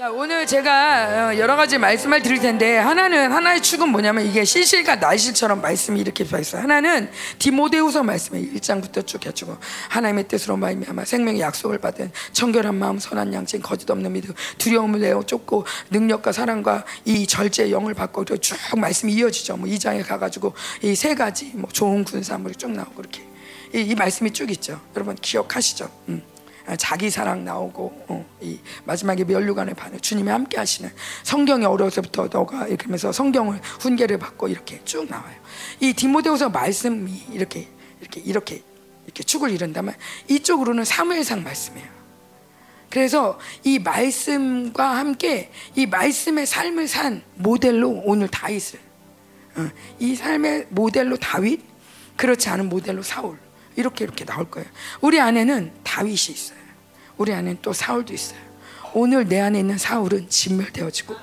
자, 오늘 제가 여러 가지 말씀을 드릴 텐데, 하나의 축은 뭐냐면 이게 실실과 날실처럼 말씀이 이렇게 펴 있어요. 하나는 디모데후서 말씀에 1장부터 쭉 해주고, 하나님의 뜻으로 말미암아 생명의 약속을 받은 청결한 마음, 선한 양심, 거짓 없는 믿음, 두려움을 내어 쫓고 능력과 사랑과 이 절제의 영을 받고, 그리고 쭉 말씀이 이어지죠. 뭐 2장에 가가지고 이 세 가지 뭐 좋은 군사물이 쭉 나오고 이렇게 이 말씀이 쭉 있죠. 여러분 기억하시죠? 자기 사랑 나오고, 이 마지막에 멸류관에 반해 주님이 함께 하시는, 성경이 어려서부터 너가 이렇게 하면서 성경을 훈계를 받고 이렇게 쭉 나와요. 이 디모데후서 말씀이 이렇게 축을 이룬다면, 이쪽으로는 사무엘상 말씀이에요. 그래서 이 말씀과 함께 이 말씀의 삶을 산 모델로 오늘 다윗을, 이 삶의 모델로 다윗, 그렇지 않은 모델로 사울, 이렇게 나올 거예요. 우리 안에는 다윗이 있어요. 우리 안에는 또 사울도 있어요. 오늘 내 안에 있는 사울은 진멸되어지고,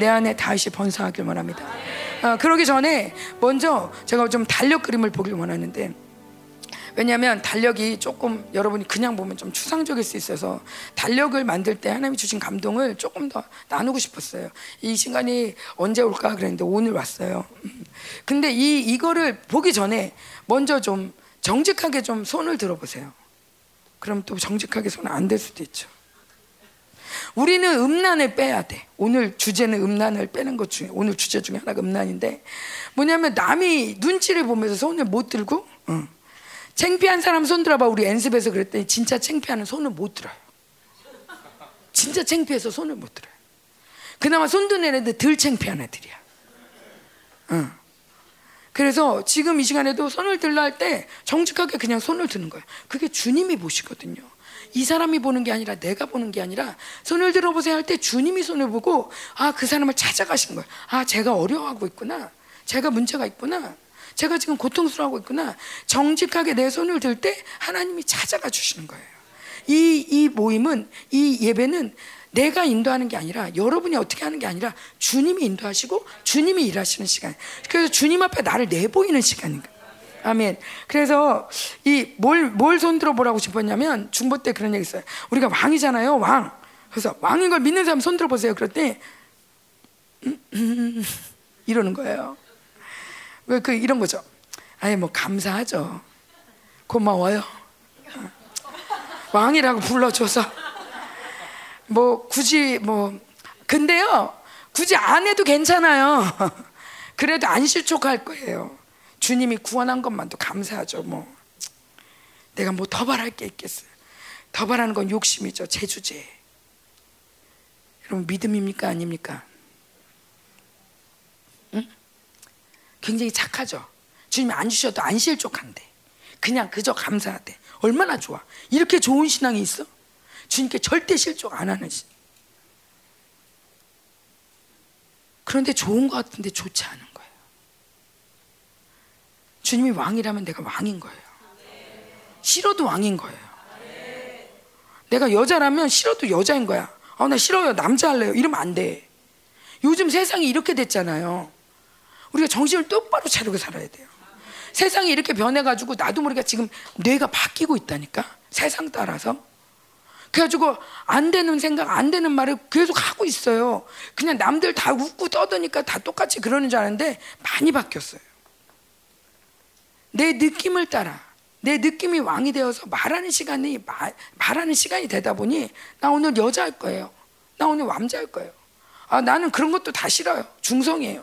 내 안에 다윗이 번성하길 원합니다. 그러기 전에 먼저 제가 좀 달력 그림을 보길 원하는데, 왜냐하면 달력이 조금 여러분이 그냥 보면 좀 추상적일 수 있어서 달력을 만들 때 하나님이 주신 감동을 조금 더 나누고 싶었어요. 이 시간이 언제 올까 그랬는데 오늘 왔어요. 근데 이거를 보기 전에 먼저 좀 정직하게 좀 손을 들어보세요. 그럼 또 정직하게 손 안 댈 수도 있죠. 우리는 음란을 빼야 돼. 오늘 주제는 음란을 빼는 것 중에, 오늘 주제 중에 하나가 음란인데, 뭐냐면 남이 눈치를 보면서 손을 못 들고, 창피한 사람 손 들어봐. 우리 연습에서 그랬더니 진짜 창피하는 손을 못 들어요. 진짜 창피해서 손을 못 들어요. 그나마 손 드는 애들 덜 창피한 애들이야. 그래서 지금 이 시간에도 손을 들라 할 때 정직하게 그냥 손을 드는 거예요. 그게 주님이 보시거든요. 이 사람이 보는 게 아니라, 내가 보는 게 아니라, 손을 들어보세요 할 때 주님이 손을 보고, 아, 그 사람을 찾아가신 거예요. 아, 제가 어려워하고 있구나. 제가 문제가 있구나. 제가 지금 고통스러워하고 있구나. 정직하게 내 손을 들 때 하나님이 찾아가 주시는 거예요. 이 모임은, 이 예배는 내가 인도하는 게 아니라, 여러분이 어떻게 하는 게 아니라 주님이 인도하시고 주님이 일하시는 시간. 그래서 주님 앞에 나를 내보이는 시간인 거예요. 아멘. 그래서 이 뭘 손들어 보라고 싶었냐면, 중보 때 그런 얘기 있어요. 우리가 왕이잖아요, 왕. 그래서 왕인 걸 믿는 사람 손들어 보세요. 그랬더니 이러는 거예요. 왜 그 이런 거죠. 아니 뭐 감사하죠. 고마워요. 왕이라고 불러줘서. 뭐 굳이 뭐 근데요, 굳이 안 해도 괜찮아요. 그래도 안 실족할 거예요. 주님이 구원한 것만도 감사하죠. 뭐 내가 뭐 더 바랄 게 있겠어요. 더 바라는 건 욕심이죠. 제 주제. 여러분 믿음입니까 아닙니까? 응? 굉장히 착하죠. 주님이 안 주셔도 안 실족한데, 그냥 그저 감사하대. 얼마나 좋아. 이렇게 좋은 신앙이 있어? 주님께 절대 실족 안 하는 신. 그런데 좋은 것 같은데 좋지 않은 거예요. 주님이 왕이라면 내가 왕인 거예요. 싫어도 왕인 거예요. 내가 여자라면 싫어도 여자인 거야. 아, 나 싫어요, 남자 할래요, 이러면 안 돼. 요즘 세상이 이렇게 됐잖아요. 우리가 정신을 똑바로 차리고 살아야 돼요. 세상이 이렇게 변해가지고 나도 모르게 지금 뇌가 바뀌고 있다니까, 세상 따라서. 그래가지고 안 되는 생각, 안 되는 말을 계속 하고 있어요. 그냥 남들 다 웃고 떠드니까 다 똑같이 그러는 줄 아는데 많이 바뀌었어요. 내 느낌을 따라, 내 느낌이 왕이 되어서 말하는 시간이 되다 보니, 나 오늘 여자일 거예요, 나 오늘 남자일 거예요, 아, 나는 그런 것도 다 싫어요, 중성이에요.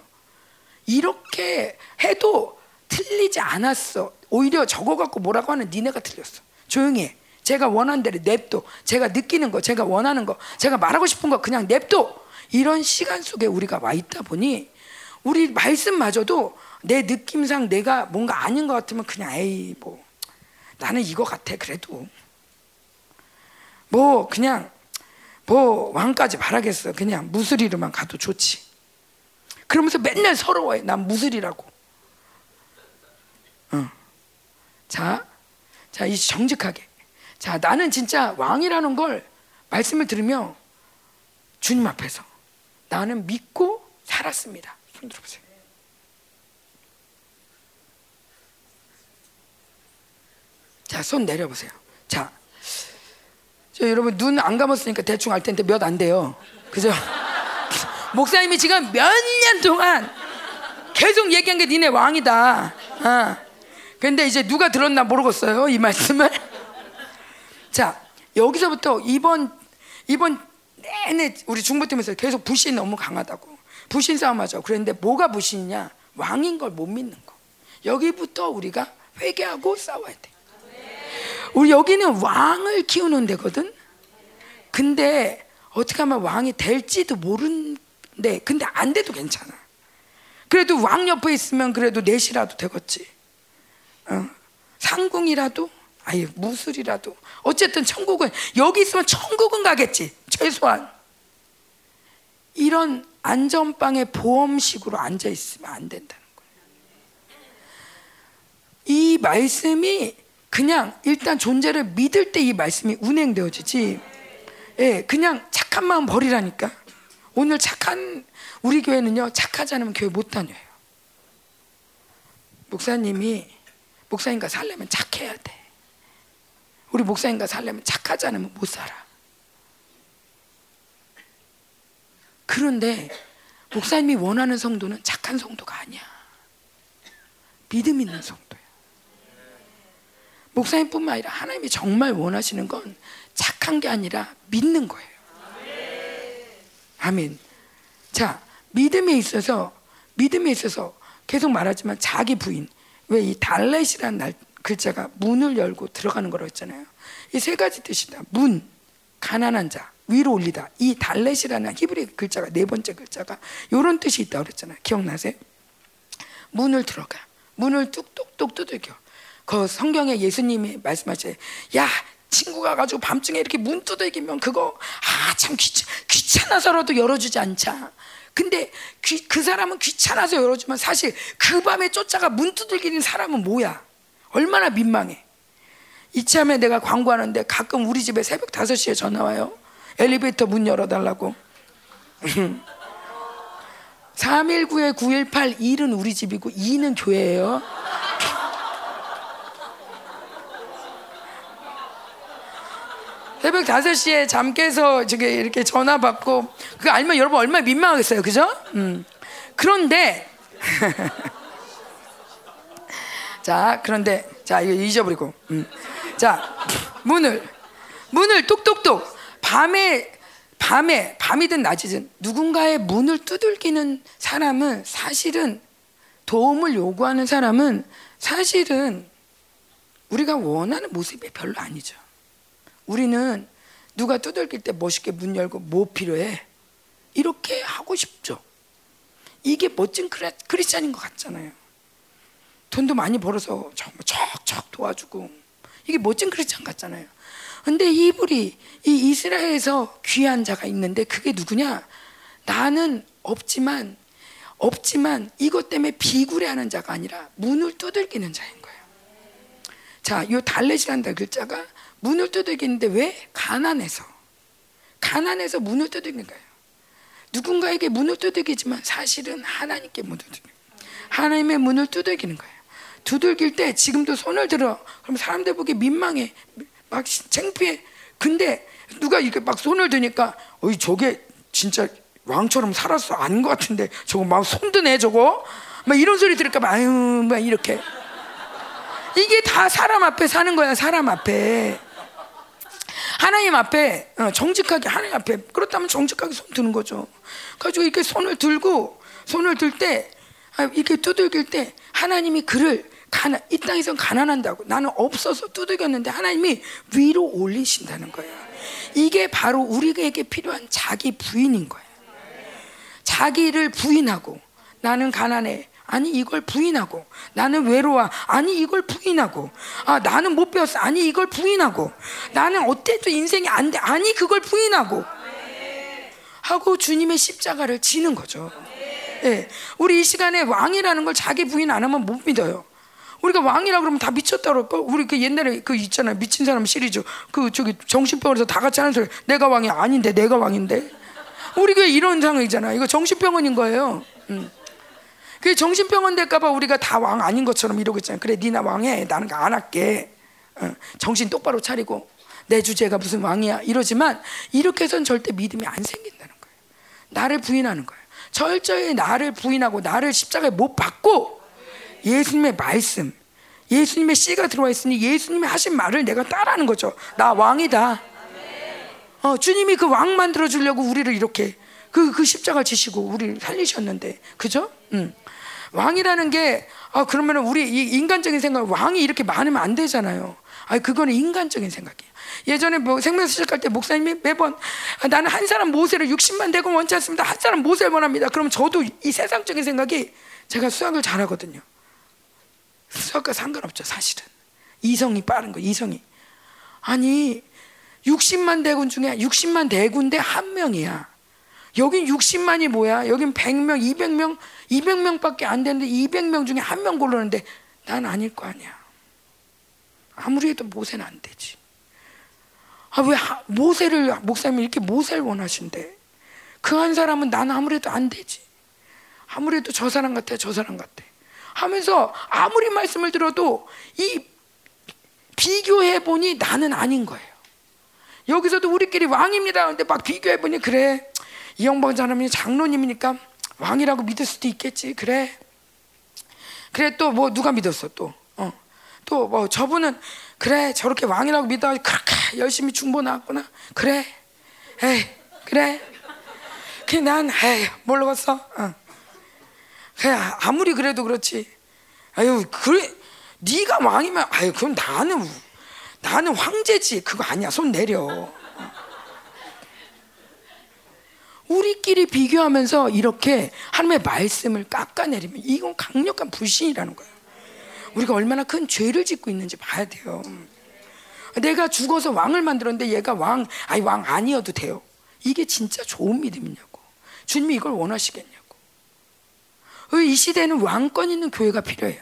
이렇게 해도 틀리지 않았어. 오히려 저거 갖고 뭐라고 하는 니네가 틀렸어. 조용히 해. 제가 원하는 대로 냅둬. 제가 느끼는 거, 제가 원하는 거, 제가 말하고 싶은 거 그냥 냅둬. 이런 시간 속에 우리가 와 있다 보니, 우리 말씀마저도 내 느낌상 내가 뭔가 아닌 것 같으면 그냥 에이 뭐 나는 이거 같아, 그래도 뭐 그냥 뭐 왕까지 바라겠어, 그냥 무술이로만 가도 좋지, 그러면서 맨날 서러워해. 난 무술이라고. 자, 이 정직하게, 자, 나는 진짜 왕이라는 걸 말씀을 들으며 주님 앞에서 나는 믿고 살았습니다. 손 들어보세요. 자, 손 내려보세요. 자, 저 여러분 눈 안 감았으니까 대충 알 텐데 몇 안 돼요. 그죠? 목사님이 지금 몇 년 동안 계속 얘기한 게 니네 왕이다. 어. 근데 이제 누가 들었나 모르겠어요, 이 말씀을. 자, 여기서부터 이번 내내 우리 중보팀에서 계속 불신 너무 강하다고 불신 싸움하죠. 그런데 뭐가 불신이냐? 왕인 걸 못 믿는 거. 여기부터 우리가 회개하고 싸워야 돼. 우리 여기는 왕을 키우는 데거든. 근데 어떻게 하면 왕이 될지도 모르는데, 근데 안 돼도 괜찮아. 그래도 왕 옆에 있으면 그래도 넷이라도 되겠지. 어. 상궁이라도, 아예 무술이라도, 어쨌든 천국은 여기 있으면 천국은 가겠지, 최소한. 이런 안전빵에 보험식으로 앉아 있으면 안 된다는 거예요. 이 말씀이 그냥 일단 존재를 믿을 때 이 말씀이 운행되어지지, 예, 그냥 착한 마음 버리라니까. 오늘 착한, 우리 교회는요, 착하지 않으면 교회 못 다녀요. 목사님과 살려면 착해야 돼. 우리 목사님과 살려면 착하지 않으면 못 살아. 그런데 목사님이 원하는 성도는 착한 성도가 아니야. 믿음 있는 성도야. 목사님뿐만 아니라 하나님이 정말 원하시는 건 착한 게 아니라 믿는 거예요. 아멘. 자, 믿음에 있어서 계속 말하지만 자기 부인, 왜 이 달렛이라는 글자가 문을 열고 들어가는 거라고 했잖아요. 이 세 가지 뜻이다. 문, 가난한 자, 위로 올리다. 이 달렛이라는 히브리 글자가, 네 번째 글자가 이런 뜻이 있다고 그랬잖아요. 기억나세요? 문을 들어가. 문을 뚝뚝뚝 두들겨. 그 성경에 예수님이 말씀하시죠. 야, 친구가 가지고 밤중에 이렇게 문 두들기면 그거 참 귀찮아서라도 열어주지 않자. 근데 그 사람은 귀찮아서 열어주면 사실 그 밤에 쫓아가 문 두들기는 사람은 뭐야? 얼마나 민망해. 이참에 내가 광고하는데 가끔 우리 집에 새벽 5시에 전화 와요. 엘리베이터 문 열어달라고. 319-918 1은 우리 집이고 2는 교회예요. 새벽 5시에 잠 깨서 이렇게 전화 받고, 그거 알면 여러분 얼마나 민망하겠어요, 그죠? 그런데 자, 그런데 자, 이거 잊어버리고. 자, 문을 똑똑똑, 밤이든 낮이든 누군가의 문을 두들기는 사람은, 사실은 도움을 요구하는 사람은 사실은 우리가 원하는 모습이 별로 아니죠. 우리는 누가 두들길 때 멋있게 문 열고 뭐 필요해? 이렇게 하고 싶죠. 이게 멋진 크리스찬인 것 같잖아요. 돈도 많이 벌어서 정말 척척 도와주고, 이게 멋진 크리스찬 같잖아요. 근데 이 이스라엘에서 귀한 자가 있는데 그게 누구냐? 나는 없지만 이것 때문에 비굴해하는 자가 아니라 문을 두들기는 자인 거예요. 자, 이 달렛이라는 글자가 문을 두들기는데 왜? 가난해서 문을 두들기는 거예요. 누군가에게 문을 두들기지만 사실은 하나님께 문을 두들기는 거예요. 하나님의 문을 두들기는 거예요. 두들길 때 지금도 손을 들어. 그럼 사람들 보기 민망해, 막 창피해. 근데 누가 이렇게 막 손을 드니까 어이, 저게 진짜 왕처럼 살았어, 아닌 것 같은데 저거 막 손 드네 저거, 막 이런 소리 들을까 봐 아유 막 이렇게. 이게 다 사람 앞에 사는 거야. 사람 앞에, 하나님 앞에, 정직하게 하나님 앞에. 그렇다면 정직하게 손 드는 거죠. 가지고 이렇게 손을 들 때, 이렇게 두들길 때 하나님이 그를 이 땅에선 가난한다고, 나는 없어서 두들겼는데 하나님이 위로 올리신다는 거예요. 이게 바로 우리에게 필요한 자기 부인인 거예요. 자기를 부인하고, 나는 가난해, 아니 이걸 부인하고, 나는 외로워, 아니 이걸 부인하고, 나는 못 배웠어, 아니 이걸 부인하고, 나는 어때도 인생이 안 돼, 아니 그걸 부인하고 하고 주님의 십자가를 지는 거죠. 예, 우리 이 시간에 왕이라는 걸 자기 부인 안 하면 못 믿어요. 우리가 왕이라고 그러면 다 미쳤다 그럴까? 우리 그 옛날에 그 있잖아요, 미친 사람 시리즈, 그 저기 정신병원에서 다 같이 하는 소리, 내가 왕이 아닌데, 내가 왕인데. 우리 그 이런 상황이잖아. 이거 정신병원인 거예요. 그 정신병원 될까봐 우리가 다 왕 아닌 것처럼 이러고 있잖아요. 그래, 니나 왕해, 나는 안 할게. 정신 똑바로 차리고, 내 주제가 무슨 왕이야 이러지만 이렇게 해서는 절대 믿음이 안 생긴다는 거예요. 나를 부인하는 거예요. 철저히 나를 부인하고 나를 십자가에 못 박고 예수님의 말씀, 예수님의 씨가 들어와 있으니 예수님이 하신 말을 내가 따라하는 거죠. 나 왕이다. 주님이 그 왕 만들어 주려고 우리를 이렇게 그 십자가 지시고 우리를 살리셨는데, 그죠? 왕이라는 게 그러면 우리 이 인간적인 생각, 왕이 이렇게 많으면 안 되잖아요. 그거는 인간적인 생각이에요. 예전에 뭐 생명수 시작할 때 목사님이 매번 나는 한 사람 모세를 60만 대금 원치 않습니다. 한 사람 모세를 원합니다. 그럼 저도 이 세상적인 생각이, 제가 수학을 잘하거든요. 수학과 상관없죠, 사실은. 이성이 빠른 거, 이성이. 아니 60만 대군 중에 60만 대군데 한 명이야. 여긴 60만이 뭐야? 여긴 100명, 200명, 200명밖에 안 되는데 200명 중에 한 명 고르는데 난 아닐 거 아니야. 아무리 해도 모세는 안 되지. 왜 모세를, 목사님이 이렇게 모세를 원하신대? 그 한 사람은 난 아무래도 안 되지. 아무래도 저 사람 같아, 저 사람 같아 하면서 아무리 말씀을 들어도 이 비교해보니 나는 아닌 거예요. 여기서도 우리끼리 왕입니다. 근데 막 비교해보니 그래, 이 형반 사람이 장로님이니까 왕이라고 믿을 수도 있겠지. 그래 또 뭐 누가 믿었어 또. 또 뭐 저분은 그래 저렇게 왕이라고 믿어 그렇게 열심히 중보 나왔구나. 그래, 에이 그래, 그냥 난 에이 뭘로 갔어. 그냥 아무리 그래도 그렇지. 아유 그래 네가 왕이면 아유 그럼 나는 황제지. 그거 아니야, 손 내려. 우리끼리 비교하면서 이렇게 하나님의 말씀을 깎아내리면 이건 강력한 불신이라는 거예요. 우리가 얼마나 큰 죄를 짓고 있는지 봐야 돼요. 내가 죽어서 왕을 만들었는데 얘가 왕 아니어도 돼요. 이게 진짜 좋은 믿음이냐고. 주님이 이걸 원하시겠냐고. 이 시대에는 왕권 있는 교회가 필요해요.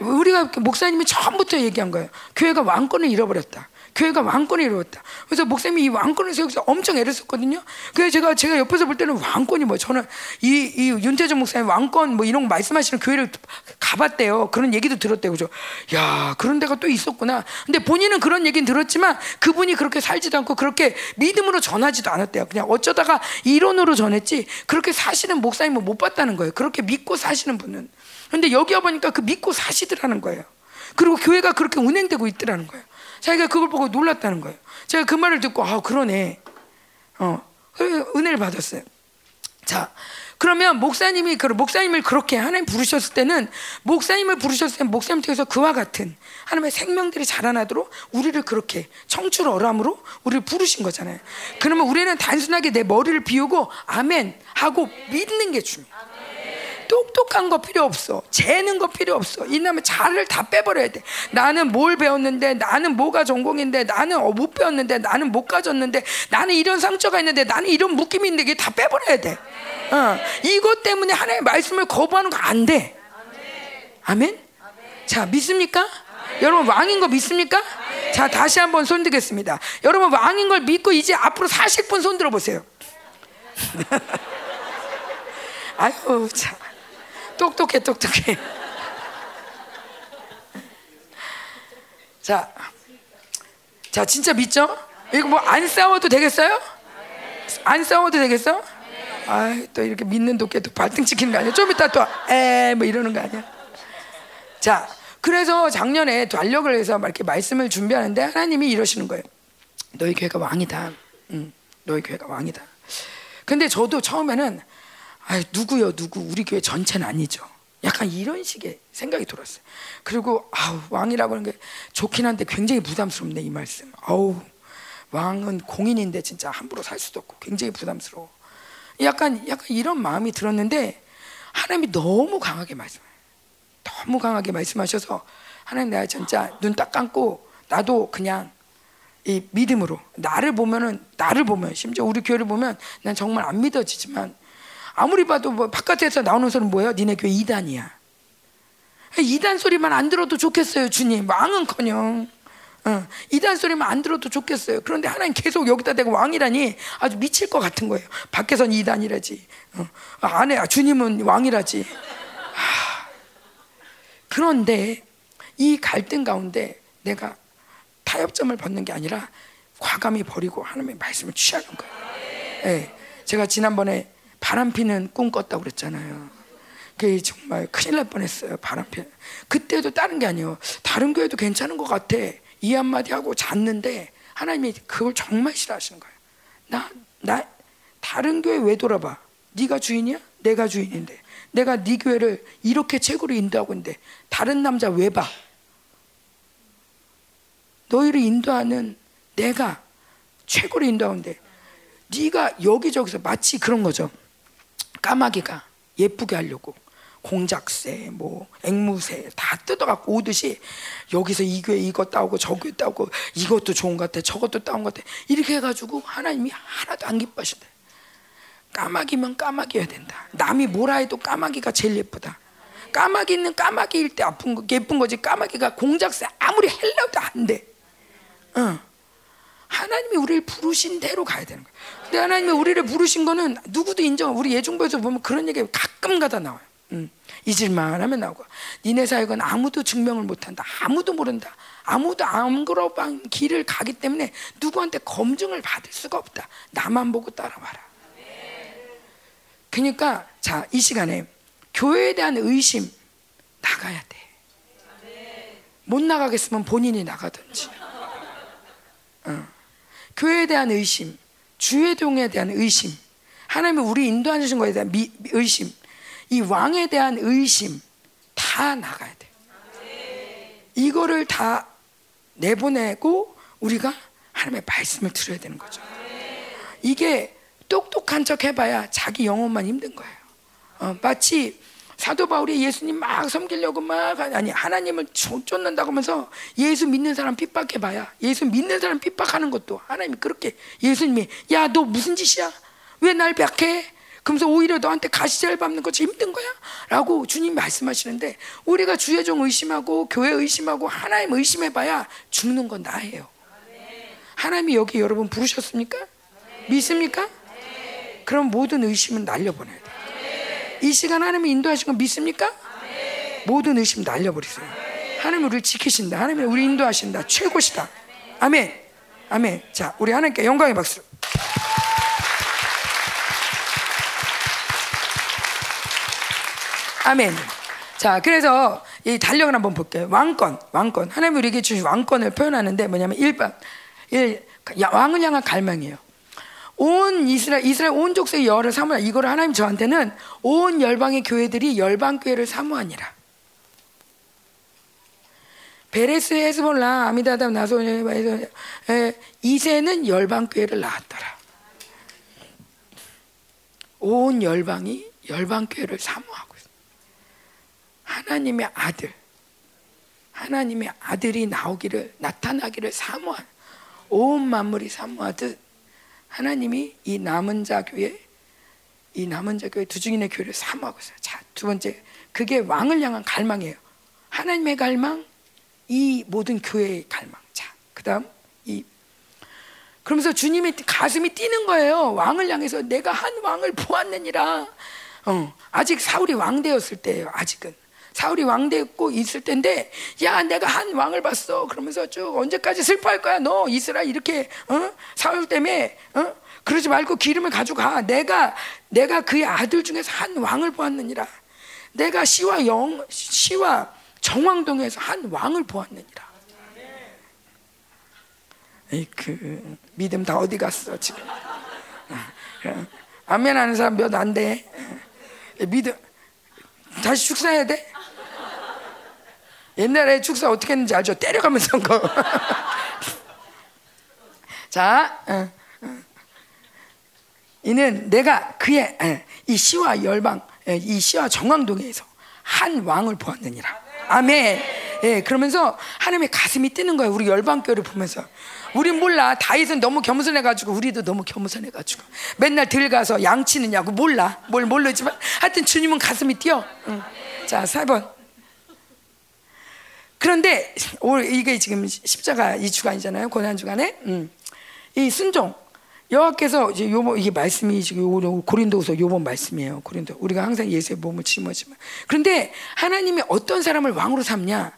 우리가 목사님이 처음부터 얘기한 거예요. 교회가 왕권을 잃어버렸다. 교회가 왕권을 잃어버렸다. 그래서 목사님이 이 왕권을 세우기서 엄청 애를 썼거든요. 그래서 제가 옆에서 볼 때는 왕권이 뭐예요? 저는 이 윤태정 목사님 왕권 뭐 이런 거 말씀하시는 교회를 가봤대요. 그런 얘기도 들었대요. 그죠? 야, 그런 데가 또 있었구나. 근데 본인은 그런 얘기는 들었지만 그분이 그렇게 살지도 않고 그렇게 믿음으로 전하지도 않았대요. 그냥 어쩌다가 이론으로 전했지 그렇게 사시는 목사님은 못 봤다는 거예요. 그렇게 믿고 사시는 분은. 근데 여기 와보니까 그 믿고 사시더라는 거예요. 그리고 교회가 그렇게 운행되고 있더라는 거예요. 자기가 그걸 보고 놀랐다는 거예요. 제가 그 말을 듣고 그러네. 은혜를 받았어요. 자, 그러면 목사님을 그렇게 하나님 부르셨을 때는 목사님 통해서 그와 같은 하나님의 생명들이 자라나도록 우리를 그렇게 청출어람으로 우리를 부르신 거잖아요. 그러면 우리는 단순하게 내 머리를 비우고 아멘 하고 믿는 게 중요해요. 똑똑한 거 필요 없어. 재는 거 필요 없어. 이놈의 자를 다 빼버려야 돼. 나는 뭘 배웠는데, 나는 뭐가 전공인데, 나는 못 배웠는데, 나는 못 가졌는데, 나는 이런 상처가 있는데, 나는 이런 묶임이 있는데, 이게 다 빼버려야 돼. 이것 때문에 하나님의 말씀을 거부하는 거 안 돼. 아멘? 자, 믿습니까? 여러분 왕인 거 믿습니까? 자, 다시 한번 손 드겠습니다. 여러분 왕인 걸 믿고 이제 앞으로 40분 손 들어보세요. 아유 참 똑똑해. 자, 진짜 믿죠? 이거 뭐 안 싸워도 되겠어요? 안 싸워도 되겠어? 아이, 또 이렇게 믿는 도끼에 또 발등 찍히는 거 아니야? 좀 이따 또 뭐 이러는 거 아니야? 자, 그래서 작년에 달력을 해서 막 이렇게 말씀을 준비하는데 하나님이 이러시는 거예요. 너희 교회가 왕이다. 너희 교회가 왕이다. 근데 저도 처음에는 누구요? 우리 교회 전체는 아니죠. 약간 이런 식의 생각이 들었어요. 그리고 왕이라고 하는 게 좋긴 한데 굉장히 부담스럽네, 이 말씀. 왕은 공인인데 진짜 함부로 살 수도 없고 굉장히 부담스러워. 약간 이런 마음이 들었는데 하나님이 너무 강하게 말씀하셔서 하나님, 내가 진짜 눈 딱 감고 나도 그냥 이 믿음으로 나를 보면 심지어 우리 교회를 보면 난 정말 안 믿어지지만 아무리 봐도 뭐 바깥에서 나오는 소리는 뭐예요? 니네 교회 이단이야. 이단 소리만 안 들어도 좋겠어요, 주님. 왕은커녕 이단 소리만 안 들어도 좋겠어요. 그런데 하나님 계속 여기다 대고 왕이라니 아주 미칠 것 같은 거예요. 밖에서는 이단이라지, 안에 주님은 왕이라지. 그런데 이 갈등 가운데 내가 타협점을 벗는 게 아니라 과감히 버리고 하나님의 말씀을 취하는 거예요. 예, 제가 지난번에 바람피는 꿈 꿨다고 그랬잖아요. 그게 정말 큰일 날 뻔했어요. 바람피. 그때도 다른 게 아니에요. 다른 교회도 괜찮은 것 같아. 이 한마디 하고 잤는데 하나님이 그걸 정말 싫어하시는 거예요. 나 다른 교회 왜 돌아봐? 네가 주인이야? 내가 주인인데. 내가 네 교회를 이렇게 최고로 인도하고 있는데 다른 남자 왜 봐? 너희를 인도하는 내가 최고로 인도하는데 네가 여기저기서 마치 그런 거죠. 까마귀가 예쁘게 하려고 공작새, 뭐 앵무새 다 뜯어갖고 오듯이 여기서 이 교회 이거 따오고 저 교회 따오고 이것도 좋은 것 같아 저것도 따온 것 같아 이렇게 해가지고 하나님이 하나도 안 기뻐하신대. 까마귀면 까마귀여야 된다. 남이 뭐라 해도 까마귀가 제일 예쁘다. 까마귀는 까마귀일 때 아픈 거, 예쁜 거지. 까마귀가 공작새 아무리 헬라도 안 돼. 하나님이 우리를 부르신 대로 가야 되는 거예요. 근데 하나님이 우리를 부르신 거는 누구도 인정. 우리 예중보에서 보면 그런 얘기 가끔 가다 나와요. 잊을만 하면 나오고, 니네 사역은 아무도 증명을 못한다, 아무도 모른다, 아무도 안 걸어본 길을 가기 때문에 누구한테 검증을 받을 수가 없다. 나만 보고 따라와라. 그러니까 자, 이 시간에 교회에 대한 의심 나가야 돼. 못 나가겠으면 본인이 나가든지. 교회에 대한 의심, 주회동에 대한 의심, 하나님이 우리 인도하신 것에 대한 의심, 이 왕에 대한 의심 다 나가야 돼. 이거를 다 내보내고 우리가 하나님의 말씀을 들어야 되는 거죠. 이게 똑똑한 척 해봐야 자기 영혼만 힘든 거예요. 마치 사도 바울이 예수님 막 섬기려고 막 아니 하나님을 쫓는다고 하면서 예수 믿는 사람 핍박해봐야, 예수 믿는 사람 핍박하는 것도 하나님이 그렇게, 예수님이 야 너 무슨 짓이야? 왜 날 박해? 그러면서 오히려 너한테 가시자를 밟는 것이 힘든 거야? 라고 주님 말씀하시는데, 우리가 주의종 의심하고 교회 의심하고 하나님 의심해봐야 죽는 건 나예요. 하나님이 여기 여러분 부르셨습니까? 믿습니까? 그럼 모든 의심은 날려보내야 돼요. 이 시간 하나님이 인도하신 거 믿습니까? 아멘. 모든 의심 날려버리세요. 하나님이 우리를 지키신다. 하나님이 우리 인도하신다. 최고시다. 아멘. 아멘. 아멘. 자, 우리 하나님께 영광의 박수. 아멘. 자, 그래서 이 달력을 한번 볼게요. 왕권. 하나님이 우리에게 주신 왕권을 표현하는데 뭐냐면 1번. 왕을 향한 갈망이에요. 온 이스라엘 온 족속이 여호와를 사모하라. 이거를 하나님 저한테는 온 열방의 교회들이 열방교회를 사모하니라. 베레스 헤스볼라 아미다답 나소냐 이새는 열방교회를 낳았더라. 온 열방이 열방교회를 사모하고 있어. 하나님의 아들, 하나님의 아들이 나오기를, 나타나기를 사모한, 온 만물이 사모하듯 하나님이 이 남은 자 교회, 이 남은 자 교회 두 중인의 교회를 사모하고 있어요. 자, 두 번째, 그게 왕을 향한 갈망이에요. 하나님의 갈망, 이 모든 교회의 갈망. 자, 그다음 이 그러면서 주님의 가슴이 뛰는 거예요. 왕을 향해서 내가 한 왕을 보았느니라. 아직 사울이 왕 되었을 때예요. 아직은. 사울이 왕되고 있을 때인데, 야 내가 한 왕을 봤어. 그러면서 쭉 언제까지 슬퍼할 거야? 너 이스라엘 이렇게 사울 때문에 그러지 말고 기름을 가져가. 내가 그의 아들 중에서 한 왕을 보았느니라. 내가 시와 정왕동에서 한 왕을 보았느니라. 에이, 그 믿음 다 어디 갔어 지금? 아멘 하는 사람 몇 안 돼. 믿음 다시 축사해야 돼? 옛날에 축사 어떻게 했는지 알죠? 때려가면서 한 거. 자, 이는 내가 그의 이 시와 열방, 이 시와 정왕동에서 한 왕을 보았느니라. 아멘. 예, 그러면서 하나님의 가슴이 뛰는 거예요. 우리 열방교를 보면서. 우린 몰라. 다윗은 너무 겸손해가지고, 우리도 너무 겸손해가지고 맨날 들가서 양치느냐고 몰라. 뭘 모르지만 하여튼 주님은 가슴이 뛰어. 자, 4번. 그런데 이게 지금 십자가 이 주간이잖아요. 고난 주간에 이 순종. 여호와께서 이제 요번 이게 말씀이 지금 고린도후서 요번 말씀이에요. 고린도. 우리가 항상 예수의 몸을 짊어지면. 그런데 하나님이 어떤 사람을 왕으로 삼냐?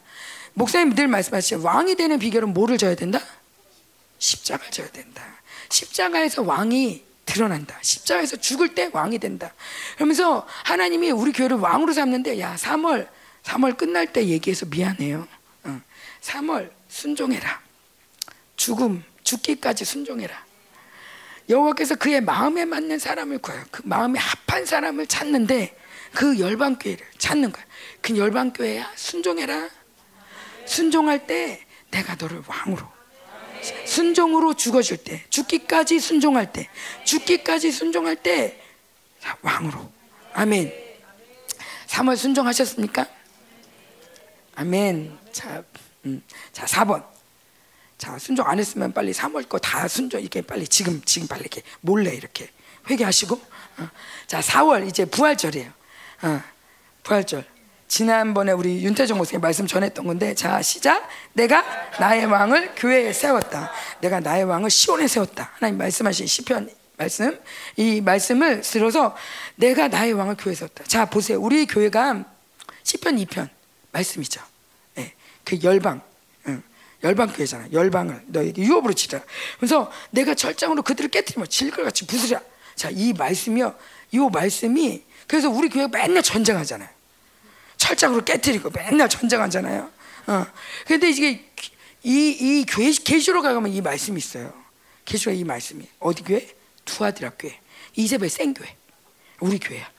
목사님 늘 말씀하시죠. 왕이 되는 비결은 뭐를 져야 된다? 십자가를 져야 된다. 십자가에서 왕이 드러난다. 십자가에서 죽을 때 왕이 된다. 그러면서 하나님이 우리 교회를 왕으로 삼는데, 야 3월 끝날 때 얘기해서 미안해요. 3월 순종해라. 죽기까지 순종해라. 여호와께서 그의 마음에 맞는 사람을 구해요. 그 마음에 합한 사람을 찾는데 그 열방교회를 찾는 거야. 그 열방교회야 순종해라. 순종할 때 내가 너를 왕으로, 순종으로 죽어줄 때, 죽기까지 순종할 때, 죽기까지 순종할 때 왕으로. 아멘. 3월 순종하셨습니까? 아멘. 자 4번. 자 순종 안 했으면 빨리 3월 거 다 순종, 이렇게 빨리 지금 빨리 이렇게 몰래 이렇게 회개하시고. 자 4월 이제 부활절이에요. 부활절. 지난번에 우리 윤태정 목사님 말씀 전했던 건데, 자 시작. 내가 나의 왕을 교회에 세웠다. 내가 나의 왕을 시온에 세웠다. 하나님 말씀하신 시편 말씀, 이 말씀을 들어서 내가 나의 왕을 교회에 세웠다. 자 보세요. 우리 교회가 시편 2편 말씀이죠. 네, 그 열방. 열방교회잖아. 열방을 너희 유업으로 치라. 그래서 내가 철장으로 그들을 깨뜨리며 질걸같이 부수라. 자, 이 말씀이요. 이 말씀이, 그래서 우리 교회가 맨날 전쟁하잖아요. 철장으로 깨뜨리고 맨날 전쟁하잖아요. 근데 이게 이 교회 계시로 가면 이 말씀이 있어요. 계시로 이 말씀이. 어디 교회? 두아디락 교회. 이세벨 생교회. 우리 교회야.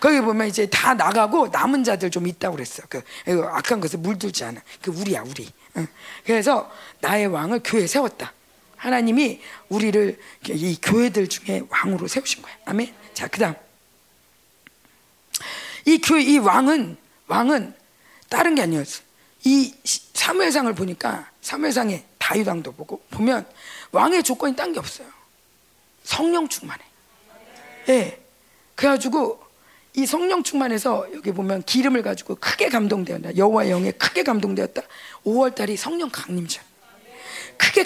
거기 보면 이제 다 나가고 남은 자들 좀 있다고 그랬어. 그 악한 것을 물들지 않아. 그 우리야, 우리. 그래서 나의 왕을 교회에 세웠다. 하나님이 우리를 이 교회들 중에 왕으로 세우신 거야. 아멘. 자, 그다음 이 교회, 이 왕은 다른 게 아니었어. 이 사무엘상을 보니까 사무엘상에 다윗 왕도 보면 왕의 조건이 딴 게 없어요. 성령 충만해. 예. 그래가지고 이 성령 충만해서 여기 보면 기름을 가지고 크게 감동되었다. 여호와의 영에 크게 감동되었다. 5월달이 성령 강림절. 크게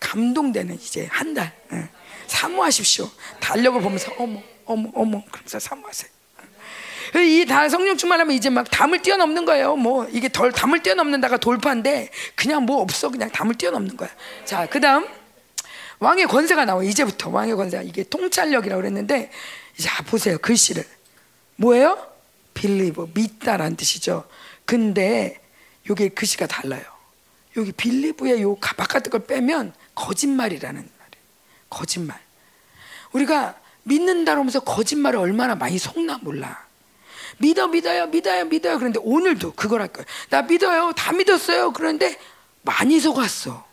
감동되는 이제 한 달. 사모하십시오. 달력을 보면서 어머 그러면서 사모하세요. 이 다 성령 충만하면 이제 막 담을 뛰어넘는 거예요. 뭐 이게 덜 담을 뛰어넘는다가 돌파인데 그냥 뭐 없어. 그냥 담을 뛰어넘는 거야. 자, 그다음 왕의 권세가 나와. 이제부터 왕의 권세가, 이게 통찰력이라고 그랬는데, 자 보세요. 글씨를. 뭐예요? 빌리버, 믿다라는 뜻이죠. 근데 여기 글씨가 달라요. 여기 빌리브의 요 바깥 걸 빼면 거짓말이라는 말이에요. 거짓말. 우리가 믿는다 그러면서 거짓말을 얼마나 많이 속나 몰라. 믿어요. 그런데 오늘도 그걸 할 거예요. 나 믿어요. 다 믿었어요. 그런데 많이 속았어.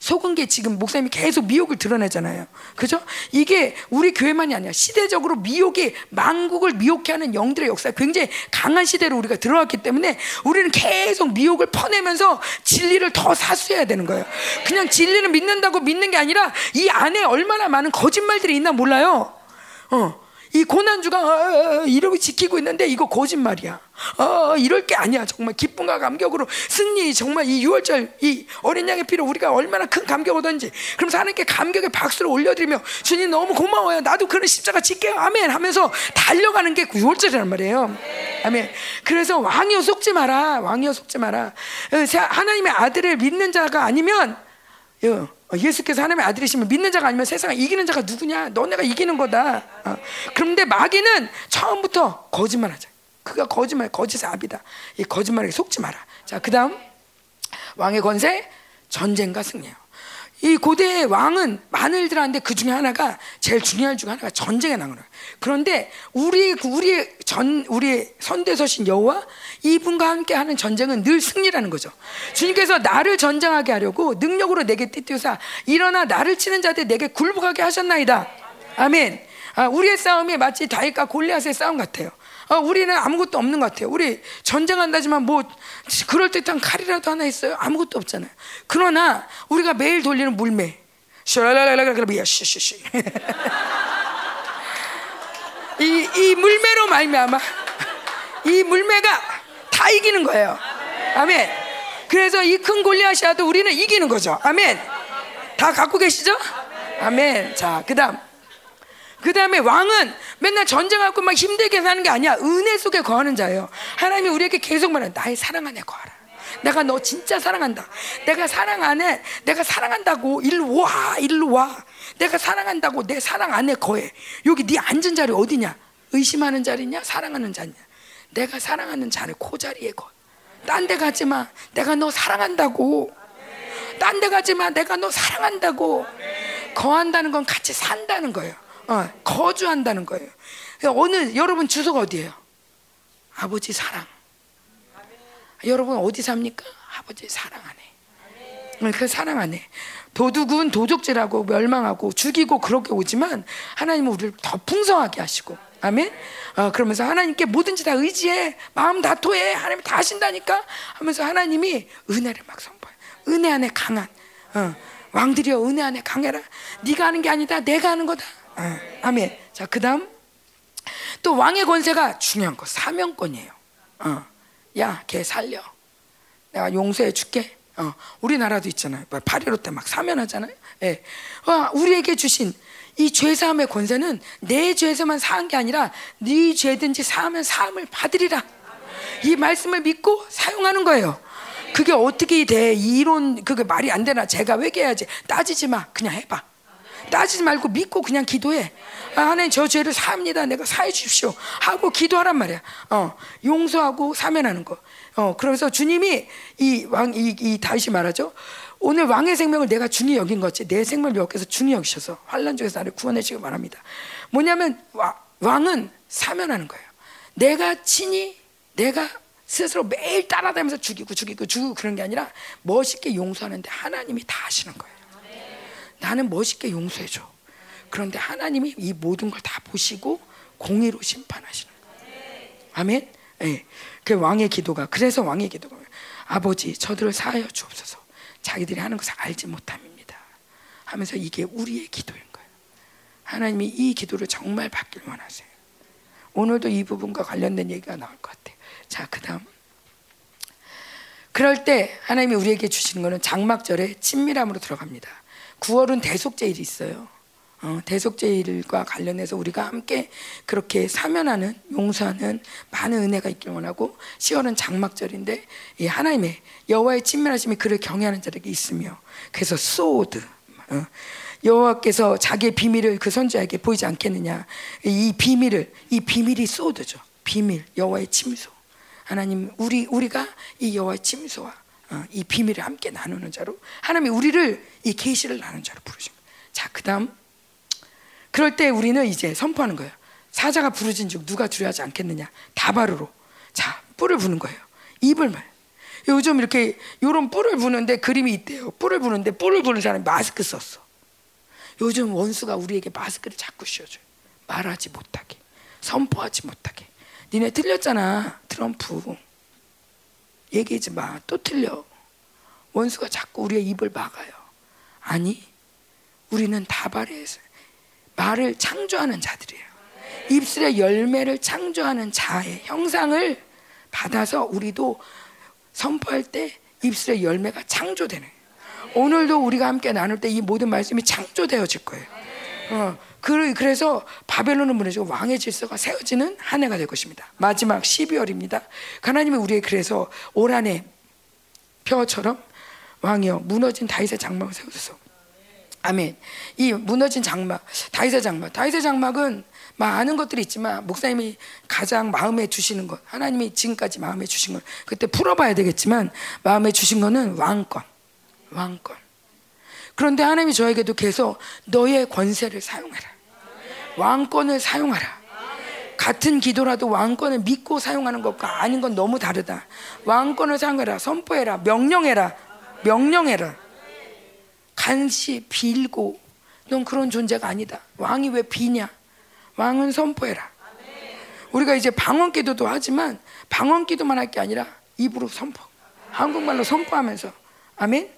속은 게 지금 목사님이 계속 미혹을 드러내잖아요. 그죠? 이게 우리 교회만이 아니야. 시대적으로 미혹이, 만국을 미혹해 하는 영들의 역사가 굉장히 강한 시대로 우리가 들어왔기 때문에 우리는 계속 미혹을 퍼내면서 진리를 더 사수해야 되는 거예요. 그냥 진리를 믿는다고 믿는 게 아니라 이 안에 얼마나 많은 거짓말들이 있나 몰라요. 이 고난주가 이러고 지키고 있는데 이거 거짓말이야. 이럴 게 아니야. 정말 기쁨과 감격으로 승리, 정말 이 유월절 이 어린 양의 피로 우리가 얼마나 큰 감격을 얻었는지. 그러면서 하나님께 감격의 박수를 올려드리며 주님 너무 고마워요. 나도 그런 십자가 질게요. 아멘 하면서 달려가는 게 유월절이란 말이에요. 아멘. 그래서 왕이여 속지 마라. 왕이여 속지 마라. 하나님의 아들을 믿는 자가 아니면, 예수께서 하나님의 아들이시면, 믿는 자가 아니면 세상을 이기는 자가 누구냐? 너네가 이기는 거다. 그런데 마귀는 처음부터 거짓말하자. 그가 거짓말, 거짓사압이다. 이 거짓말에 속지 마라. 자, 그 다음 왕의 권세, 전쟁과 승리예요. 이 고대의 왕은 많은 일들 하는데 그 중에 하나가, 제일 중요한 중에 하나가 전쟁에 나가는 거예요. 그런데 우리의 선대서신 여호와, 이분과 함께 하는 전쟁은 늘 승리라는 거죠. 주님께서 나를 전쟁하게 하려고 능력으로 내게 띠띠우사 일어나 나를 치는 자들 내게 굴복하게 하셨나이다. 아멘. 우리의 싸움이 마치 다윗과 골리앗의 싸움 같아요. 우리는 아무것도 없는 것 같아요. 우리 전쟁한다지만 뭐 그럴듯한 칼이라도 하나 있어요? 아무것도 없잖아요. 그러나 우리가 매일 돌리는 물매, 이 물매로 말미암아 이 물매가 다 이기는 거예요. 아멘. 그래서 이 큰 골리앗이라도 우리는 이기는 거죠. 아멘. 다 갖고 계시죠? 아멘. 자, 그다음 그 다음에 왕은 맨날 전쟁하고 막 힘들게 사는 게 아니야. 은혜 속에 거하는 자예요. 하나님이 우리에게 계속 말해. 나의 사랑 안에 거하라. 내가 너 진짜 사랑한다. 내가 사랑 안에, 내가 사랑한다고. 일로 와, 일로 와. 내가 사랑한다고. 내 사랑 안에 거해. 여기 네 앉은 자리 어디냐? 의심하는 자리냐? 사랑하는 자냐? 내가 사랑하는 자리 코자리에 거. 딴 데 가지 마. 내가 너 사랑한다고. 딴 데 가지 마. 내가 너 사랑한다고. 거한다는 건 같이 산다는 거예요. 거주한다는 거예요. 오늘 여러분 주소가 어디예요? 아버지 사랑. 여러분 어디 삽니까? 아버지 사랑 안에. 그 사랑 안에. 도둑은 도적질하고 멸망하고 죽이고 그렇게 오지만 하나님은 우리를 더 풍성하게 하시고. 아멘. 그러면서 하나님께 뭐든지 다 의지해. 마음 다 토해. 하나님이 다 하신다니까 하면서 하나님이 은혜를 막 선포해. 은혜 안에 강한. 왕들이여 은혜 안에 강해라. 네가 하는 게 아니다. 내가 하는 거다. 아멘. 자, 그 다음 또 왕의 권세가 중요한 거 사명권이에요. 야, 걔 살려. 내가 용서해 줄게. 우리나라도 있잖아요. 8.15 때 막 사면하잖아요. 예. 우리에게 주신 이 죄사함의 권세는 내 죄에서만 사한 게 아니라 네 죄든지 사하면 사함을 받으리라. 이 말씀을 믿고 사용하는 거예요. 그게 어떻게 돼? 이론 그게 말이 안 되나? 제가 회개해야지. 따지지 마. 그냥 해봐. 따지지 말고 믿고 그냥 기도해. 하나님 저 죄를 사합니다. 내가 사해 주십시오 하고 기도하란 말이야. 용서하고 사면하는 거. 그러면서 주님이 이 왕, 이 다윗이 말하죠. 오늘 왕의 생명을 내가 중히 여긴 거지. 내 생명을 여기서 중히 여기셔서 환난 중에서 나를 구원해 주시기 바랍니다. 뭐냐면 왕은 사면하는 거예요. 내가 친히 내가 스스로 매일 따라다니면서 죽이고 그런 게 아니라 멋있게 용서하는데 하나님이 다 하시는 거예요. 나는 멋있게 용서해줘. 그런데 하나님이 이 모든 걸 다 보시고 공의로 심판하시는 거예요. 아멘. 예. 그 왕의 기도가, 그래서 왕의 기도가 아버지 저들을 사하여 주옵소서. 자기들이 하는 것을 알지 못함입니다 하면서 이게 우리의 기도인 거예요. 하나님이 이 기도를 정말 받길 원하세요. 오늘도 이 부분과 관련된 얘기가 나올 것 같아요. 자, 그 다음 그럴 때 하나님이 우리에게 주시는 거는 장막절에 친밀함으로 들어갑니다. 9월은 대속제일이 있어요. 대속제일과 관련해서 우리가 함께 그렇게 사면하는, 용서하는 많은 은혜가 있길 원하고 10월은 장막절인데 예, 하나님의 여호와의 친밀하심이 그를 경외하는 자들에게 있으며 그래서 소드 여호와께서 자기의 비밀을 그 선지자에게 보이지 않겠느냐. 이 비밀이 소드죠. 비밀, 여호와의 침소. 하나님 우리가 이 여호와의 침소와 이 비밀을 함께 나누는 자로 하나님이 우리를 이 계시를 나누는 자로 부르십니다. 자, 그 다음 그럴 때 우리는 이제 선포하는 거예요. 사자가 부르진즉 누가 두려워하지 않겠느냐. 다바르로. 자, 뿔을 부는 거예요. 입을 말. 요즘 이렇게 요런 뿔을 부는데 그림이 있대요. 뿔을 부는데 뿔을 부는 사람이 마스크 썼어. 요즘 원수가 우리에게 마스크를 자꾸 씌워줘요. 말하지 못하게, 선포하지 못하게. 니네 틀렸잖아. 트럼프 얘기하지 마. 또 틀려. 원수가 자꾸 우리의 입을 막아요. 아니, 우리는 다발에서 말을 창조하는 자들이에요. 입술의 열매를 창조하는 자의 형상을 받아서 우리도 선포할 때 입술의 열매가 창조되는 거예요. 오늘도 우리가 함께 나눌 때 이 모든 말씀이 창조되어질 거예요. 그래서 바벨론은 무너지고 왕의 질서가 세워지는 한 해가 될 것입니다. 마지막 12월입니다. 하나님이 우리의 그래서 올 한 해 벼처럼 왕이여 무너진 다윗의 장막을 세우소서. 아멘. 이 무너진 장막, 다윗의 장막은 많은 것들이 있지만 목사님이 가장 마음에 주시는 것, 하나님이 지금까지 마음에 주신 것 그때 풀어봐야 되겠지만 마음에 주신 거는 왕권. 그런데 하나님이 저에게도 계속 너의 권세를 사용해라. 왕권을 사용하라. 같은 기도라도 왕권을 믿고 사용하는 것과 아닌 건 너무 다르다. 왕권을 사용해라. 선포해라. 명령해라. 간시 빌고 넌 그런 존재가 아니다. 왕이 왜 비냐? 왕은 선포해라. 우리가 이제 방언기도도 하지만 방언기도만 할 게 아니라 입으로 선포, 한국말로 선포하면서. 아멘.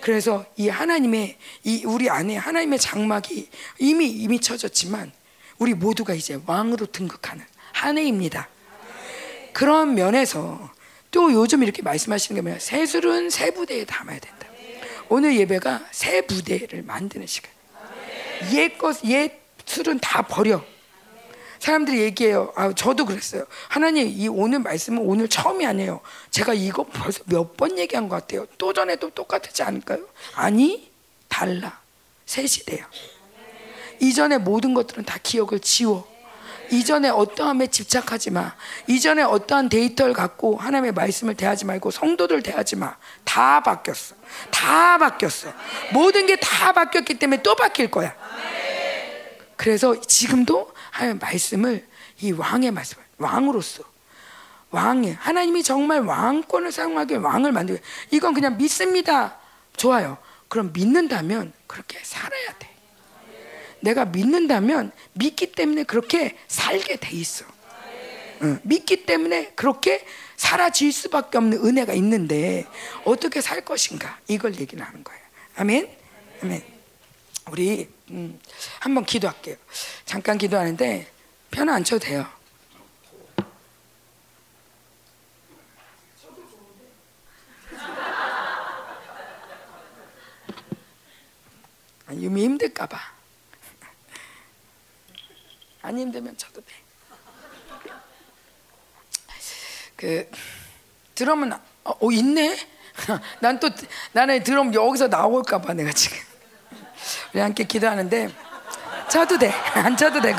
그래서 이 하나님의 이 우리 안에 하나님의 장막이 이미 쳐졌지만 우리 모두가 이제 왕으로 등극하는 한 해입니다. 그런 면에서 또 요즘 이렇게 말씀하시는 게 뭐냐? 새술은 새 부대에 담아야 된다. 오늘 예배가 새 부대를 만드는 시간. 옛 술은 다 버려. 사람들이 얘기해요. 아, 저도 그랬어요. 하나님, 이 오늘 말씀은 오늘 처음이 아니에요. 제가 이거 벌써 몇 번 얘기한 것 같아요. 또 전에도 똑같지 않을까요? 아니, 달라. 새 시대야. 이전에 모든 것들은 다 기억을 지워. 이전에 어떠함에 집착하지 마. 이전에 어떠한 데이터를 갖고 하나님의 말씀을 대하지 말고 성도들 대하지 마. 다 바뀌었어. 다 바뀌었어. 모든 게 다 바뀌었기 때문에 또 바뀔 거야. 그래서 지금도 하나님의 말씀을, 이 왕의 말씀을, 왕으로서, 왕의, 하나님이 정말 왕권을 사용하기 위해 왕을 만들고, 이건 그냥 믿습니다. 좋아요. 그럼 믿는다면 그렇게 살아야 돼. 내가 믿는다면 믿기 때문에 그렇게 살게 돼 있어. 응. 믿기 때문에 그렇게 살아질 수밖에 없는 은혜가 있는데 어떻게 살 것인가, 이걸 얘기를 하는 거예요. 아멘? 아멘. 우리 한번 기도할게요. 잠깐 기도하는데 편안 안 쳐도 돼요. 유미 힘들까 봐. 안 힘들면 쳐도 돼. 그 드럼은 있네. 난 또 나는 드럼 여기서 나올까 봐 내가 지금. 우리 함께 기도하는데 쳐도 돼. 안 쳐도 되고.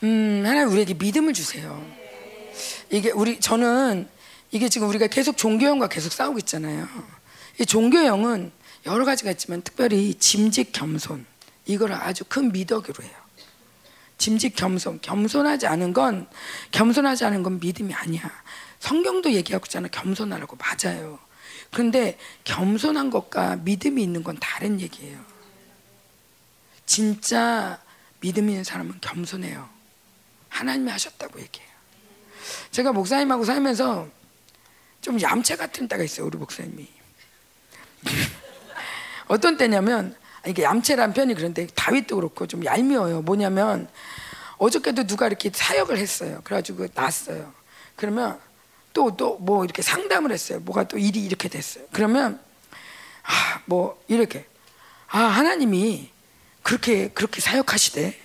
하나님 우리에게 믿음을 주세요. 이게 저는 이게 지금 우리가 계속 종교형과 계속 싸우고 있잖아요. 이 종교형은 여러 가지가 있지만 특별히 짐직 겸손. 이걸 아주 큰 미덕으로 해요. 짐직 겸손. 겸손하지 않은 건 믿음이 아니야. 성경도 얘기하고 있잖아. 겸손하라고. 맞아요. 근데 겸손한 것과 믿음이 있는 건 다른 얘기예요. 진짜 믿음 있는 사람은 겸손해요. 하나님이 하셨다고 얘기해요. 제가 목사님하고 살면서 좀 얌체 같은 때가 있어요. 우리 목사님이. 어떤 때냐면, 이게 얌체란 편이 그런데 다윗도 그렇고 좀 얄미워요. 뭐냐면 어저께도 누가 이렇게 사역을 했어요. 그래가지고 났어요. 그러면 또 뭐 이렇게 상담을 했어요. 뭐가 또 일이 이렇게 됐어요. 그러면 하나님이 그렇게 사역하시대.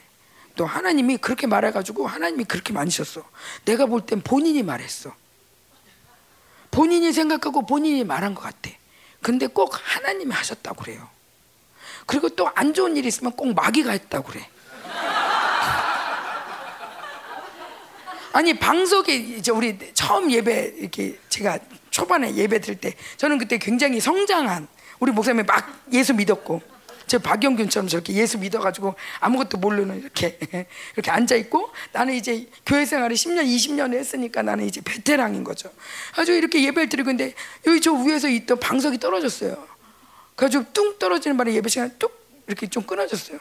또 하나님이 그렇게 말해가지고 하나님이 그렇게 만드셨어. 내가 볼 땐 본인이 말했어. 본인이 생각하고 본인이 말한 것 같아. 근데 꼭 하나님이 하셨다고 그래요. 그리고 또 안 좋은 일이 있으면 꼭 마귀가 했다고 그래. 아니 방석에 이제 우리 처음 예배 이렇게 제가 초반에 예배 드릴 때 저는 그때 굉장히 성장한 우리 목사님이 막 예수 믿었고 저 박영균처럼 저렇게 예수 믿어가지고 아무것도 모르는 이렇게 앉아있고 나는 이제 교회 생활을 10년, 20년 했으니까 나는 이제 베테랑인 거죠. 아주 이렇게 예배를 드리고 있는데 여기 저 위에서 있던 방석이 떨어졌어요. 그래가지고 뚱 떨어지는 바람에 예배 시간에 뚝 이렇게 좀 끊어졌어요.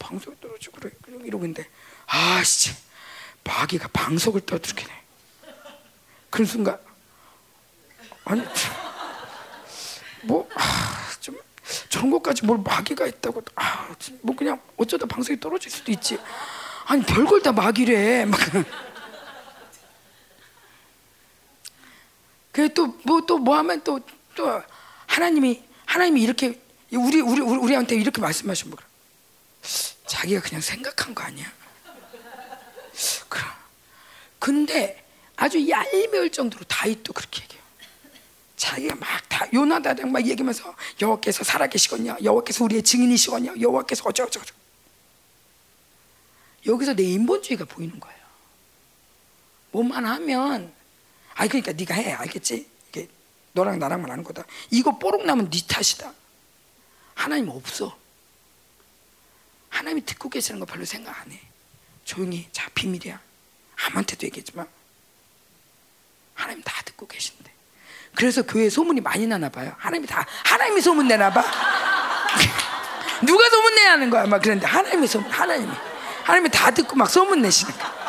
방석이 떨어지고 그래. 이러고 있는데 아씨 마귀가 방석을 떨어뜨리네. 그런 순간 아니 좀 저런 것까지 뭘 마귀가 있다고 그냥 어쩌다 방석이 떨어질 수도 있지. 아니 별걸 다 마귀래. 막 그래 또 뭐 하면 또 하나님이 이렇게 우리한테 이렇게 말씀하시면 그래. 자기가 그냥 생각한 거 아니야. 그럼. 근데 아주 얄미울 정도로 다윗도 그렇게 얘기해요. 자기가 막 다 요나단이랑 막 얘기하면서 여호와께서 살아계시거냐, 여호와께서 우리의 증인이시거냐, 여호와께서 어쩌고저쩌고. 여기서 내 인본주의가 보이는 거예요. 뭐만 하면 그러니까 네가 해, 알겠지? 너랑 나랑만 하는 거다. 이거 뽀록 나면 네 탓이다. 하나님 없어. 하나님이 듣고 계시는 거 별로 생각 안 해. 조용히. 자, 비밀이야. 아무한테도 얘기했지만 하나님 다 듣고 계신데. 그래서 교회에 소문이 많이 나나 봐요. 하나님이 소문 내나 봐. 누가 소문 내야 하는 거야. 막 그런데 하나님이 다 듣고 막 소문 내시니까.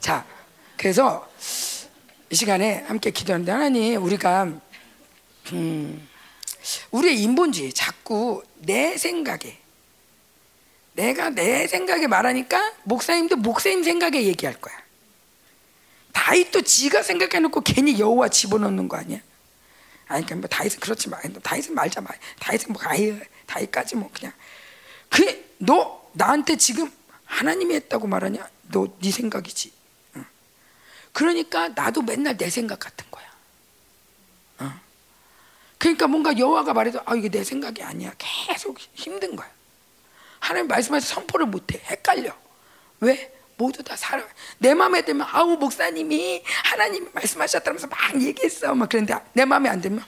자, 그래서 이 시간에 함께 기도하는데 하나님 우리가 우리의 인본주의 자꾸 내 생각에 말하니까 목사님도 목사님 생각에 얘기할 거야. 다 다윗 도 지가 생각해놓고 괜히 여호와 집어넣는 거 아니야? 아니 그러니까 뭐 다윗은 그렇지 마. 다윗은 말자 마. 다윗은 뭐 아예 다윗까지 뭐 그냥 그 너 나한테 지금 하나님이 했다고 말하냐? 너 네 생각이지. 응. 그러니까 나도 맨날 내 생각 같은 거야. 응. 그러니까 뭔가 여호와가 말해도 아 이게 내 생각이 아니야. 계속 힘든 거야. 하나님 말씀하셔서 선포를 못해. 헷갈려. 왜? 모두 다 사람 내 마음에 들면 아우 목사님이 하나님이 말씀하셨다면서 막 얘기했어 막 그런데 내 마음에 안 들면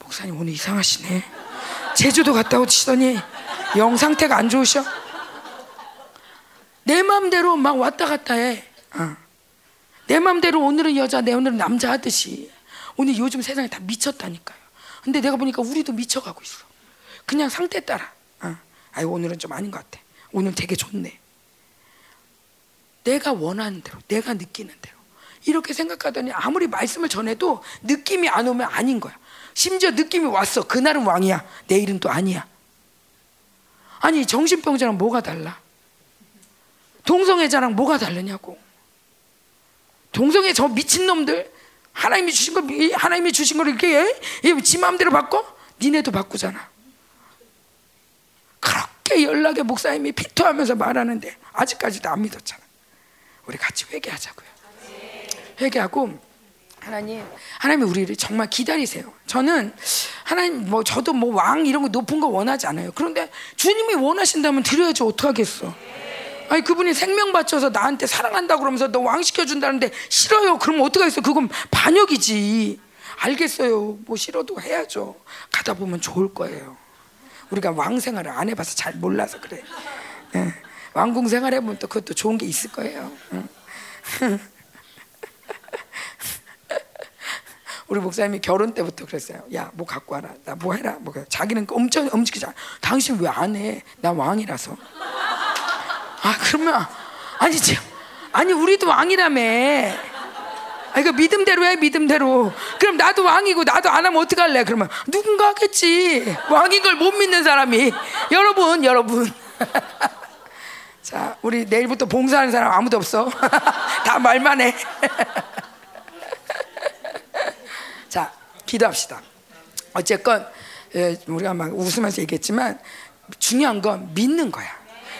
목사님 오늘 이상하시네 제주도 갔다 오시더니 영 상태가 안 좋으셔 내 마음대로 막 왔다 갔다 해 내 마음대로 오늘은 여자 내 오늘은 남자 하듯이 오늘 요즘 세상에 다 미쳤다니까요 근데 내가 보니까 우리도 미쳐가고 있어 그냥 상태 따라 아유 오늘은 좀 아닌 것 같아 오늘 되게 좋네 내가 원하는 대로 내가 느끼는 대로 이렇게 생각하더니 아무리 말씀을 전해도 느낌이 안 오면 아닌 거야 심지어 느낌이 왔어 그날은 왕이야 내일은 또 아니야 아니 정신병자랑 뭐가 달라 동성애자랑 뭐가 다르냐고 동성애 저 미친놈들 하나님이 주신 걸 이렇게 지 마음대로 바꿔? 니네도 바꾸잖아 그렇게 연락에 목사님이 피토하면서 말하는데 아직까지도 안 믿었잖아 우리 같이 회개하자고요. 회개하고 하나님이 우리를 정말 기다리세요. 저는 하나님 뭐 저도 뭐 왕 이런 거 높은 거 원하지 않아요. 그런데 주님이 원하신다면 드려야죠. 어떡하겠어? 아니 그분이 생명 바쳐서 나한테 사랑한다 그러면서 너 왕 시켜 준다는데 싫어요. 그럼 어떡하겠어? 그건 반역이지. 알겠어요. 뭐 싫어도 해야죠. 가다 보면 좋을 거예요. 우리가 왕 생활을 안 해봐서 잘 몰라서 그래. 네. 왕궁 생활해보면 또 그것도 좋은 게 있을 거예요. 우리 목사님이 결혼 때부터 그랬어요. 야, 뭐 갖고 와라. 나 뭐 해라. 뭐 자기는 엄청 움직이지 않아. 당신 왜 안 해? 나 왕이라서. 아, 그러면 아니 우리도 왕이라며. 아, 이거 믿음대로 해, 믿음대로. 그럼 나도 왕이고 나도 안 하면 어떡할래? 그러면 누군가 하겠지. 왕인 걸 못 믿는 사람이. 여러분. 자, 우리 내일부터 봉사하는 사람 아무도 없어. 다 말만 해. 자, 기도합시다. 어쨌건 우리가 막 웃으면서 얘기했지만 중요한 건 믿는 거야.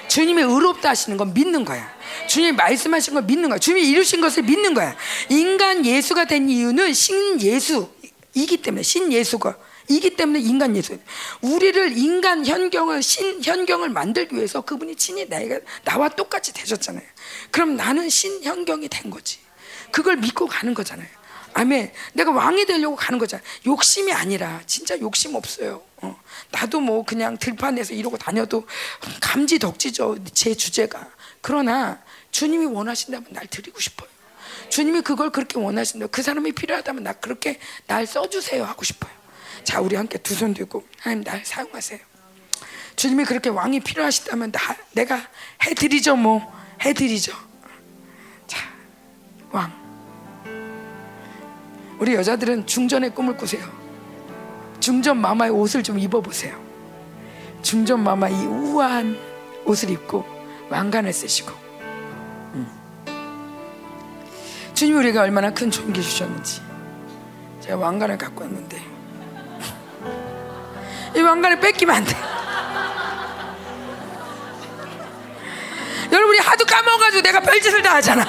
주님이 의롭다 하시는 건 믿는 거야. 주님이 말씀하신 건 믿는 거야. 주님이 이루신 것을 믿는 거야. 인간 예수가 된 이유는 신 예수이기 때문에 신 예수가 이기 때문에 인간 예수 우리를 인간 현경을 신현경을 만들기 위해서 그분이 친히 나와 똑같이 되셨잖아요 그럼 나는 신현경이 된 거지 그걸 믿고 가는 거잖아요 아멘 내가 왕이 되려고 가는 거잖아 욕심이 아니라 진짜 욕심 없어요 나도 뭐 그냥 들판에서 이러고 다녀도 감지덕지죠 제 주제가 그러나 주님이 원하신다면 날 드리고 싶어요 주님이 그걸 그렇게 원하신다면 그 사람이 필요하다면 나 그렇게 날 써주세요 하고 싶어요 자 우리 함께 두 손 들고 하나님 날 사용하세요 주님이 그렇게 왕이 필요하시다면 내가 해드리죠 뭐 해드리죠 자 왕 우리 여자들은 중전의 꿈을 꾸세요 중전 마마의 옷을 좀 입어보세요 중전 마마 이 우아한 옷을 입고 왕관을 쓰시고 주님이 우리에게 얼마나 큰 존귀 주셨는지 제가 왕관을 갖고 왔는데 이 왕관을 뺏기면 안 돼. 여러분이 하도 까먹어가지고 내가 별짓을 다 하잖아.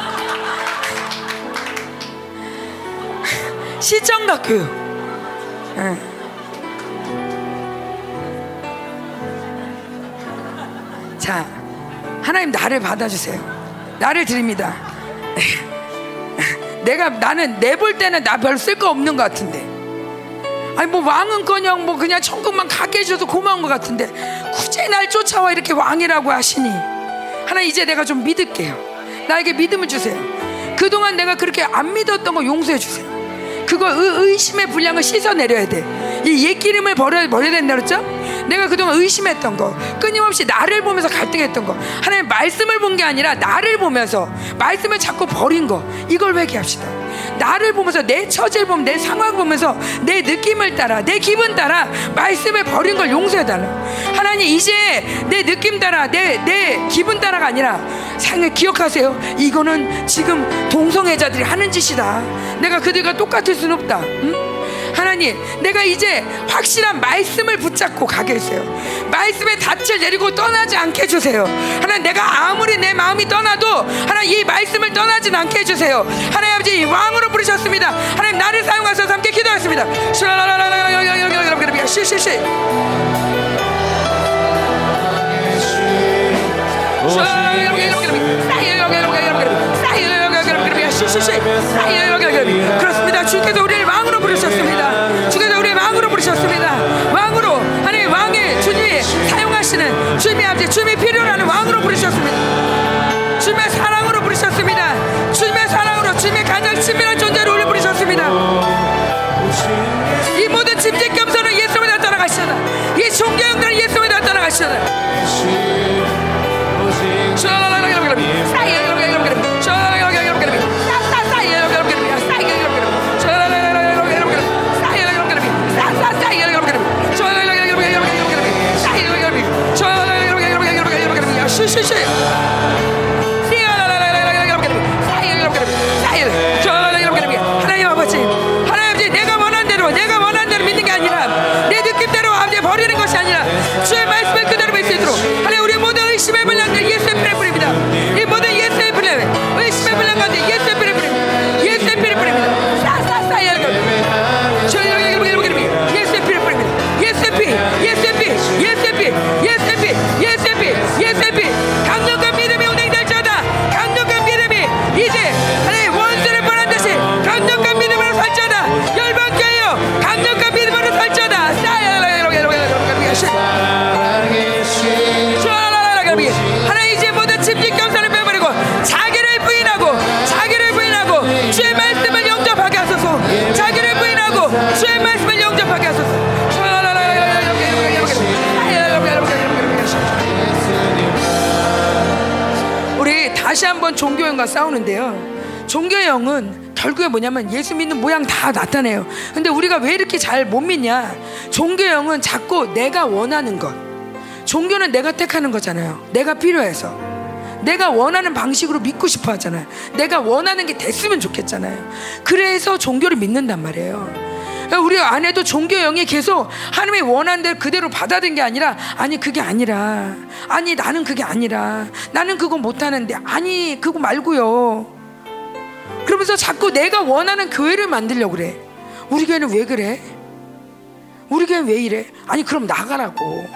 시점 같고요. 응. 자, 하나님 나를 받아주세요. 나를 드립니다. 나는 내볼 때는 나 별 쓸 거 없는 것 같은데. 아니 뭐 왕은커녕 뭐 그냥 천국만 가게 해줘서 고마운 것 같은데 굳이 날 쫓아와 이렇게 왕이라고 하시니 하나님 이제 내가 좀 믿을게요 나에게 믿음을 주세요 그동안 내가 그렇게 안 믿었던 거 용서해 주세요 그거 의심의 분량을 씻어내려야 돼 이 옛기름을 버려야 된다 그랬죠? 내가 그동안 의심했던 거 끊임없이 나를 보면서 갈등했던 거 하나님의 말씀을 본 게 아니라 나를 보면서 말씀을 자꾸 버린 거 이걸 회개합시다 나를 보면서, 내 처지를 보면, 내 상황을 보면서, 내 느낌을 따라, 내 기분 따라 말씀을 버린 걸 용서해달라. 하나님, 이제 내 느낌 따라, 내 기분 따라가 아니라, 상을 기억하세요. 이거는 지금 동성애자들이 하는 짓이다. 내가 그들과 똑같을 수는 없다. 하나님, 내가 이제 확실한 말씀을 붙잡고 가게 해주세요. 말씀의 닻을 내리고 떠나지 않게 해주세요. 하나님, 내가 아무리 내 마음이 떠나도 하나님 이 말씀을 떠나지 않게 해주세요. 하나님 아버지, 이 왕으로 부르셨습니다. 하나님, 나를 사용하셔서 함께 기도하겠습니다. 그렇습니다. 주께서 우리를 왕으로 부르셨습니다. 주께서 우리를 왕으로 부르셨습니다. 왕으로, 하나님, 왕의 주님이 사용하시는, 주님의 아버지, 주님이 필요로 하는 왕으로 부르셨습니다. 주님의 사랑으로 부르셨습니다. 주님의 사랑으로, 주님의 가장 친밀한 존재로 우리를 부르셨습니다. 이 모든 짐짓 겸손은 예수보다 떠나가시잖아. 이 존경들은 예수보다 떠나가시잖아. 하나님 아버지, 내가 원한 대로 믿는 게 아니라, 내 느낌대로 아버지 버리는 것이 아니라, 주의 말씀을 그대로 믿을 수 있도록 하나님, 우리 모든 의심의 분량들 예수의 피를 뿌립니다. 이 모든 예수의 분량, 의심의 분량 가운데 예수의 피를 뿌립니다. 예수의 피를 뿌립니다. 예수의 피를 뿌립니다. 예수의 피. 강력한 믿음이 운행될 자다. 강력한 믿음이 이제 하나님 원수를 멸하듯이 강력한 믿음으로 살 자다. 열방교회요, 강력한 믿음으로 살 자다. 하나님, 이제 모든 짐짓 경사를 빼버리고 자기를 부인하고 주의 말씀을 영접하게 하소서. 자기를 부인하고 주의 말씀을 영접하게 하소서. 다시 한번 종교형과 싸우는데요, 종교형은 결국에 뭐냐면 예수 믿는 모양 다 나타내요. 근데 우리가 왜 이렇게 잘 못 믿냐, 종교형은 자꾸 내가 원하는 것, 종교는 내가 택하는 거잖아요. 내가 필요해서 내가 원하는 방식으로 믿고 싶어 하잖아요. 내가 원하는 게 됐으면 좋겠잖아요. 그래서 종교를 믿는단 말이에요. 우리 안에도 종교형이 계속 하나님의 원한 대로 그대로 받아든 게 아니라, 나는 그게 아니라 나는 그거 못하는데, 아니 그거 말고요, 그러면서 자꾸 내가 원하는 교회를 만들려고 그래. 우리 교회는 왜 그래? 우리 교회는 왜 이래? 아니 그럼 나가라고.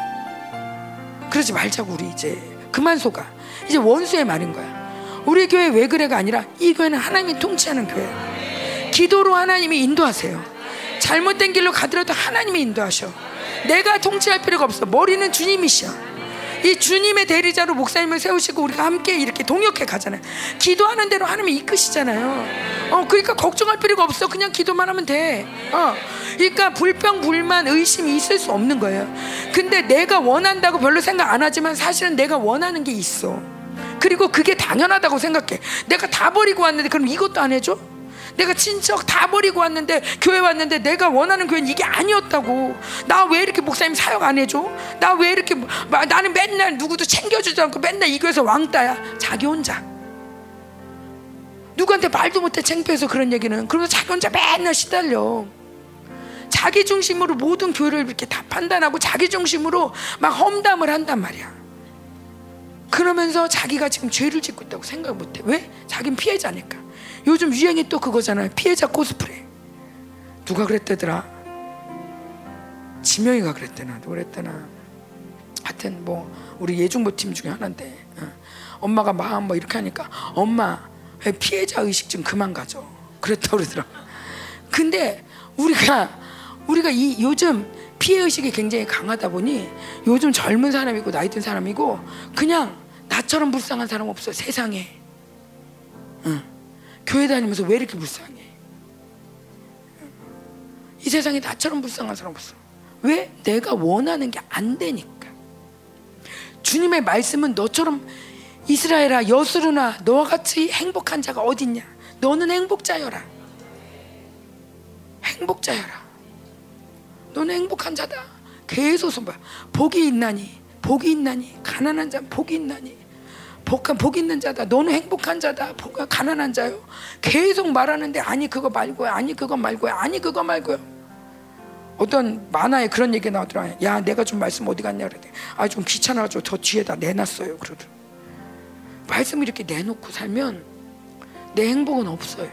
그러지 말자고. 우리 이제 그만 속아. 이제 원수의 말인 거야. 우리 교회 왜 그래가 아니라, 이 교회는 하나님이 통치하는 교회야. 기도로 하나님이 인도하세요. 잘못된 길로 가더라도 하나님이 인도하셔. 내가 통치할 필요가 없어. 머리는 주님이셔. 이 주님의 대리자로 목사님을 세우시고 우리가 함께 이렇게 동역해 가잖아요. 기도하는 대로 하나님이 이끄시잖아요. 그러니까 걱정할 필요가 없어. 그냥 기도만 하면 돼. 그러니까 불평, 불만, 의심이 있을 수 없는 거예요. 근데 내가 원한다고 별로 생각 안 하지만 사실은 내가 원하는 게 있어. 그리고 그게 당연하다고 생각해. 내가 다 버리고 왔는데 그럼 이것도 안 해줘? 내가 친척 다 버리고 왔는데, 교회 왔는데 내가 원하는 교회는 이게 아니었다고. 나 왜 이렇게 목사님 사역 안 해줘? 나 왜 이렇게, 나는 맨날 누구도 챙겨주지 않고 맨날 이 교회에서 왕따야. 자기 혼자, 누구한테 말도 못해. 창피해서 그런 얘기는. 그러면서 자기 혼자 맨날 시달려. 자기 중심으로 모든 교회를 이렇게 다 판단하고 자기 중심으로 막 험담을 한단 말이야. 그러면서 자기가 지금 죄를 짓고 있다고 생각 못해. 왜? 자기는 피해자니까. 요즘 유행이 또 그거잖아요. 피해자 코스프레. 누가 그랬다더라? 지명이가 그랬대나, 누가 그랬대나. 하여튼 뭐 우리 예중보팀 중에 하나인데, 엄마가 마음 뭐 이렇게 하니까, 엄마 피해자 의식 좀 그만 가져, 그랬다 그러더라. 근데 우리가 이 요즘 피해 의식이 굉장히 강하다 보니, 요즘 젊은 사람이고 나이 든 사람이고 그냥 나처럼 불쌍한 사람 없어 세상에. 교회 다니면서 왜 이렇게 불쌍해? 이 세상에 나처럼 불쌍한 사람 없어. 왜? 내가 원하는 게 안 되니까. 주님의 말씀은 너처럼, 이스라엘아, 여수르나, 너와 같이 행복한 자가 어딨냐? 너는 행복자여라. 행복자여라. 너는 행복한 자다. 계속 선발. 복이 있나니, 복이 있나니, 가난한 자 복이 있나니, 복 있는 자다. 너는 행복한 자다. 복 가난한 자요. 계속 말하는데 아니 그거 말고요, 아니 그거 말고요, 아니 그거 말고요. 어떤 만화에 그런 얘기 나오더라. 야, 내가 좀 말씀 어디 갔냐 그랬더니 아, 좀 귀찮아가지고 저 뒤에다 내놨어요. 그러더라. 말씀 이렇게 내놓고 살면 내 행복은 없어요.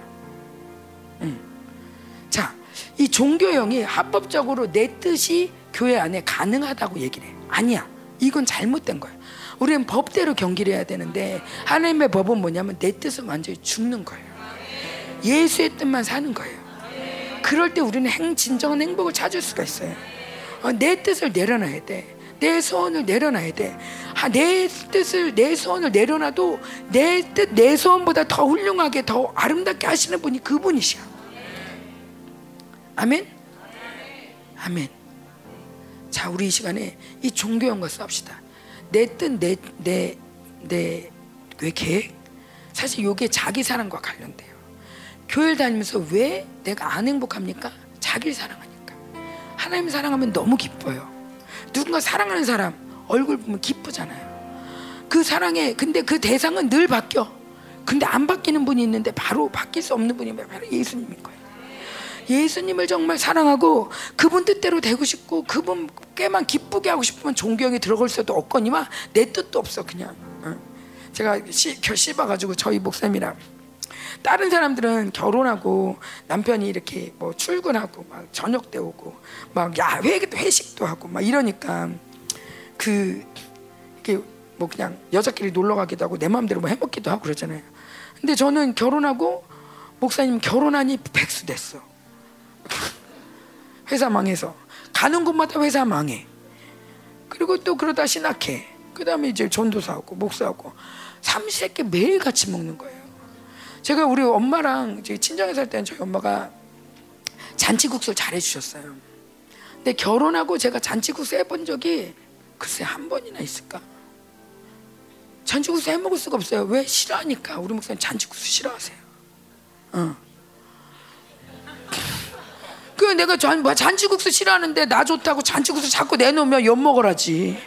자, 이 종교형이 합법적으로 내 뜻이 교회 안에 가능하다고 얘기를 해. 아니야, 이건 잘못된 거야. 우리는 법대로 경기를 해야 되는데 하나님의 법은 뭐냐면 내 뜻은 완전히 죽는 거예요. 예수의 뜻만 사는 거예요. 그럴 때 우리는 진정한 행복을 찾을 수가 있어요. 내 뜻을 내려놔야 돼. 내 소원을 내려놔야 돼. 내 소원을 내려놔도 내 뜻, 내 소원보다 더 훌륭하게, 더 아름답게 하시는 분이 그분이시야. 아멘? 아멘. 자, 우리 이 시간에 이 종교형과 싸웁시다. 내 뜻, 내 계획? 사실 이게 자기 사랑과 관련돼요. 교회를 다니면서 왜 내가 안 행복합니까? 자기를 사랑하니까. 하나님 사랑하면 너무 기뻐요. 누군가 사랑하는 사람 얼굴 보면 기쁘잖아요. 그 사랑에 근데 그 대상은 늘 바뀌어. 근데 안 바뀌는 분이 있는데 바로 바뀔 수 없는 분이 바로 예수님인 거예요. 예수님을 정말 사랑하고 그분 뜻대로 되고 싶고 그분께만 기쁘게 하고 싶으면 종교형이 들어갈 수도 없거니와 내 뜻도 없어 그냥. 제가 씹어가지고 저희 목사님이랑 다른 사람들은 결혼하고 남편이 이렇게 뭐 출근하고 막 저녁 때 오고 막 야외 회식도 하고 막 이러니까 이게 뭐 그냥 여자끼리 놀러 가기도 하고 내 마음대로 뭐 해먹기도 하고 그러잖아요. 근데 저는 결혼하고 목사님 결혼하니 백수 됐어. 회사 망해서 가는 곳마다 회사 망해. 그리고 또 그러다 신학회. 그 다음에 이제 전도사하고 목사하고 삼시세끼 매일 같이 먹는 거예요. 제가 우리 엄마랑 친정에 살 때는 저희 엄마가 잔치국수를 잘해주셨어요. 근데 결혼하고 제가 잔치국수 해본 적이 글쎄 한 번이나 있을까? 잔치국수 해먹을 수가 없어요. 왜? 싫어하니까. 우리 목사님 잔치국수 싫어하세요. 그래, 내가 잔치국수 싫어하는데 나 좋다고 잔치국수 자꾸 내놓으면 엿먹으라지.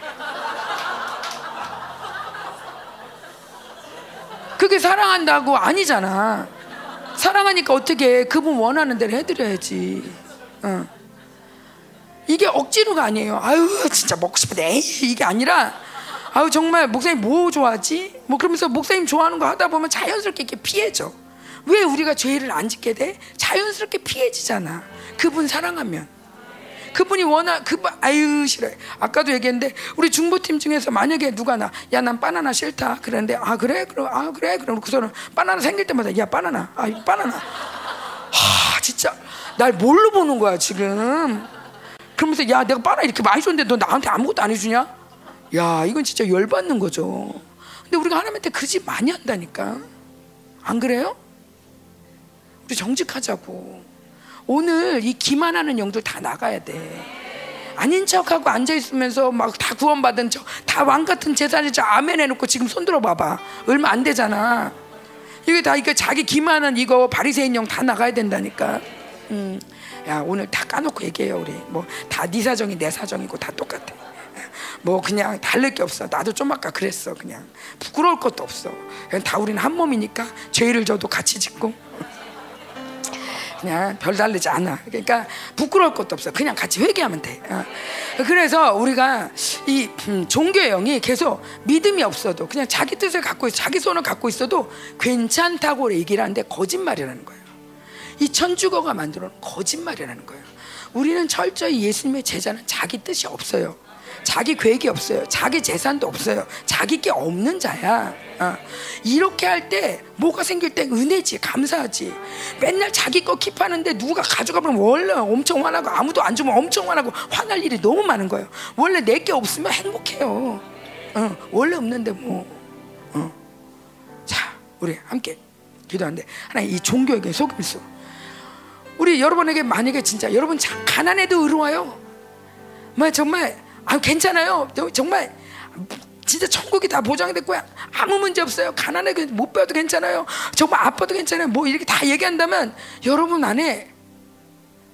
그게 사랑한다고 아니잖아. 사랑하니까 어떻게 해? 그분 원하는 대로 해드려야지. 이게 억지로가 아니에요. 아유 진짜 먹고 싶은데 에이, 이게 아니라 아유 정말 목사님 뭐 좋아하지? 뭐 그러면서 목사님 좋아하는 거 하다 보면 자연스럽게 이렇게 피해져. 왜 우리가 죄를 안 짓게 돼? 자연스럽게 피해지잖아. 그분 사랑하면. 그분이 아유 싫어요. 아까도 얘기했는데 우리 중보팀 중에서 만약에 누가 야 난 바나나 싫다 그랬는데 아 그래? 그럼 그 사람 바나나 생길 때마다 야 바나나 하 진짜 날 뭘로 보는 거야 지금. 그러면서 야 내가 바나나 이렇게 많이 줬는데 너 나한테 아무것도 안 해주냐? 야 이건 진짜 열받는 거죠. 근데 우리가 하나님한테 그 짓 많이 한다니까. 안 그래요? 우리 정직하자고. 오늘 이 기만하는 영들 다 나가야 돼. 아닌 척하고 앉아있으면서 막 다 구원받은 척, 다 왕같은 제사리자 아멘 해놓고 지금 손들어 봐봐. 얼마 안 되잖아. 이게 다 이거 자기 기만한 이거 바리새인 영 다 나가야 된다니까. 야 오늘 다 까놓고 얘기해요 우리. 뭐 다 네 사정이 내 사정이고 다 똑같아. 뭐 그냥 다를 게 없어. 나도 좀 아까 그랬어. 그냥 부끄러울 것도 없어. 그냥 다 우리는 한 몸이니까 죄를 져도 같이 짓고. 그냥 별 다르지 않아. 그러니까 부끄러울 것도 없어. 그냥 같이 회개하면 돼. 그래서 우리가 이 종교의 영이 계속 믿음이 없어도 그냥 자기 뜻을 갖고 있어, 자기 소원을 갖고 있어도 괜찮다고 얘기를 하는데 거짓말이라는 거예요. 이 천주교가 만들어놓은 거짓말이라는 거예요. 우리는 철저히 예수님의 제자는 자기 뜻이 없어요. 자기 계획이 없어요. 자기 재산도 없어요. 자기 게 없는 자야. 이렇게 할 때 뭐가 생길 때 은혜지, 감사하지. 맨날 자기 거 킵하는데 누가 가져가면 원래 엄청 화나고 아무도 안 주면 엄청 화나고 화날 일이 너무 많은 거예요. 원래 내 게 없으면 행복해요. 원래 없는데 뭐. 자, 우리 함께 기도하는데 하나님 이 종교에게 속임수. 우리 여러분에게 만약에 진짜 여러분 참 가난해도 의로워요. 정말 괜찮아요. 정말 진짜 천국이 다 보장됐고 아무 문제 없어요. 가난하게 못 배워도 괜찮아요. 정말 아파도 괜찮아요. 뭐 이렇게 다 얘기한다면 여러분 안에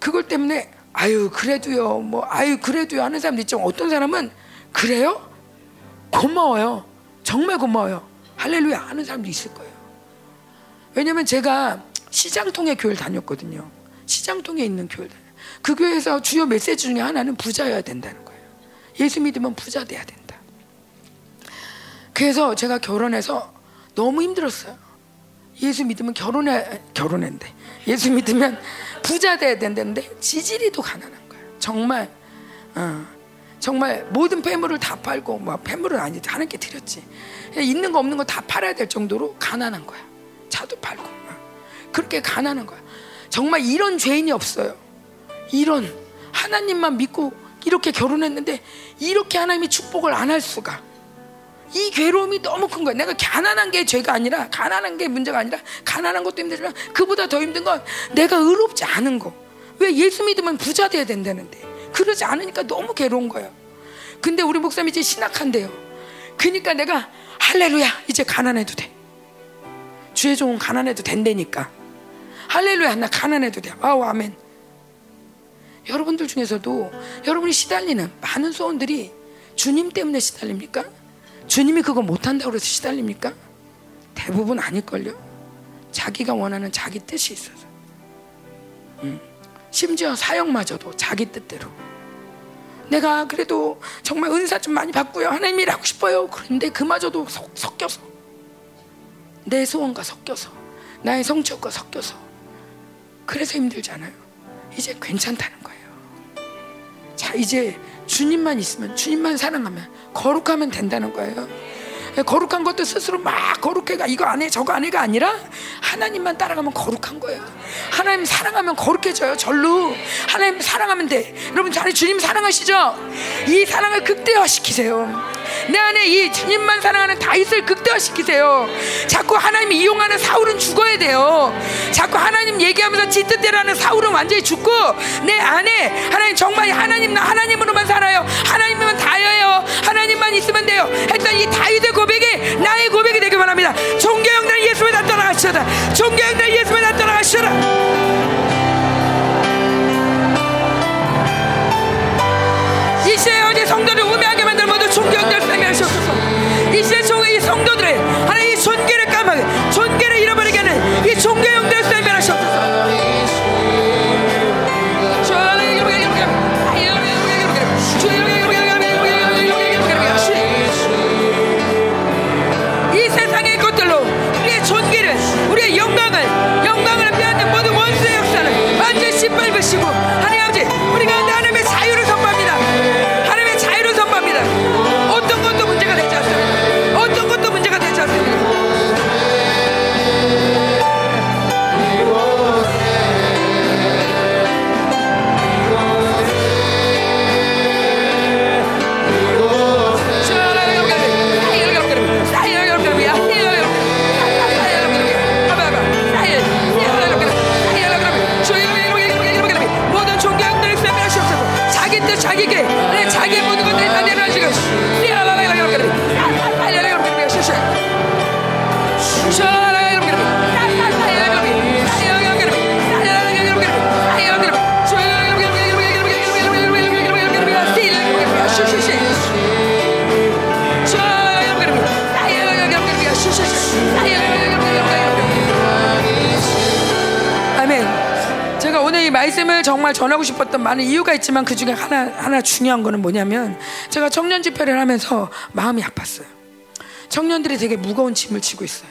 그걸 때문에 아유 그래도요 뭐 아유 그래도요 하는 사람도 있죠. 어떤 사람은 그래요? 고마워요. 정말 고마워요. 할렐루야 하는 사람도 있을 거예요. 왜냐면 제가 시장통에 교회를 다녔거든요. 시장통에 있는 교회를 다녔어요. 그 교회에서 주요 메시지 중에 하나는 부자여야 된다는 거예요. 예수 믿으면 부자 돼야 된다. 그래서 제가 결혼해서 너무 힘들었어요. 예수 믿으면 결혼했는데 예수 믿으면 부자 돼야 된다는데 지지리도 가난한 거예요. 정말 정말 모든 폐물을 다 팔고 뭐 폐물은 아니지 하나님께 드렸지 있는 거 없는 거 다 팔아야 될 정도로 가난한 거야. 차도 팔고 그렇게 가난한 거야. 정말 이런 죄인이 없어요. 이런 하나님만 믿고 이렇게 결혼했는데 이렇게 하나님이 축복을 안 할 수가. 이 괴로움이 너무 큰 거야. 내가 가난한 게 죄가 아니라 가난한 게 문제가 아니라 가난한 것도 힘들지만 그보다 더 힘든 건 내가 의롭지 않은 거. 왜 예수 믿으면 부자 돼야 된다는데 그러지 않으니까 너무 괴로운 거예요. 근데 우리 목사님이 이제 신학한대요. 그러니까 내가 할렐루야 이제 가난해도 돼. 주의 종은 가난해도 된다니까. 할렐루야 나 가난해도 돼. 아우 아멘. 여러분들 중에서도 여러분이 시달리는 많은 소원들이 주님 때문에 시달립니까? 주님이 그거 못한다고 해서 시달립니까? 대부분 아닐걸요? 자기가 원하는 자기 뜻이 있어서 심지어 사역마저도 자기 뜻대로 내가 그래도 정말 은사 좀 많이 받고요 하나님 일하고 싶어요. 그런데 그마저도 섞여서 내 소원과 섞여서 나의 성취욕과 섞여서 그래서 힘들잖아요. 이제 괜찮다는 거예요. 자 이제 주님만 있으면 주님만 사랑하면 거룩하면 된다는 거예요. 거룩한 것도 스스로 막 거룩해가 이거 안 해 저거 안 해가 아니라 하나님만 따라가면 거룩한 거예요. 하나님 사랑하면 거룩해져요. 절로 하나님 사랑하면 돼. 여러분 주님 사랑하시죠? 이 사랑을 극대화시키세요. 내 안에 이 주님만 사랑하는 다윗을 극대화시키세요. 자꾸 하나님 이용하는 사울은 죽어야 돼요. 자꾸 하나님 얘기하면서 지 뜻대로 하는 사울은 완전히 죽고 내 안에 하나님 정말 하나님 나 하나님으로만 살아요. 하나님이면 다예요. 하나님만 있으면 돼요. 했던 이 다윗의 고백이 나의 고백이 되길 바랍니다. 종교형들 예수에 다 떠나가시라. 종교형들 예수에 다 떠나가시라. 이 시대에 어제 성도를 우매하게 만드는 모든 존경들 세게 하시옵소서. 이 시대 종의 이 성도들의 하나의 이 존귀를 까마게 존귀를 잃어버리게 하는 이 종교의 영들 세게 하시옵소서. 말씀을 정말 전하고 싶었던 많은 이유가 있지만 그 중에 하나 중요한 거는 뭐냐면 제가 청년 집회를 하면서 마음이 아팠어요. 청년들이 되게 무거운 짐을 지고 있어요.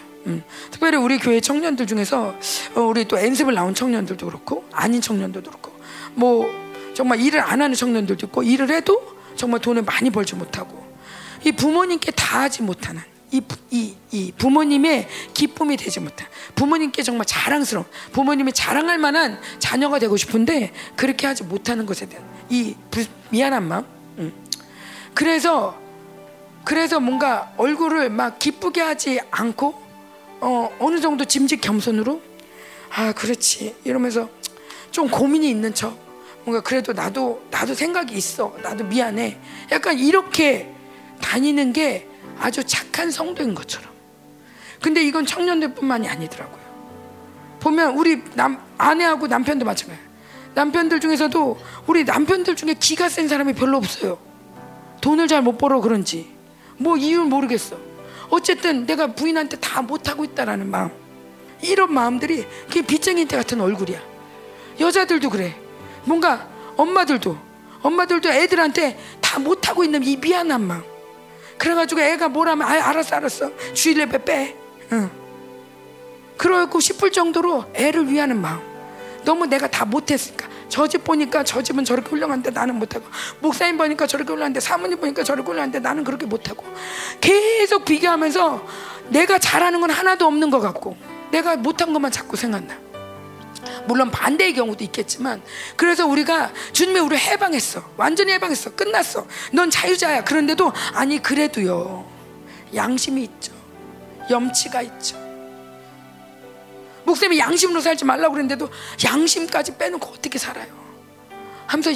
특별히 우리 교회 청년들 중에서 우리 또 엔습을 나온 청년들도 그렇고 아닌 청년들도 그렇고 뭐 정말 일을 안 하는 청년들도 있고 일을 해도 정말 돈을 많이 벌지 못하고 이 부모님께 다 하지 못하는 이 부모님의 기쁨이 되지 못한 부모님께 정말 자랑스러운 부모님이 자랑할 만한 자녀가 되고 싶은데 그렇게 하지 못하는 것에 대한 이 미안한 마음. 그래서 뭔가 얼굴을 막 기쁘게 하지 않고 어느 정도 짐짓 겸손으로 아 그렇지 이러면서 좀 고민이 있는 척 뭔가 그래도 나도 생각이 있어 나도 미안해 약간 이렇게 다니는 게 아주 착한 성도인 것처럼. 근데 이건 청년들뿐만이 아니더라고요. 보면 우리 아내하고 남편도 마찬가지예요. 남편들 중에서도 우리 남편들 중에 기가 센 사람이 별로 없어요. 돈을 잘 못 벌어 그런지 뭐 이유는 모르겠어. 어쨌든 내가 부인한테 다 못하고 있다라는 마음, 이런 마음들이 그게 빚쟁이한테 같은 얼굴이야. 여자들도 그래. 뭔가 엄마들도 애들한테 다 못하고 있는 이 미안한 마음. 그래가지고 애가 뭐라면 알았어 주일에 빼. 그러고 싶을 정도로 애를 위하는 마음. 너무 내가 다 못했으니까. 저 집 보니까 저 집은 저렇게 훌륭한데 나는 못하고, 목사님 보니까 저렇게 훌륭한데, 사모님 보니까 저렇게 훌륭한데 나는 그렇게 못하고, 계속 비교하면서 내가 잘하는 건 하나도 없는 것 같고 내가 못한 것만 자꾸 생각나. 물론 반대의 경우도 있겠지만, 그래서 우리가 주님의 우리 해방했어. 완전히 해방했어. 끝났어. 넌 자유자야. 그런데도 아니 그래도요 양심이 있죠. 염치가 있죠. 목사님이 양심으로 살지 말라고 그랬는데도 양심까지 빼놓고 어떻게 살아요 하면서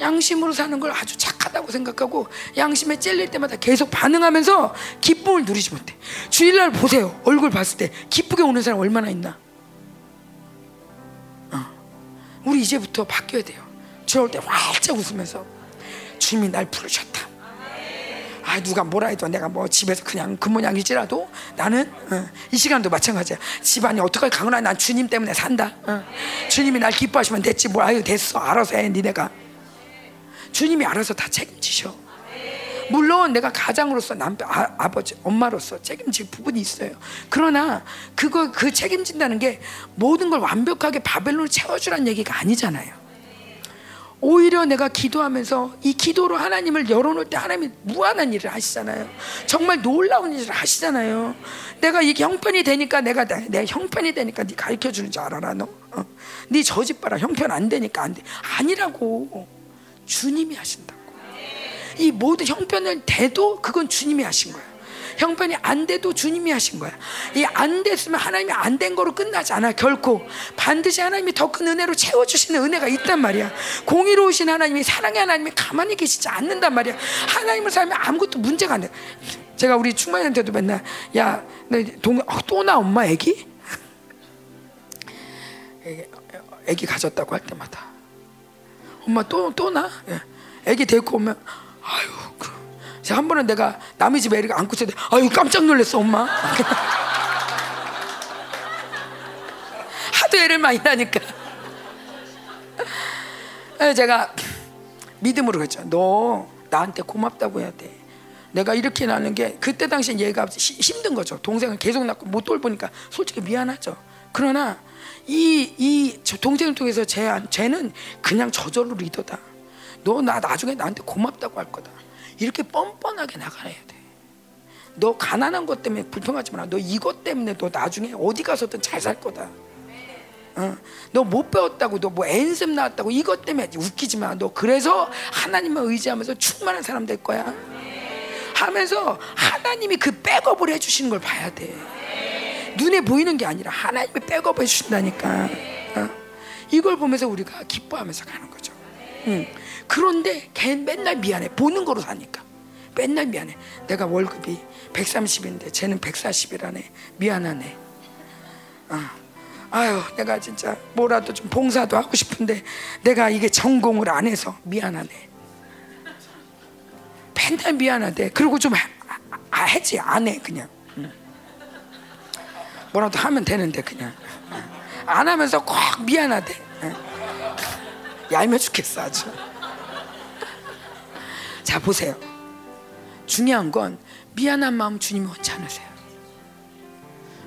양심으로 사는 걸 아주 착하다고 생각하고, 양심에 찔릴 때마다 계속 반응하면서 기쁨을 누리지 못해. 주일날 보세요. 얼굴 봤을 때 기쁘게 오는 사람 얼마나 있나. 우리 이제부터 바뀌어야 돼요. 주일 올 때 활짝 웃으면서 주님이 날 부르셨다. 아, 누가 뭐라 해도 내가 뭐 집에서 그냥 그 모양일지라도 나는 이 시간도 마찬가지야. 집안이 어떻게 가거나 난 주님 때문에 산다. 주님이 날 기뻐하시면 됐지 뭐. 아유 됐어 알아서 해 니네가. 주님이 알아서 다 책임지셔. 물론 내가 가장으로서 남편, 아버지, 엄마로서 책임질 부분이 있어요. 그러나 그 책임진다는 게 모든 걸 완벽하게 바벨론을 채워주란 얘기가 아니잖아요. 오히려 내가 기도하면서 이 기도로 하나님을 열어놓을 때 하나님이 무한한 일을 하시잖아요. 정말 놀라운 일을 하시잖아요. 내가 이게 형편이 되니까 내가 형편이 되니까 네 가르쳐주는 줄 알아라 너. 네 저 집 봐라. 형편 안 되니까 안 돼. 아니라고. 주님이 하신다고. 이 모든 형편을 대도 그건 주님이 하신 거야. 형편이 안 돼도 주님이 하신 거야. 이 안 됐으면 하나님이 안 된 거로 끝나지 않아. 결코 반드시 하나님이 더 큰 은혜로 채워주시는 은혜가 있단 말이야. 공의로우신 하나님이, 사랑의 하나님이 가만히 계시지 않는단 말이야. 하나님을 살면 아무것도 문제가 안 돼. 제가 우리 충만한테도 맨날 야 또 나 엄마 애기? 애기 가졌다고 할 때마다 엄마 또 나? 애기 데리고 오면 아유 한 번은 내가 남의 집에 애를 안고 있었는데 아유 깜짝 놀랐어 엄마. 하도 애를 많이 낳으니까. 제가 믿음으로 그랬죠. 너 나한테 고맙다고 해야 돼. 내가 이렇게 낳는 게 그때 당시엔 얘가 힘든 거죠. 동생을 계속 낳고 못 돌보니까 솔직히 미안하죠. 그러나 이 동생을 통해서 쟤는 그냥 저절로 리더다. 너 나중에 나한테 고맙다고 할 거다. 이렇게 뻔뻔하게 나가야 돼. 너 가난한 것 때문에 불평하지 마라. 너 이것 때문에 너 나중에 어디 가서든 잘 살 거다. 너 못 배웠다고, 너 뭐 엔습 나왔다고 이것 때문에 웃기지 마. 너 그래서 하나님만 의지하면서 충만한 사람 될 거야 하면서 하나님이 그 백업을 해주시는 걸 봐야 돼. 눈에 보이는 게 아니라 하나님이 백업을 해주신다니까. 이걸 보면서 우리가 기뻐하면서 가는 거죠. 그런데 걔 맨날 미안해. 보는 거로 사니까 맨날 미안해. 내가 월급이 130인데 쟤는 140이라네. 미안하네. 아유 내가 진짜 뭐라도 좀 봉사도 하고 싶은데 내가 이게 전공을 안 해서 미안하네. 맨날 미안하대. 그리고 좀 하지 안 해. 그냥 뭐라도 하면 되는데 그냥 안 하면서 꽉 미안하대. 얄매 죽겠어 아주. 자 보세요. 중요한 건 미안한 마음 주님이 원치 않으세요.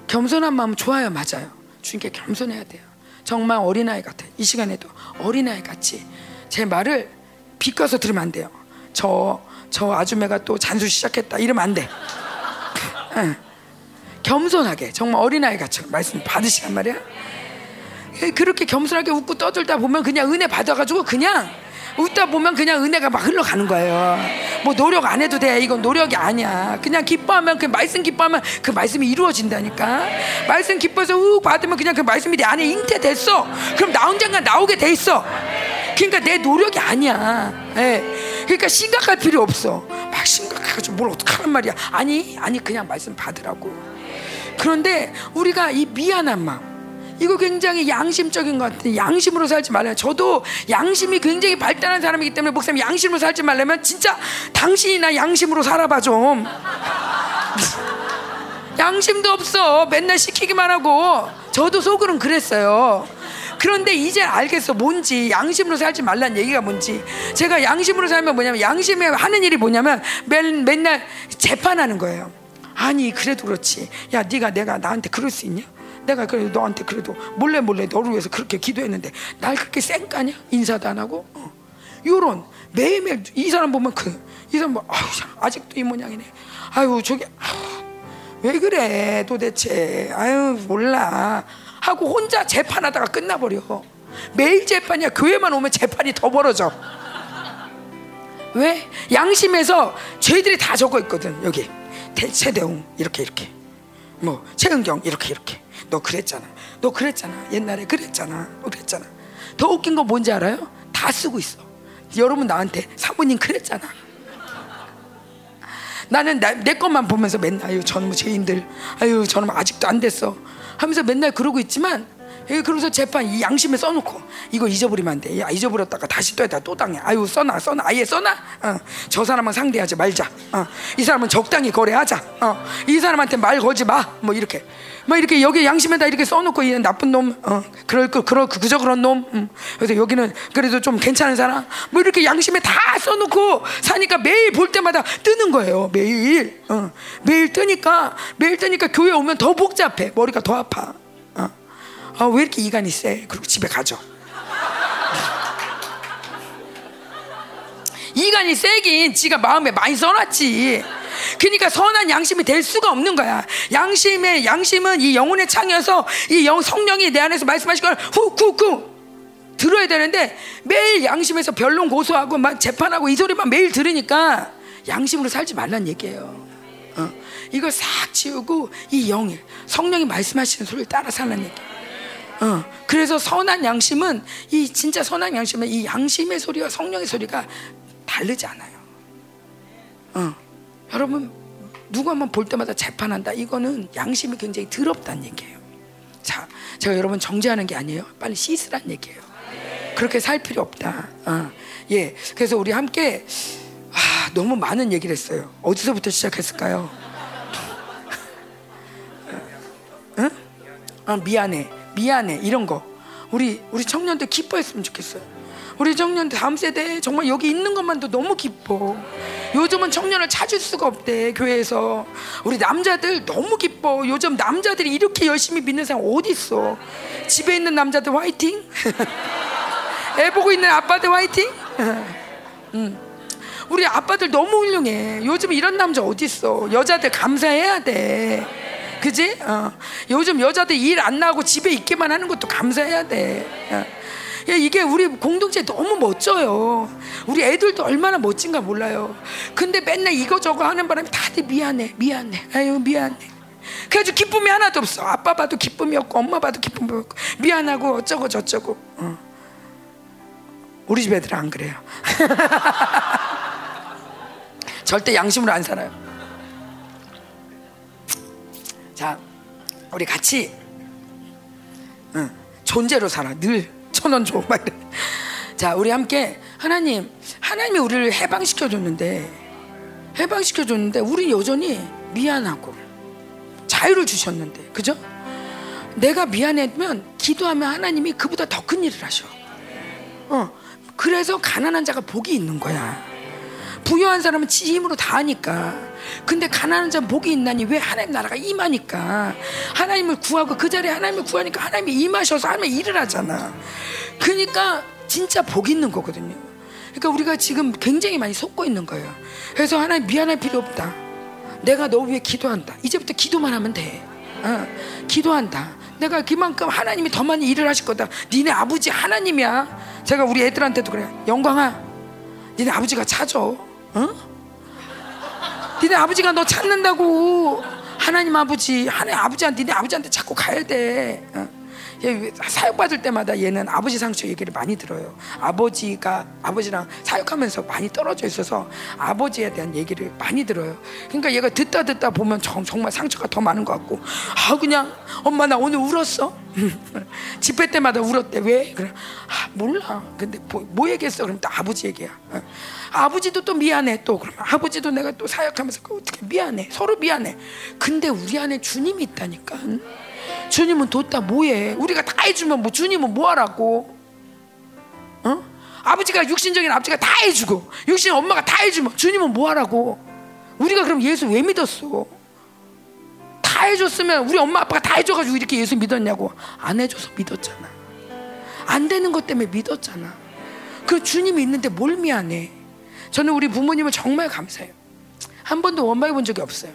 겸손한 마음 좋아요. 맞아요. 주님께 겸손해야 돼요. 정말 어린아이 같아. 이 시간에도 어린아이 같이 제 말을 비껴서 들으면 안 돼요. 저 아줌매가 또 잔소 시작했다 이러면 안 돼. 겸손하게 정말 어린아이 같이 말씀 받으시란 말이야. 그렇게 겸손하게 웃고 떠들다 보면 그냥 은혜 받아가지고 그냥 웃다 보면 그냥 은혜가 막 흘러가는 거예요. 뭐 노력 안 해도 돼. 이건 노력이 아니야. 그냥 기뻐하면 그 말씀 기뻐하면 그 말씀이 이루어진다니까. 말씀 기뻐해서 욱 받으면 그냥 그 말씀이 내 안에 잉태됐어. 그럼 나 언젠가 나오게 돼 있어. 그러니까 내 노력이 아니야. 예. 그러니까 심각할 필요 없어. 막 심각해가지고 뭘 어떡하란 말이야. 아니 그냥 말씀 받으라고. 그런데 우리가 이 미안한 마음, 이거 굉장히 양심적인 것 같아요. 양심으로 살지 말아요. 저도 양심이 굉장히 발달한 사람이기 때문에 목사님 양심으로 살지 말려면 진짜 당신이나 양심으로 살아봐 좀. 양심도 없어. 맨날 시키기만 하고. 저도 속으론 그랬어요. 그런데 이제 알겠어. 뭔지 양심으로 살지 말란 얘기가 뭔지. 제가 양심으로 살면 뭐냐면 양심에 하는 일이 뭐냐면 맨날 재판하는 거예요. 아니 그래도 그렇지. 야 네가 내가 나한테 그럴 수 있냐? 내가 그래도 너한테 그래도 몰래 너를 위해서 그렇게 기도했는데 날 그렇게 쌩까냐? 인사도 안 하고. 요런 매일매일 이 사람 보면 이 사람 보면 아유, 아직도 이 모양이네. 아유 저게 왜 그래 도대체. 아유 몰라 하고 혼자 재판하다가 끝나버려. 매일 재판이야. 교회만 오면 재판이 더 벌어져. 왜? 양심에서 죄들이 다 적어 있거든. 여기 최대웅 이렇게 뭐 최은경 이렇게 너 그랬잖아 옛날에 그랬잖아. 더 웃긴 거 뭔지 알아요? 다 쓰고 있어. 여러분 나한테 사모님 그랬잖아. 나는 내 것만 보면서 맨날 아유 저놈의 죄인들 아유 저놈 아직도 안 됐어 하면서 맨날 그러고 있지만, 그러면서 재판 이 양심에 써놓고 이거 잊어버리면 안 돼. 야 잊어버렸다가 다시 또 해다 또 당해. 아유 써놔 아예 써놔. 저 사람은 상대하지 말자. 이 사람은 적당히 거래하자. 이 사람한테 말 걸지 마. 뭐 이렇게 막 이렇게 여기 양심에다 이렇게 써놓고 이 나쁜 놈, 그저 그런 놈. 그래서 여기는 그래도 좀 괜찮은 사람. 뭐 이렇게 양심에 다 써놓고 사니까 매일 볼 때마다 뜨는 거예요. 매일. 매일 뜨니까 교회 오면 더 복잡해. 머리가 더 아파. 아 왜 이렇게 이간이 세? 그리고 집에 가죠. 이간이 세긴 지가 마음에 많이 써놨지. 그러니까 선한 양심이 될 수가 없는 거야. 양심은 이 영혼의 창이어서 이 성령이 내 안에서 말씀하시고 후쿠쿠 들어야 되는데 매일 양심에서 변론 고소하고 막 재판하고 이 소리만 매일 들으니까 양심으로 살지 말란 얘기예요. 이걸 싹 지우고 이 영이 성령이 말씀하시는 소리를 따라 살란 얘기예요. 그래서 선한 양심은 이 진짜 선한 양심은 이 양심의 소리와 성령의 소리가 다르지 않아요. 여러분 누구 한번 볼 때마다 재판한다. 이거는 양심이 굉장히 더럽다는 얘기예요. 자, 제가 여러분 정죄하는 게 아니에요. 빨리 씻으란 얘기예요. 그렇게 살 필요 없다. 예, 그래서 우리 함께 너무 많은 얘기를 했어요. 어디서부터 시작했을까요? 응? 미안해 이런 거 우리 청년들 기뻐했으면 좋겠어요. 우리 청년들 다음 세대 정말 여기 있는 것만도 너무 기뻐. 요즘은 청년을 찾을 수가 없대 교회에서. 우리 남자들 너무 기뻐. 요즘 남자들이 이렇게 열심히 믿는 사람 어디 있어? 집에 있는 남자들 화이팅. 애 보고 있는 아빠들 화이팅. 우리 아빠들 너무 훌륭해. 요즘 이런 남자 어디 있어? 여자들 감사해야 돼. 그지? 요즘 여자들 일 안 나고 집에 있기만 하는 것도 감사해야 돼. 이게 우리 공동체 너무 멋져요. 우리 애들도 얼마나 멋진가 몰라요. 근데 맨날 이거저거 하는 바람에 다들 미안해 아유 미안해. 그래가지고 기쁨이 하나도 없어. 아빠 봐도 기쁨이 없고 엄마 봐도 기쁨이 없고 미안하고 어쩌고 저쩌고. 우리 집 애들은 안 그래요. 절대 양심으로 안 살아요. 자, 우리 같이 존재로 살아. 늘 1,000원 줘. 막 이래. 자, 우리 함께 하나님이 우리를 해방시켜줬는데 우리 여전히 미안하고 자유를 주셨는데, 그죠? 내가 미안하면 기도하면 하나님이 그보다 더 큰 일을 하셔. 그래서 가난한 자가 복이 있는 거야. 부유한 사람은 지 힘으로 다 하니까. 근데 가난한 자는 복이 있나니 왜 하나님 나라가 임하니까. 하나님을 구하고 그 자리에 하나님을 구하니까 하나님이 임하셔서 하나님이 일을 하잖아. 그러니까 진짜 복이 있는 거거든요. 그러니까 우리가 지금 굉장히 많이 속고 있는 거예요. 그래서 하나님 미안할 필요 없다. 내가 너 위해 기도한다. 이제부터 기도만 하면 돼. 기도한다. 내가 그만큼 하나님이 더 많이 일을 하실 거다. 니네 아버지 하나님이야. 제가 우리 애들한테도 그래. 영광아, 니네 아버지가 찾아. 니네 아버지가 너 찾는다고. 하나님 아버지한테 자꾸 가야 돼. 사역받을 때마다 얘는 아버지 상처 얘기를 많이 들어요. 아버지랑 사역하면서 많이 떨어져 있어서 아버지에 대한 얘기를 많이 들어요. 그러니까 얘가 듣다 보면 정말 상처가 더 많은 것 같고, 아 그냥 엄마 나 오늘 울었어. 집회 때마다 울었대. 왜? 그래. 아 몰라. 근데 뭐 얘기했어? 그럼 또 아버지 얘기야. 어. 아버지도 또 미안해. 또 그러면 아버지도 내가 또 사역하면서 어떻게 미안해. 서로 미안해. 근데 우리 안에 주님이 있다니까. 주님은 뒀다 뭐해. 우리가 다 해주면 뭐 주님은 뭐하라고. 어? 아버지가 육신적인 아버지가 다 해주고 육신 엄마가 다 해주면 주님은 뭐하라고. 우리가 그럼 예수 왜 믿었어? 다 해줬으면 우리 엄마 아빠가 다 해줘가지고 이렇게 예수 믿었냐고. 안 해줘서 믿었잖아. 안 되는 것 때문에 믿었잖아. 그 주님이 있는데 뭘 미안해. 저는 우리 부모님을 정말 감사해요. 한 번도 원망해 본 적이 없어요.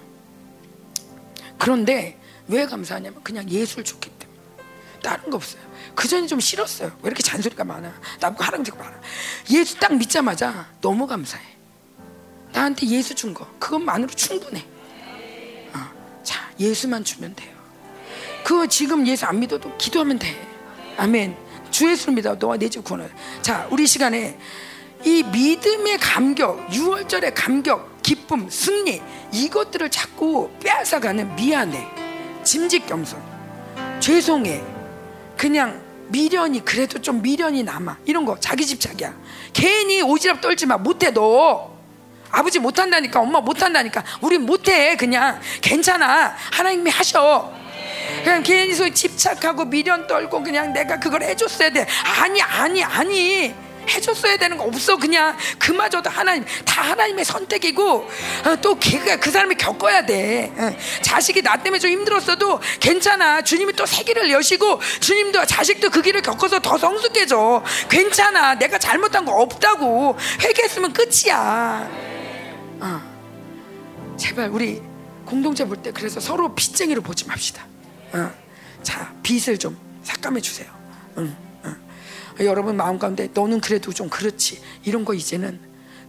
그런데 왜 감사하냐면 그냥 예술 좋기 때문에. 다른 거 없어요. 그전에 좀 싫었어요. 왜 이렇게 잔소리가 많아. 나보고 하랑지가 많아. 예수 딱 믿자마자 너무 감사해. 나한테 예수 준 거 그것만으로 충분해. 자 예수만 주면 돼요. 그거 지금 예수 안 믿어도 기도하면 돼. 아멘. 주 예수를 믿어 너와 내 집 구원하라. 자 우리 시간에 이 믿음의 감격, 유월절의 감격, 기쁨, 승리 이것들을 자꾸 빼앗아가는 미안해, 짐짓 겸손, 죄송해, 그냥 미련이 그래도 좀 미련이 남아 이런 거 자기 집착이야. 괜히 오지랖 떨지 마. 못해 너. 아버지 못한다니까, 엄마 못한다니까, 우린 못해. 그냥 괜찮아. 하나님이 하셔. 그냥 괜히 집착하고 미련 떨고 그냥 내가 그걸 해줬어야 돼. 아니 해줬어야 되는 거 없어. 그냥 그마저도 하나님, 다 하나님의 선택이고 또 걔가 그 사람이 겪어야 돼. 자식이 나 때문에 좀 힘들었어도 괜찮아. 주님이 또 새 길을 여시고 주님도 자식도 그 길을 겪어서 더 성숙해져. 괜찮아. 내가 잘못한 거 없다고. 회개했으면 끝이야. 제발 우리 공동체 볼 때 그래서 서로 빚쟁이로 보지 맙시다. 자 빚을 좀 삭감해 주세요. 여러분 마음 가운데 너는 그래도 좀 그렇지 이런 거 이제는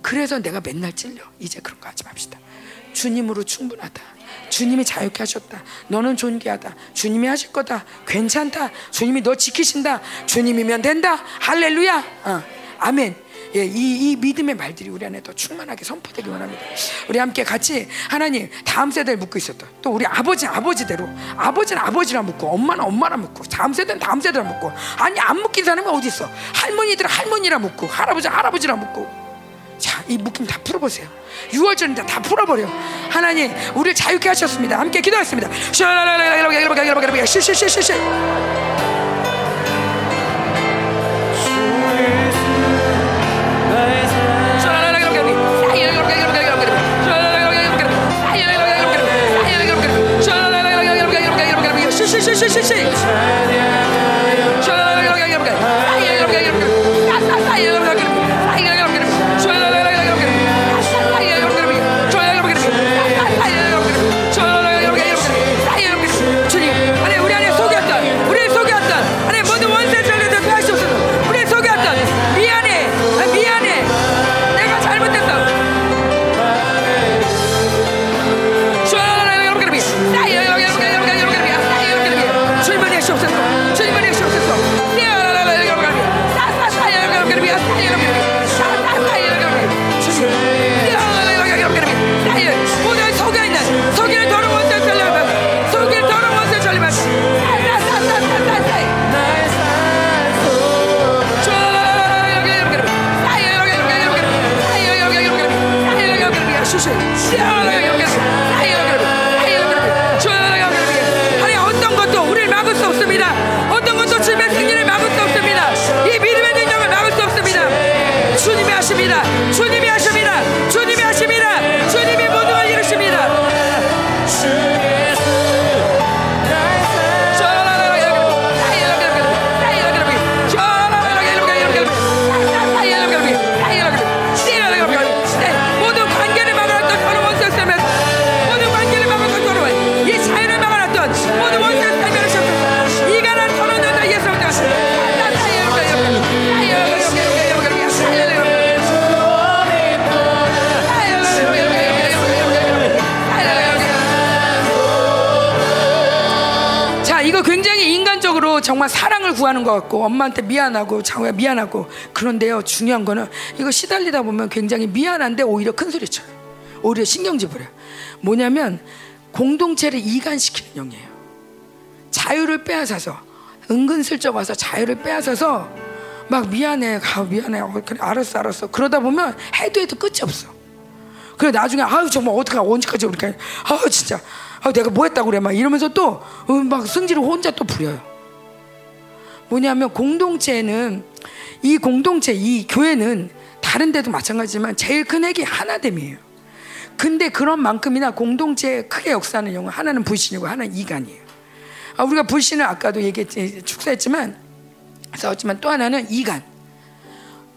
그래서 내가 맨날 찔려 이제 그런 거 하지 맙시다. 주님으로 충분하다. 주님이 자유케 하셨다. 너는 존귀하다. 주님이 하실 거다. 괜찮다. 주님이 너 지키신다. 주님이면 된다. 할렐루야. 아멘. 예, 이 믿음의 말들이 우리 안에 더 충만하게 선포되기 원합니다. 우리 함께 같이 하나님 다음 세대를 묻고 있었다. 또 우리 아버지대로 아버지는 아버지라 묻고 엄마는 엄마라 묻고 다음 세대는 다음 세대라 묻고 아니 안 묻긴 사람이 어디 있어. 할머니들은 할머니라 묻고 할아버지는 할아버지라 묻고. 자, 이 묻힘 다 풀어보세요. 6월절인데 다 풀어버려. 하나님 우리를 자유케 하셨습니다. 함께 기도하겠습니다. 이거 정말 사랑을 구하는 것 같고 엄마한테 미안하고 장우야 미안하고. 그런데요 중요한 거는 이거 시달리다 보면 굉장히 미안한데 오히려 큰소리 쳐요. 오히려 신경질 부려요. 뭐냐면 공동체를 이간시키는 영이에요. 자유를 빼앗아서 은근슬쩍 와서 자유를 빼앗아서 막 미안해 미안해 그래 알았어 알았어. 그러다 보면 해도 끝이 없어. 그래 나중에 아유 정말 어떡해 언제까지 우리가 아유 진짜 아, 내가 뭐 했다고 그래 막 이러면서 또 막 승질을 혼자 또 부려요. 뭐냐면 공동체는 이 공동체 이 교회는 다른 데도 마찬가지지만 제일 큰 핵이 하나됨이에요. 근데 그런 만큼이나 공동체에 크게 역사하는 영은 하나는 불신이고 하나는 이간이에요. 아, 우리가 불신을 아까도 얘기했지 축사했지만 싸웠지만 또 하나는 이간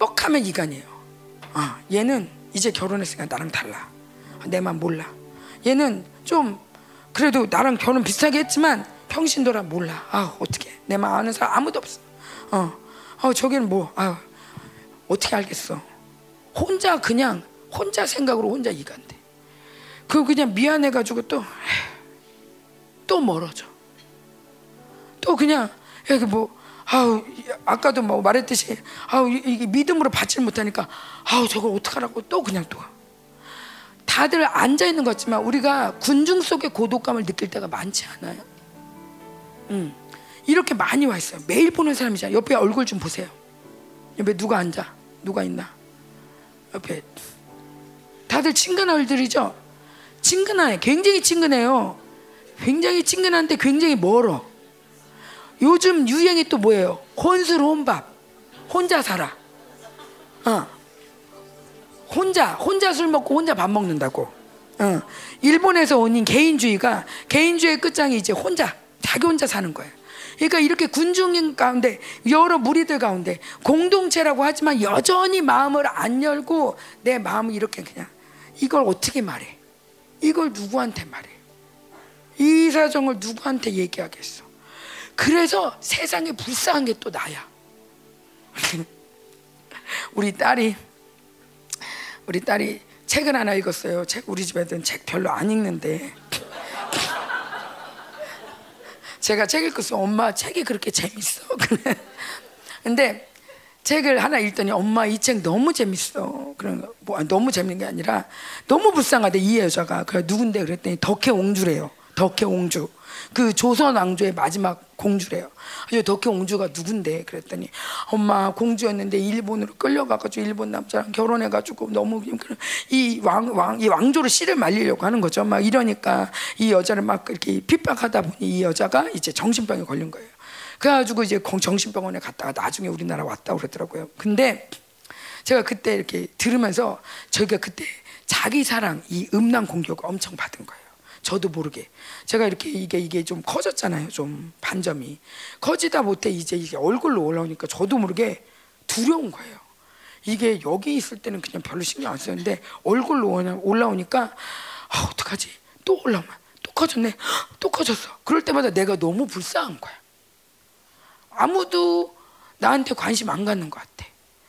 뻑하면 이간이에요. 아, 얘는 이제 결혼했으니까 나랑 달라. 내 맘 몰라. 얘는 좀 그래도 나랑 결혼 비슷하게 했지만 평신도라 몰라. 아 어떻게 내 마음 아는 사람 아무도 없어. 저기는 뭐 아 어떻게 알겠어. 혼자 그냥 혼자 생각으로 혼자 이간대. 그리고 그냥 미안해가지고 또 멀어져. 또 그냥 이렇게 뭐 아우 아까도 뭐 말했듯이 아우 이게 믿음으로 받지 못하니까 아우 저걸 어떡하라고 또 그냥 또. 다들 앉아있는 것 같지만 우리가 군중 속의 고독감을 느낄 때가 많지 않아요? 이렇게 많이 와 있어요. 매일 보는 사람이잖아요. 옆에 얼굴 좀 보세요. 옆에 누가 앉아? 누가 있나? 옆에 다들 친근 얼들이죠? 친근하네. 굉장히 친근해요. 굉장히 친근한데 굉장히 멀어. 요즘 유행이 또 뭐예요? 혼술 혼밥. 혼자 살아. 혼자 술 먹고 혼자 밥 먹는다고. 일본에서 온 개인주의가 개인주의의 끝장이 이제 혼자 자기 혼자 사는 거예요. 그러니까 이렇게 군중인 가운데 여러 무리들 가운데 공동체라고 하지만 여전히 마음을 안 열고 내 마음을 이렇게 그냥 이걸 어떻게 말해? 이걸 누구한테 말해? 이 사정을 누구한테 얘기하겠어? 그래서 세상에 불쌍한 게 또 나야. 우리 딸이 책을 하나 읽었어요. 책 우리 집에 든 책 별로 안 읽는데 제가 책 읽었어요. 엄마 책이 그렇게 재밌어? 근데 책을 하나 읽더니 엄마 이 책 너무 재밌어. 그런 뭐 너무 재밌는 게 아니라 너무 불쌍하대 이 여자가. 그래 누군데 그랬더니 덕혜옹주래요. 덕혜옹주 그 조선 왕조의 마지막 공주래요. 덕혜 공주가 누군데 그랬더니 엄마 공주였는데 일본으로 끌려가가지고 일본 남자랑 결혼해가지고 너무 이 왕조를 씨를 말리려고 하는 거죠. 막 이러니까 이 여자를 막 이렇게 핍박하다 보니 이 여자가 이제 정신병에 걸린 거예요. 그래가지고 이제 정신병원에 갔다가 나중에 우리나라 왔다고 그러더라고요. 근데 제가 그때 이렇게 들으면서 저희가 그때 자기 사랑 이 음란 공격을 엄청 받은 거예요. 저도 모르게 제가 이렇게 이게 좀 커졌잖아요. 좀 반점이 커지다 못해 이제 얼굴로 올라오니까 저도 모르게 두려운 거예요. 이게 여기 있을 때는 그냥 별로 신경 안 쓰는데 얼굴로 올라오니까 아 어떡하지? 또 올라오면 또 커졌네. 또 커졌어. 그럴 때마다 내가 너무 불쌍한 거야. 아무도 나한테 관심 안 갖는 것 같아.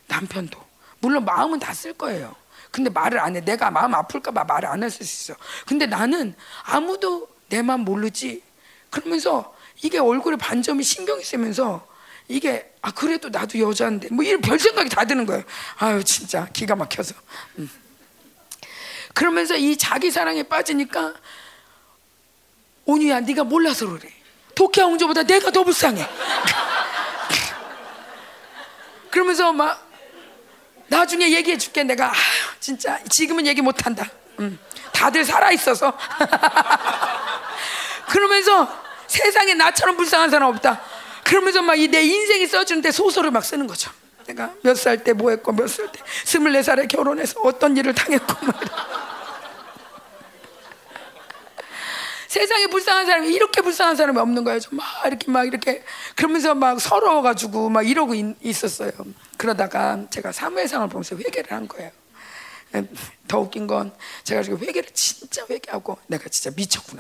남편도 물론 마음은 다 쓸 거예요. 근데 말을 안 해. 내가 마음 아플까 봐 말을 안 했을 수 있어. 근데 나는 아무도 내 맘 모르지. 그러면서 이게 얼굴에 반점이 신경이 쓰면서 이게 아 그래도 나도 여자인데 뭐 이런 별 생각이 다 드는 거예요. 아유 진짜 기가 막혀서. 그러면서 이 자기 사랑에 빠지니까 온유야 네가 몰라서 그래. 독야 옹조보다 내가 더 불쌍해. 그러면서 막 나중에 얘기해 줄게 내가. 아유, 진짜 지금은 얘기 못한다. 다들 살아있어서. 그러면서 세상에 나처럼 불쌍한 사람 없다. 그러면서 막 내 인생이 써주는데 소설을 막 쓰는 거죠. 내가 몇 살 때 뭐 했고 몇 살 때 24살에 결혼해서 어떤 일을 당했고 막. 세상에 불쌍한 사람이 이렇게 불쌍한 사람이 없는 거예요. 막 이렇게 그러면서 막 서러워가지고 막 이러고 있었어요. 그러다가 제가 사무엘상을 보면서 회개를 한 거예요. 더 웃긴 건 제가 지금 회개를 진짜 회개하고 내가 진짜 미쳤어.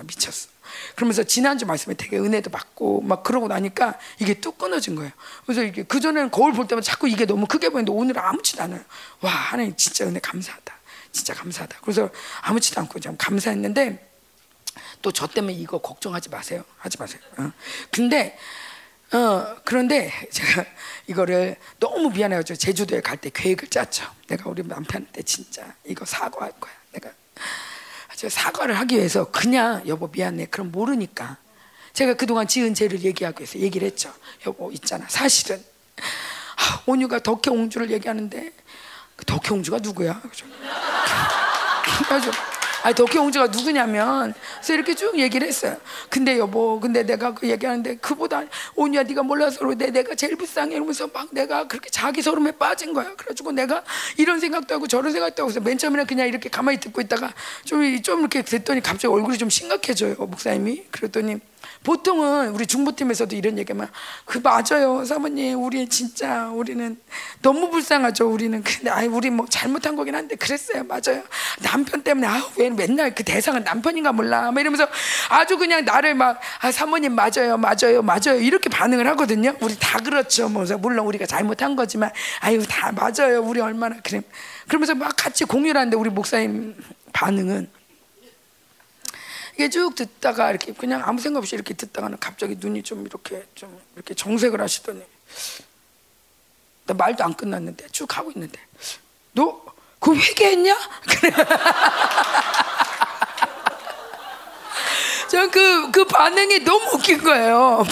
그러면서 지난주 말씀에 되게 은혜도 받고 막 그러고 나니까 이게 뚝 끊어진 거예요. 그래서 이게 그 전에는 거울 볼 때마다 자꾸 이게 너무 크게 보이는데 오늘 아무치도 않아요. 와 하나님 진짜 은혜 감사하다. 진짜 감사하다. 그래서 아무치도 않고 참 감사했는데. 또 저 때문에 이거 걱정하지 마세요. 근데 그런데 제가 이거를 너무 미안해가지고 제주도에 갈 때 계획을 짰죠. 내가 우리 남편한테 진짜 이거 사과할 거야. 내가 사과를 하기 위해서 그냥 여보 미안해. 그럼 모르니까 제가 그동안 지은 죄를 얘기하고 해서 얘기를 했죠. 여보 있잖아 사실은 온유가 덕혜옹주를 얘기하는데 덕혜옹주가 누구야? 그래서 아 덕혜옹주가 누구냐면 그래서 이렇게 쭉 얘기를 했어요. 근데 여보 근데 내가 그 얘기하는데 그보다 온유야 네가 몰라서 내가 제일 불쌍해 이러면서 막 내가 그렇게 자기 소름에 빠진 거야. 그래가지고 내가 이런 생각도 하고 저런 생각도 하고 그래서 맨 처음에는 그냥 이렇게 가만히 듣고 있다가 좀 이렇게 듣더니 갑자기 얼굴이 좀 심각해져요 목사님이. 그랬더니 보통은 우리 중보팀에서도 이런 얘기하면 그 맞아요 사모님 우리 진짜 우리는 너무 불쌍하죠 우리는. 근데 아이 우리 뭐 잘못한 거긴 한데 그랬어요 맞아요 남편 때문에 아 왜 맨날 그 대상은 남편인가 몰라 막 이러면서 아주 그냥 나를 막 아 사모님 맞아요 이렇게 반응을 하거든요. 우리 다 그렇죠 뭐 물론 우리가 잘못한 거지만 아유 다 맞아요 우리 얼마나 그래 그러면서 막 같이 공유를 하는데 우리 목사님 반응은 이게 쭉 듣다가 이렇게 그냥 아무 생각 없이 이렇게 듣다가는 갑자기 눈이 좀 이렇게 정색을 하시더니 나 말도 안 끝났는데 쭉 하고 있는데 너 그거 회개했냐? 그래. 전 그 반응이 너무 웃긴 거예요.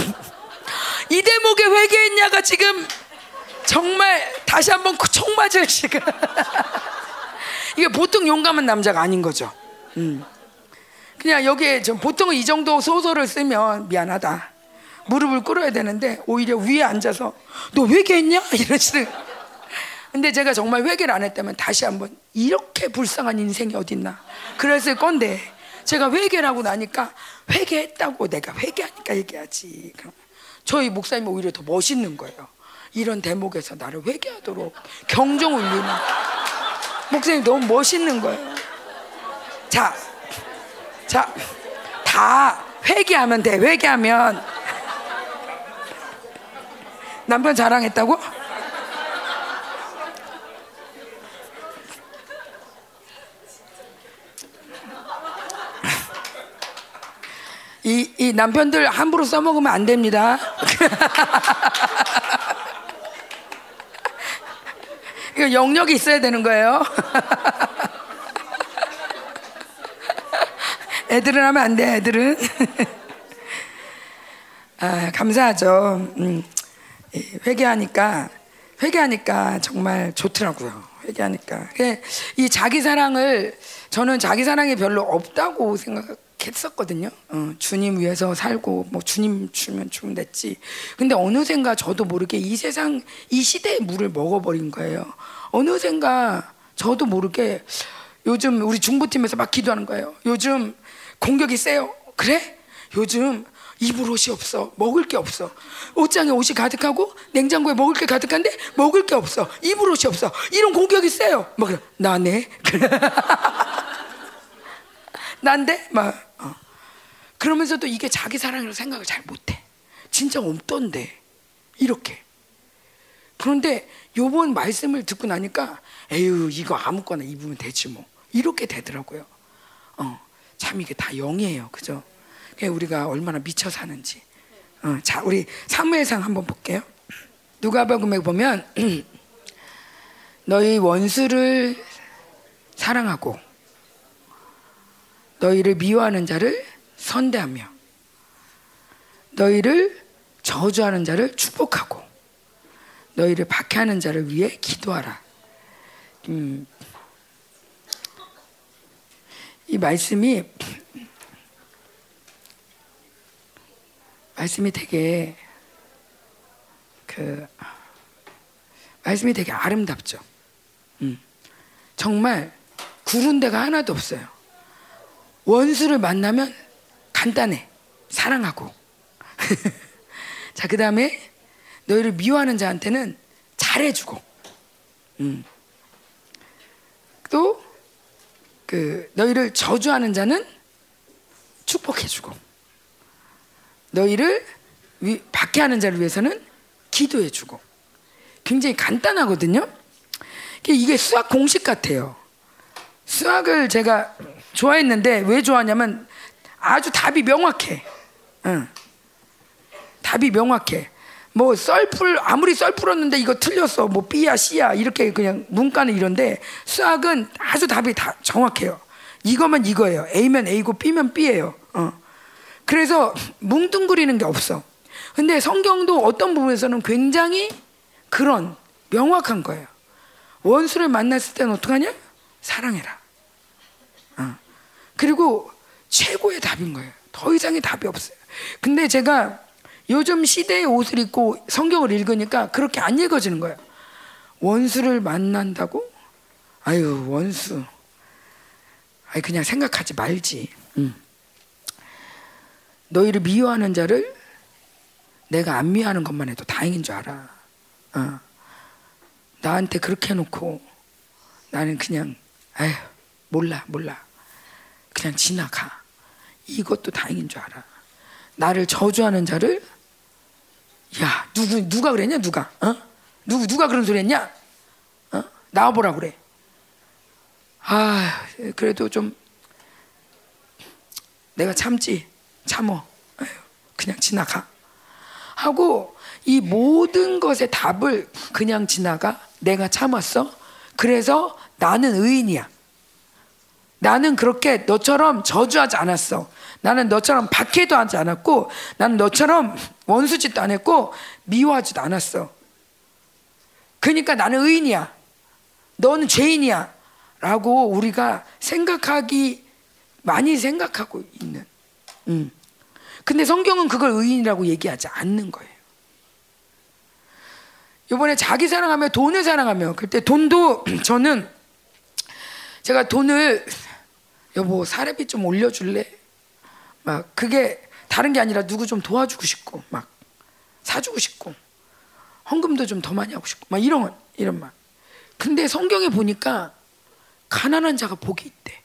이 대목에 회개했냐가 지금 정말 다시 한번 총 맞을 시간. 이게 보통 용감한 남자가 아닌 거죠. 그냥 여기에 좀 보통은 이 정도 소설을 쓰면 미안하다 무릎을 꿇어야 되는데 오히려 위에 앉아서 너 회개했냐? 이러시는. 근데 제가 정말 회개를 안 했다면 다시 한번 이렇게 불쌍한 인생이 어딨나 그랬을 건데 제가 회개를 하고 나니까 회개했다고 내가 회개하니까 얘기하지. 저희 목사님이 오히려 더 멋있는 거예요. 이런 대목에서 나를 회개하도록 경종 울리는 목사님 너무 멋있는 거예요. 자, 다 회개하면 돼. 회개하면 남편 자랑했다고? 이 남편들 함부로 써먹으면 안 됩니다. 이거 영역이 있어야 되는 거예요. 애들은 하면 안 돼, 애들은. 아, 감사하죠. 회개하니까 정말 좋더라고요. 회개하니까. 이 자기 사랑을, 저는 자기 사랑이 별로 없다고 생각했었거든요. 주님 위해서 살고, 뭐 주님 주면 됐지. 근데 어느샌가 저도 모르게 이 세상, 이 시대의 물을 먹어버린 거예요. 어느샌가 저도 모르게 요즘 우리 중보팀에서 막 기도하는 거예요. 요즘 공격이 세요. 그래? 요즘 입을 옷이 없어. 먹을 게 없어. 옷장에 옷이 가득하고 냉장고에 먹을 게 가득한데 먹을 게 없어. 입을 옷이 없어. 이런 공격이 세요. 막 그래. 나네. 난데? 막 그러면서도 이게 자기 사랑이라고 생각을 잘 못해. 진짜 없던데. 이렇게. 그런데 요번 말씀을 듣고 나니까 에휴 이거 아무거나 입으면 되지 뭐. 이렇게 되더라고요. 참 이게 다 영이에요, 그죠? 우리가 얼마나 미쳐 사는지. 자, 우리 사무엘상 한번 볼게요. 누가복음에 보면 너희 원수를 사랑하고 너희를 미워하는 자를 선대하며 너희를 저주하는 자를 축복하고 너희를 박해하는 자를 위해 기도하라. 이 말씀이 되게 아름답죠. 정말 구른 데가 하나도 없어요. 원수를 만나면 간단해. 사랑하고. 자, 그 다음에 너희를 미워하는 자한테는 잘해주고. 또 너희를 저주하는 자는 축복해주고 너희를 박해하는 자를 위해서는 기도해주고. 굉장히 간단하거든요. 이게 수학 공식 같아요. 수학을 제가 좋아했는데 왜 좋아하냐면 아주 답이 명확해. 뭐 썰풀 아무리 썰 풀었는데 이거 틀렸어 뭐 B야 C야 이렇게 그냥 문과는 이런데 수학은 아주 답이 다 정확해요. 이거면 이거예요. A면 A고 B면 B예요. 그래서 뭉뚱그리는 게 없어. 근데 성경도 어떤 부분에서는 굉장히 그런 명확한 거예요. 원수를 만났을 때는 어떡하냐? 사랑해라. 그리고 최고의 답인 거예요. 더 이상의 답이 없어요. 근데 제가 요즘 시대의 옷을 입고 성경을 읽으니까 그렇게 안 읽어지는 거예요. 원수를 만난다고? 아유 원수 아니 그냥 생각하지 말지. 너희를 미워하는 자를 내가 안 미워하는 것만 해도 다행인 줄 알아. 나한테 그렇게 해놓고 나는 그냥 아휴 몰라 그냥 지나가. 이것도 다행인 줄 알아. 나를 저주하는 자를 야 누가 그랬냐 누가 누가 그런 소리 했냐 나와보라 그래. 아 그래도 좀 내가 참어 아유, 그냥 지나가 하고 이 모든 것의 답을 그냥 지나가. 내가 참았어. 그래서 나는 의인이야. 나는 그렇게 너처럼 저주하지 않았어. 나는 너처럼 박해도 하지 않았고 나는 너처럼 원수짓도 안 했고 미워하지도 않았어. 그러니까 나는 의인이야. 너는 죄인이야 라고 우리가 많이 생각하고 있는. 근데 성경은 그걸 의인이라고 얘기하지 않는 거예요. 이번에 자기 사랑하며 돈을 사랑하며 그때 돈도 제가 돈을 여보 사례비 좀 올려줄래? 막 그게 다른 게 아니라 누구 좀 도와주고 싶고 막 사주고 싶고 헌금도 좀 더 많이 하고 싶고 막 이런 말. 근데 성경에 보니까 가난한 자가 복이 있대.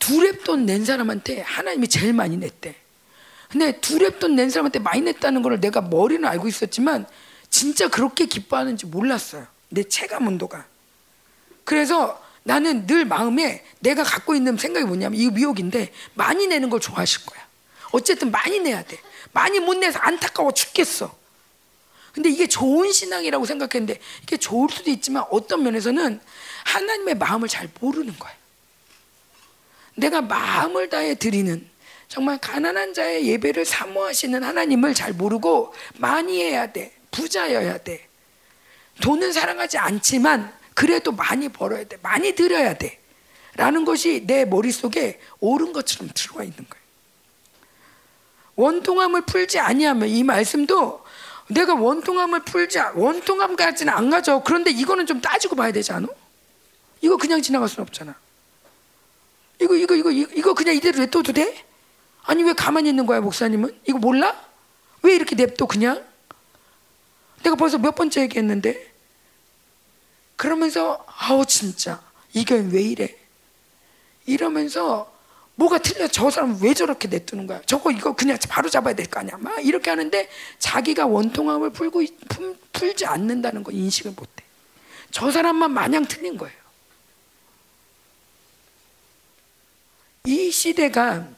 두랩돈 낸 사람한테 하나님이 제일 많이 냈대. 근데 두랩돈 낸 사람한테 많이 냈다는 걸 내가 머리는 알고 있었지만 진짜 그렇게 기뻐하는지 몰랐어요. 내 체감 온도가. 그래서 나는 늘 마음에 내가 갖고 있는 생각이 뭐냐면 이거 미혹인데 많이 내는 걸 좋아하실 거야. 어쨌든 많이 내야 돼. 많이 못 내서 안타까워 죽겠어. 근데 이게 좋은 신앙이라고 생각했는데 이게 좋을 수도 있지만 어떤 면에서는 하나님의 마음을 잘 모르는 거야. 내가 마음을 다해 드리는 정말 가난한 자의 예배를 사모하시는 하나님을 잘 모르고 많이 해야 돼. 부자여야 돼. 돈은 사랑하지 않지만 그래도 많이 벌어야 돼. 많이 드려야 돼. 라는 것이 내 머릿속에 옳은 것처럼 들어와 있는 거예요. 원통함을 풀지 아니하면 이 말씀도 내가 원통함까지는 안 가져. 그런데 이거는 좀 따지고 봐야 되지 않아? 이거 그냥 지나갈 수는 없잖아. 이거 그냥 이대로 냅둬도 돼? 아니 왜 가만히 있는 거야 목사님은? 이거 몰라? 왜 이렇게 냅둬 그냥? 내가 벌써 몇 번째 얘기했는데 그러면서 아우 진짜 이게 왜 이래 이러면서 뭐가 틀려. 저 사람 왜 저렇게 냅두는 거야. 이거 그냥 바로 잡아야 될 거 아니야 막 이렇게 하는데 자기가 원통함을 풀지 않는다는 거 인식을 못해. 저 사람만 마냥 틀린 거예요. 이 시대가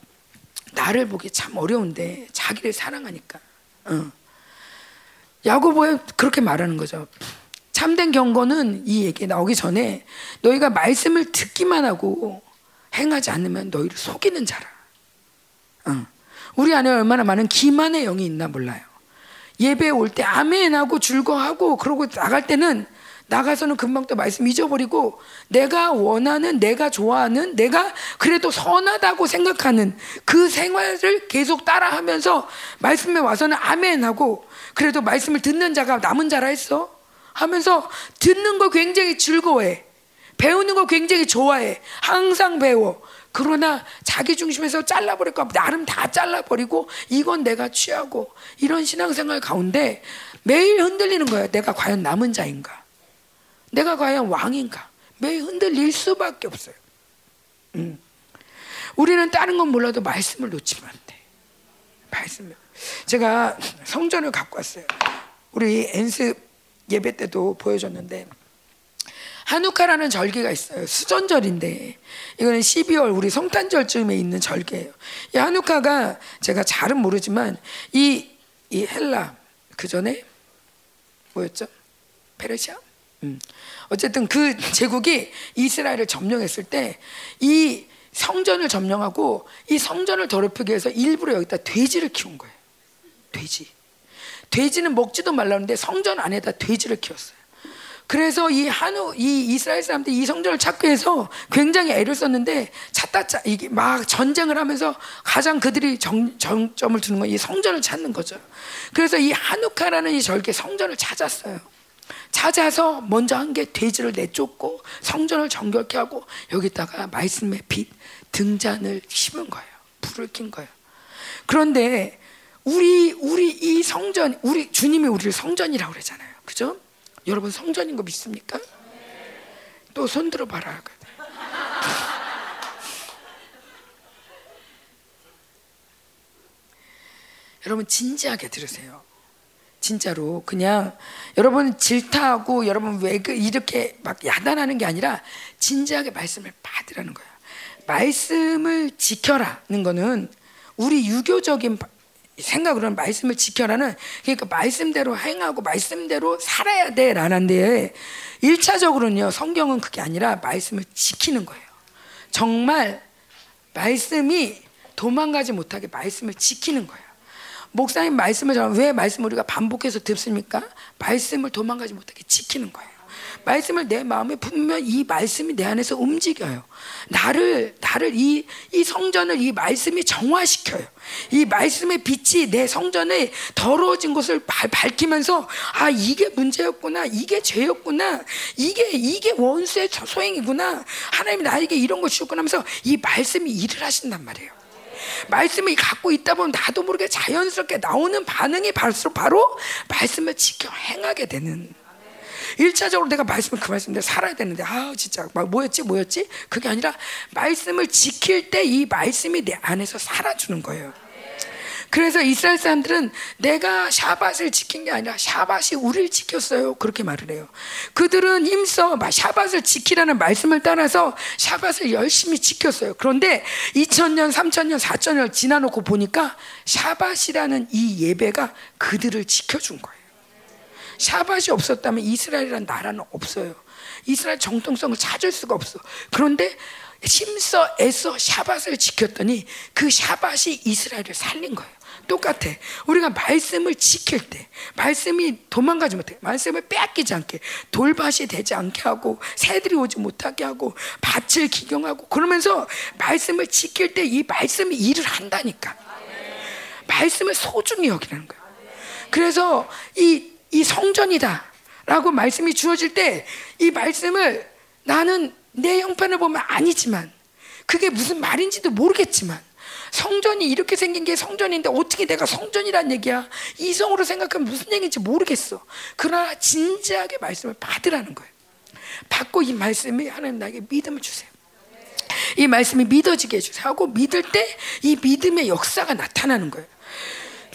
나를 보기 참 어려운데 자기를 사랑하니까 야고보에 그렇게 말하는 거죠. 참된 경건은 이 얘기 나오기 전에 너희가 말씀을 듣기만 하고 행하지 않으면 너희를 속이는 자라. 우리 안에 얼마나 많은 기만의 영이 있나 몰라요. 예배 올 때 아멘하고 즐거워하고 그러고 나가서는 금방 또 말씀 잊어버리고 내가 원하는 내가 좋아하는 내가 그래도 선하다고 생각하는 그 생활을 계속 따라하면서 말씀에 와서는 아멘하고 그래도 말씀을 듣는 자가 남은 자라 했어. 하면서 듣는 거 굉장히 즐거워해. 배우는 거 굉장히 좋아해. 항상 배워. 그러나 자기 중심에서 잘라버릴까 나름 다 잘라버리고 이건 내가 취하고 이런 신앙생활 가운데 매일 흔들리는 거야. 내가 과연 남은 자인가? 내가 과연 왕인가? 매일 흔들릴 수밖에 없어요. 우리는 다른 건 몰라도 말씀을 놓치면 안 돼. 말씀을. 제가 성전을 갖고 왔어요. 우리 엔스 예배 때도 보여줬는데 하누카라는 절기가 있어요. 수전절인데 이거는 12월 우리 성탄절쯤에 있는 절기예요. 이 하누카가 제가 잘은 모르지만 이 헬라 그 전에 뭐였죠? 페르시아? 어쨌든 그 제국이 이스라엘을 점령했을 때 이 성전을 점령하고 이 성전을 더럽히기 위해서 일부러 여기다 돼지를 키운 거예요. 돼지는 먹지도 말라는데 성전 안에다 돼지를 키웠어요. 그래서 이 이스라엘 사람들이 이 성전을 찾기 위해서 굉장히 애를 썼는데 이게 막 전쟁을 하면서 가장 그들이 정점을 두는 건 이 성전을 찾는 거죠. 그래서 이 하누카라는 이 절기에 성전을 찾았어요. 찾아서 먼저 한 게 돼지를 내쫓고 성전을 정결케 하고 여기다가 말씀의 빛, 등잔을 심은 거예요. 불을 킨 거예요. 그런데 우리 이 성전, 우리 주님이 우리를 성전이라고 그러잖아요. 그죠? 여러분 성전인 거 믿습니까? 또 손 들어봐라. 여러분 진지하게 들으세요. 진짜로 그냥 여러분 질타하고 여러분 왜 이렇게 막 야단하는 게 아니라 진지하게 말씀을 받으라는 거야. 말씀을 지켜라는 거는 우리 유교적인 생각으로는 말씀을 지켜라는, 그러니까 말씀대로 행하고 말씀대로 살아야 돼 라는데 1차적으로는요 성경은 그게 아니라 말씀을 지키는 거예요. 정말 말씀이 도망가지 못하게 말씀을 지키는 거예요. 목사님 말씀을 전하면 왜 말씀 우리가 반복해서 듣습니까? 말씀을 도망가지 못하게 지키는 거예요. 말씀을 내 마음에 품으면 이 말씀이 내 안에서 움직여요. 나를 이 성전을 이 말씀이 정화시켜요. 이 말씀의 빛이 내 성전에 더러워진 것을 밝히면서 아 이게 문제였구나, 이게 죄였구나, 이게 원수의 소행이구나, 하나님이 나에게 이런 걸 주셨구나 하면서 이 말씀이 일을 하신단 말이에요. 말씀이 갖고 있다 보면 나도 모르게 자연스럽게 나오는 반응이 바로 말씀을 지켜 행하게 되는, 1차적으로 내가 그 말씀대로 살아야 되는데 아 진짜 막 뭐였지 그게 아니라 말씀을 지킬 때 이 말씀이 내 안에서 살아주는 거예요. 그래서 이스라엘 사람들은 내가 샤밧을 지킨 게 아니라 샤밧이 우리를 지켰어요 그렇게 말을 해요. 그들은 힘써 샤밧을 지키라는 말씀을 따라서 샤밧을 열심히 지켰어요. 그런데 2000년 3000년 4000년을 지나놓고 보니까 샤밧이라는 이 예배가 그들을 지켜준 거예요. 샤밧이 없었다면 이스라엘이란 나라는 없어요. 이스라엘 정통성을 찾을 수가 없어. 그런데 힘써 애써 샤밧을 지켰더니 그 샤밧이 이스라엘을 살린 거예요. 똑같아. 우리가 말씀을 지킬 때 말씀이 도망가지 못해, 말씀을 빼앗기지 않게, 돌밭이 되지 않게 하고 새들이 오지 못하게 하고 밭을 기경하고, 그러면서 말씀을 지킬 때 이 말씀이 일을 한다니까. 말씀을 소중히 여기라는 거예요. 그래서 이 성전이다 라고 말씀이 주어질 때 이 말씀을 나는 내 형편을 보면 아니지만 그게 무슨 말인지도 모르겠지만 성전이 이렇게 생긴 게 성전인데 어떻게 내가 성전이란 얘기야, 이성으로 생각하면 무슨 얘기인지 모르겠어. 그러나 진지하게 말씀을 받으라는 거예요. 받고 이 말씀이 하나님 나에게 믿음을 주세요, 이 말씀이 믿어지게 해주세요 하고 믿을 때 이 믿음의 역사가 나타나는 거예요.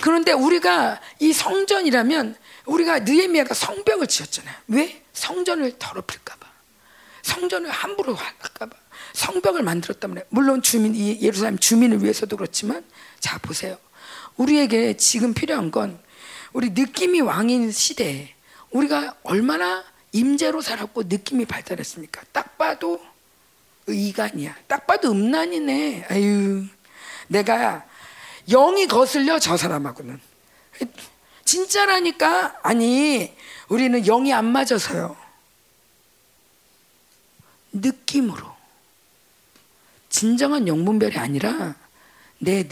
그런데 우리가 이 성전이라면 우리가 느헤미야가 성벽을 지었잖아요. 왜? 성전을 더럽힐까 봐, 성전을 함부로 할까 봐 성벽을 만들었단 말이에요. 물론 이 예루살렘 주민을 위해서도 그렇지만, 자 보세요. 우리에게 지금 필요한 건 우리 느낌이 왕인 시대에 우리가 얼마나 임재로 살았고 느낌이 발달했습니까? 딱 봐도 이간이야, 딱 봐도 음란이네, 아유 내가 영이 거슬려 저 사람하고는, 진짜라니까. 아니 우리는 영이 안 맞아서요, 느낌으로, 진정한 영분별이 아니라 내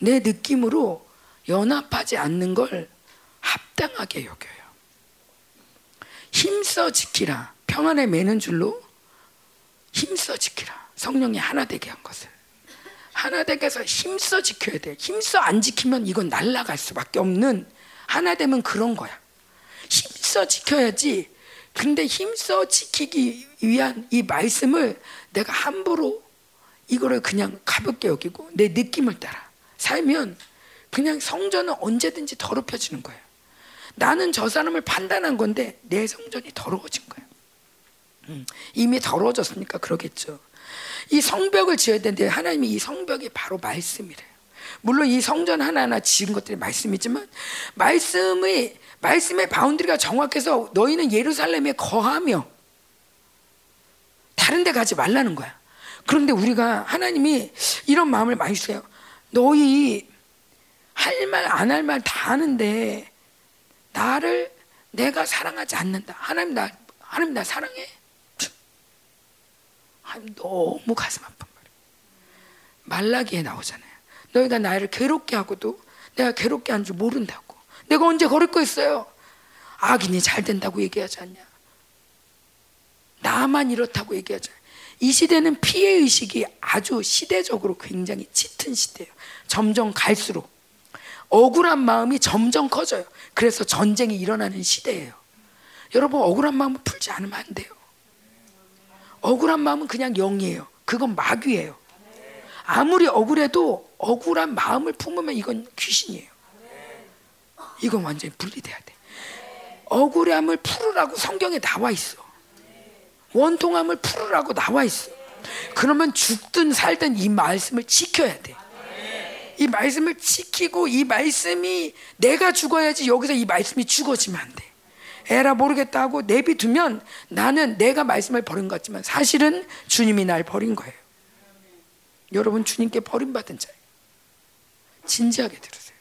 느낌으로 연합하지 않는 걸 합당하게 여겨요. 힘써 지키라, 평안에 매는 줄로 힘써 지키라, 성령이 하나 되게 한 것을 하나 되게 해서 힘써 지켜야 돼. 힘써 안 지키면 이건 날아갈 수밖에 없는, 하나 되면 그런 거야. 힘써 지켜야지. 근데 힘써 지키기 위한 이 말씀을 내가 함부로 이거를 그냥 가볍게 여기고 내 느낌을 따라 살면 그냥 성전은 언제든지 더럽혀지는 거예요. 나는 저 사람을 판단한 건데 내 성전이 더러워진 거예요. 이미 더러워졌으니까 그러겠죠. 이 성벽을 지어야 되는데 하나님이 이 성벽이 바로 말씀이래요. 물론 이 성전 하나하나 지은 것들이 말씀이지만 말씀의 바운드리가 정확해서 너희는 예루살렘에 거하며 다른 데 가지 말라는 거야. 그런데 우리가 하나님이 이런 마음을 많이 주세요. 너희 할 말 안 할 말 다 하는데 나를 내가 사랑하지 않는다. 하나님 나 사랑해. 너무 가슴 아픈 말이야. 말라기에 나오잖아요. 너희가 나를 괴롭게 하고도 내가 괴롭게 한 줄 모른다고. 내가 언제 거릴 거 있어요? 악인이 잘 된다고 얘기하지 않냐? 나만 이렇다고 얘기하지 않냐? 이 시대는 피해의식이 아주 시대적으로 굉장히 짙은 시대예요. 점점 갈수록 억울한 마음이 점점 커져요. 그래서 전쟁이 일어나는 시대예요. 여러분, 억울한 마음은 풀지 않으면 안 돼요. 억울한 마음은 그냥 영이에요. 그건 마귀예요. 아무리 억울해도 억울한 마음을 품으면 이건 귀신이에요. 이건 완전히 분리돼야 돼. 억울함을 풀으라고 성경에 나와 있어. 원통함을 풀으라고 나와 있어. 그러면 죽든 살든 이 말씀을 지켜야 돼. 이 말씀을 지키고 이 말씀이 내가 죽어야지 여기서 이 말씀이 죽어지면 안 돼. 에라 모르겠다고 내비두면 나는 내가 말씀을 버린 것 같지만 사실은 주님이 날 버린 거예요. 여러분, 주님께 버림받은 자예요. 진지하게 들으세요.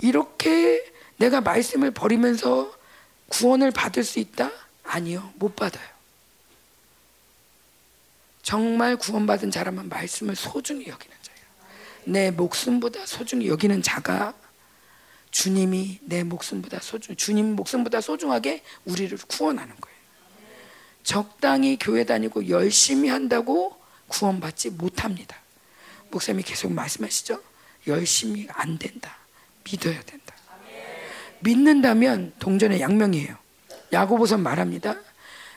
이렇게 내가 말씀을 버리면서 구원을 받을 수 있다? 아니요, 못 받아요. 정말 구원받은 자라면 말씀을 소중히 여기는 자예요. 내 목숨보다 소중히 여기는 자가 주님이 내 목숨보다 소중, 주님 목숨보다 소중하게 우리를 구원하는 거예요. 적당히 교회 다니고 열심히 한다고 구원받지 못합니다. 목사님이 계속 말씀하시죠? 열심히 안 된다. 믿어야 된다. 믿는다면 동전의 양명이에요. 야고보서 말합니다.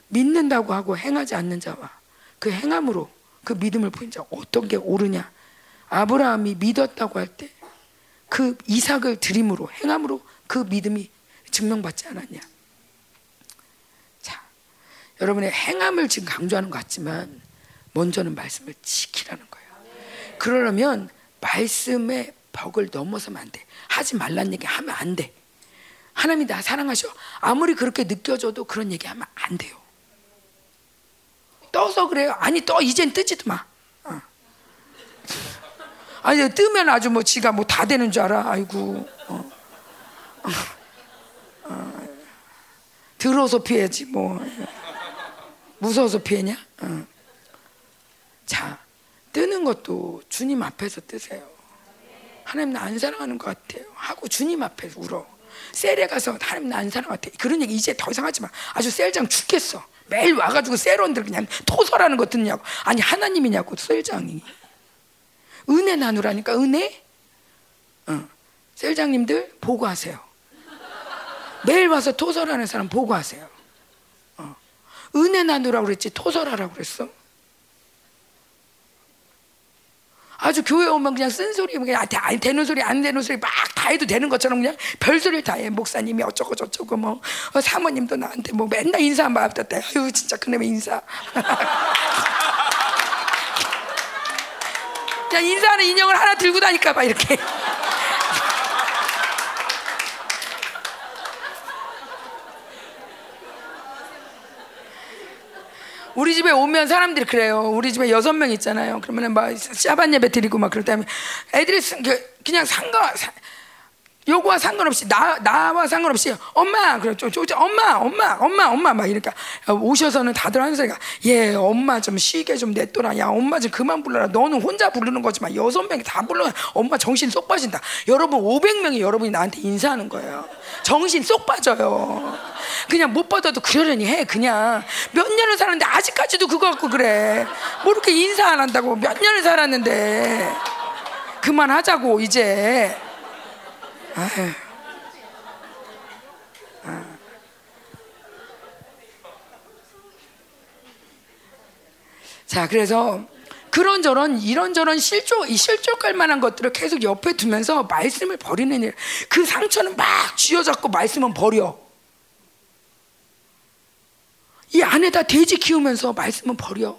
믿는다고 하고 행하지 않는 자와 그 행함으로 그 믿음을 보인 자 어떤 게 옳으냐? 아브라함이 믿었다고 할 때 그 이삭을 드림으로 행함으로 그 믿음이 증명받지 않았냐? 자, 여러분의 행함을 지금 강조하는 것 같지만 먼저는 말씀을 지키라는 거예요. 그러려면 말씀의 벽을 넘어서면 안 돼. 하지 말란 얘기 하면 안 돼. 하나님이 나 사랑하셔. 아무리 그렇게 느껴져도 그런 얘기 하면 안 돼요. 떠서 그래요. 아니, 떠. 이젠 뜨지도 마. 어. 아니, 뜨면 아주 뭐 지가 뭐 다 되는 줄 알아. 아이고. 들어서 피해야지. 뭐. 무서워서 피해냐? 자, 뜨는 것도 주님 앞에서 뜨세요. 하나님 나 안 사랑하는 것 같아요 하고 주님 앞에서 울어. 셀에 가서 하나님 나 안 사랑하는 것 같아. 그런 얘기 이제 더 이상 하지 마. 아주 셀장 죽겠어. 매일 와가지고 셀원들 그냥 토설하는 거 듣냐고. 아니, 하나님이냐고. 셀장이 은혜 나누라니까. 은혜? 셀장님들 보고하세요. 매일 와서 토설하는 사람 보고하세요. 은혜 나누라고 그랬지 토설하라고 그랬어? 아주 교회 오면 그냥 쓴소리, 그냥 되는 소리 안 되는 소리 막 다 해도 되는 것처럼 그냥 별소리를 다 해. 목사님이 어쩌고 저쩌고 뭐 사모님도 나한테 뭐 맨날 인사 한 번 받았다. 아유 진짜 그놈의 인사. 그냥 인사하는 인형을 하나 들고 다니까 봐 이렇게. 우리 집에 오면 사람들이 그래요. 우리 집에 6명 있잖아요. 그러면 막 샤반 예배 드리고 막 그럴 때 하면 애들이 그냥 요거와 상관없이 나와 상관없이 엄마 그래 엄마 막 이러니까 오셔서는 다들 하는 소리가 예 엄마 좀 쉬게 좀 냅둬라. 야 엄마 좀 그만 불러라. 너는 혼자 부르는 거지만 6명이 다 불러면 엄마 정신 쏙 빠진다. 여러분 500명이 여러분이 나한테 인사하는 거예요. 정신 쏙 빠져요. 그냥 못 받아도 그러려니 해. 그냥 몇 년을 살았는데 아직까지도 그거 갖고 그래. 뭐 이렇게 인사 안 한다고. 몇 년을 살았는데 그만하자고 이제. 아휴. 자, 그래서 그런저런 이런저런 실족할 만한 것들을 계속 옆에 두면서 말씀을 버리는 일. 그 상처는 막 쥐어잡고 말씀은 버려. 이 안에다 돼지 키우면서 말씀은 버려.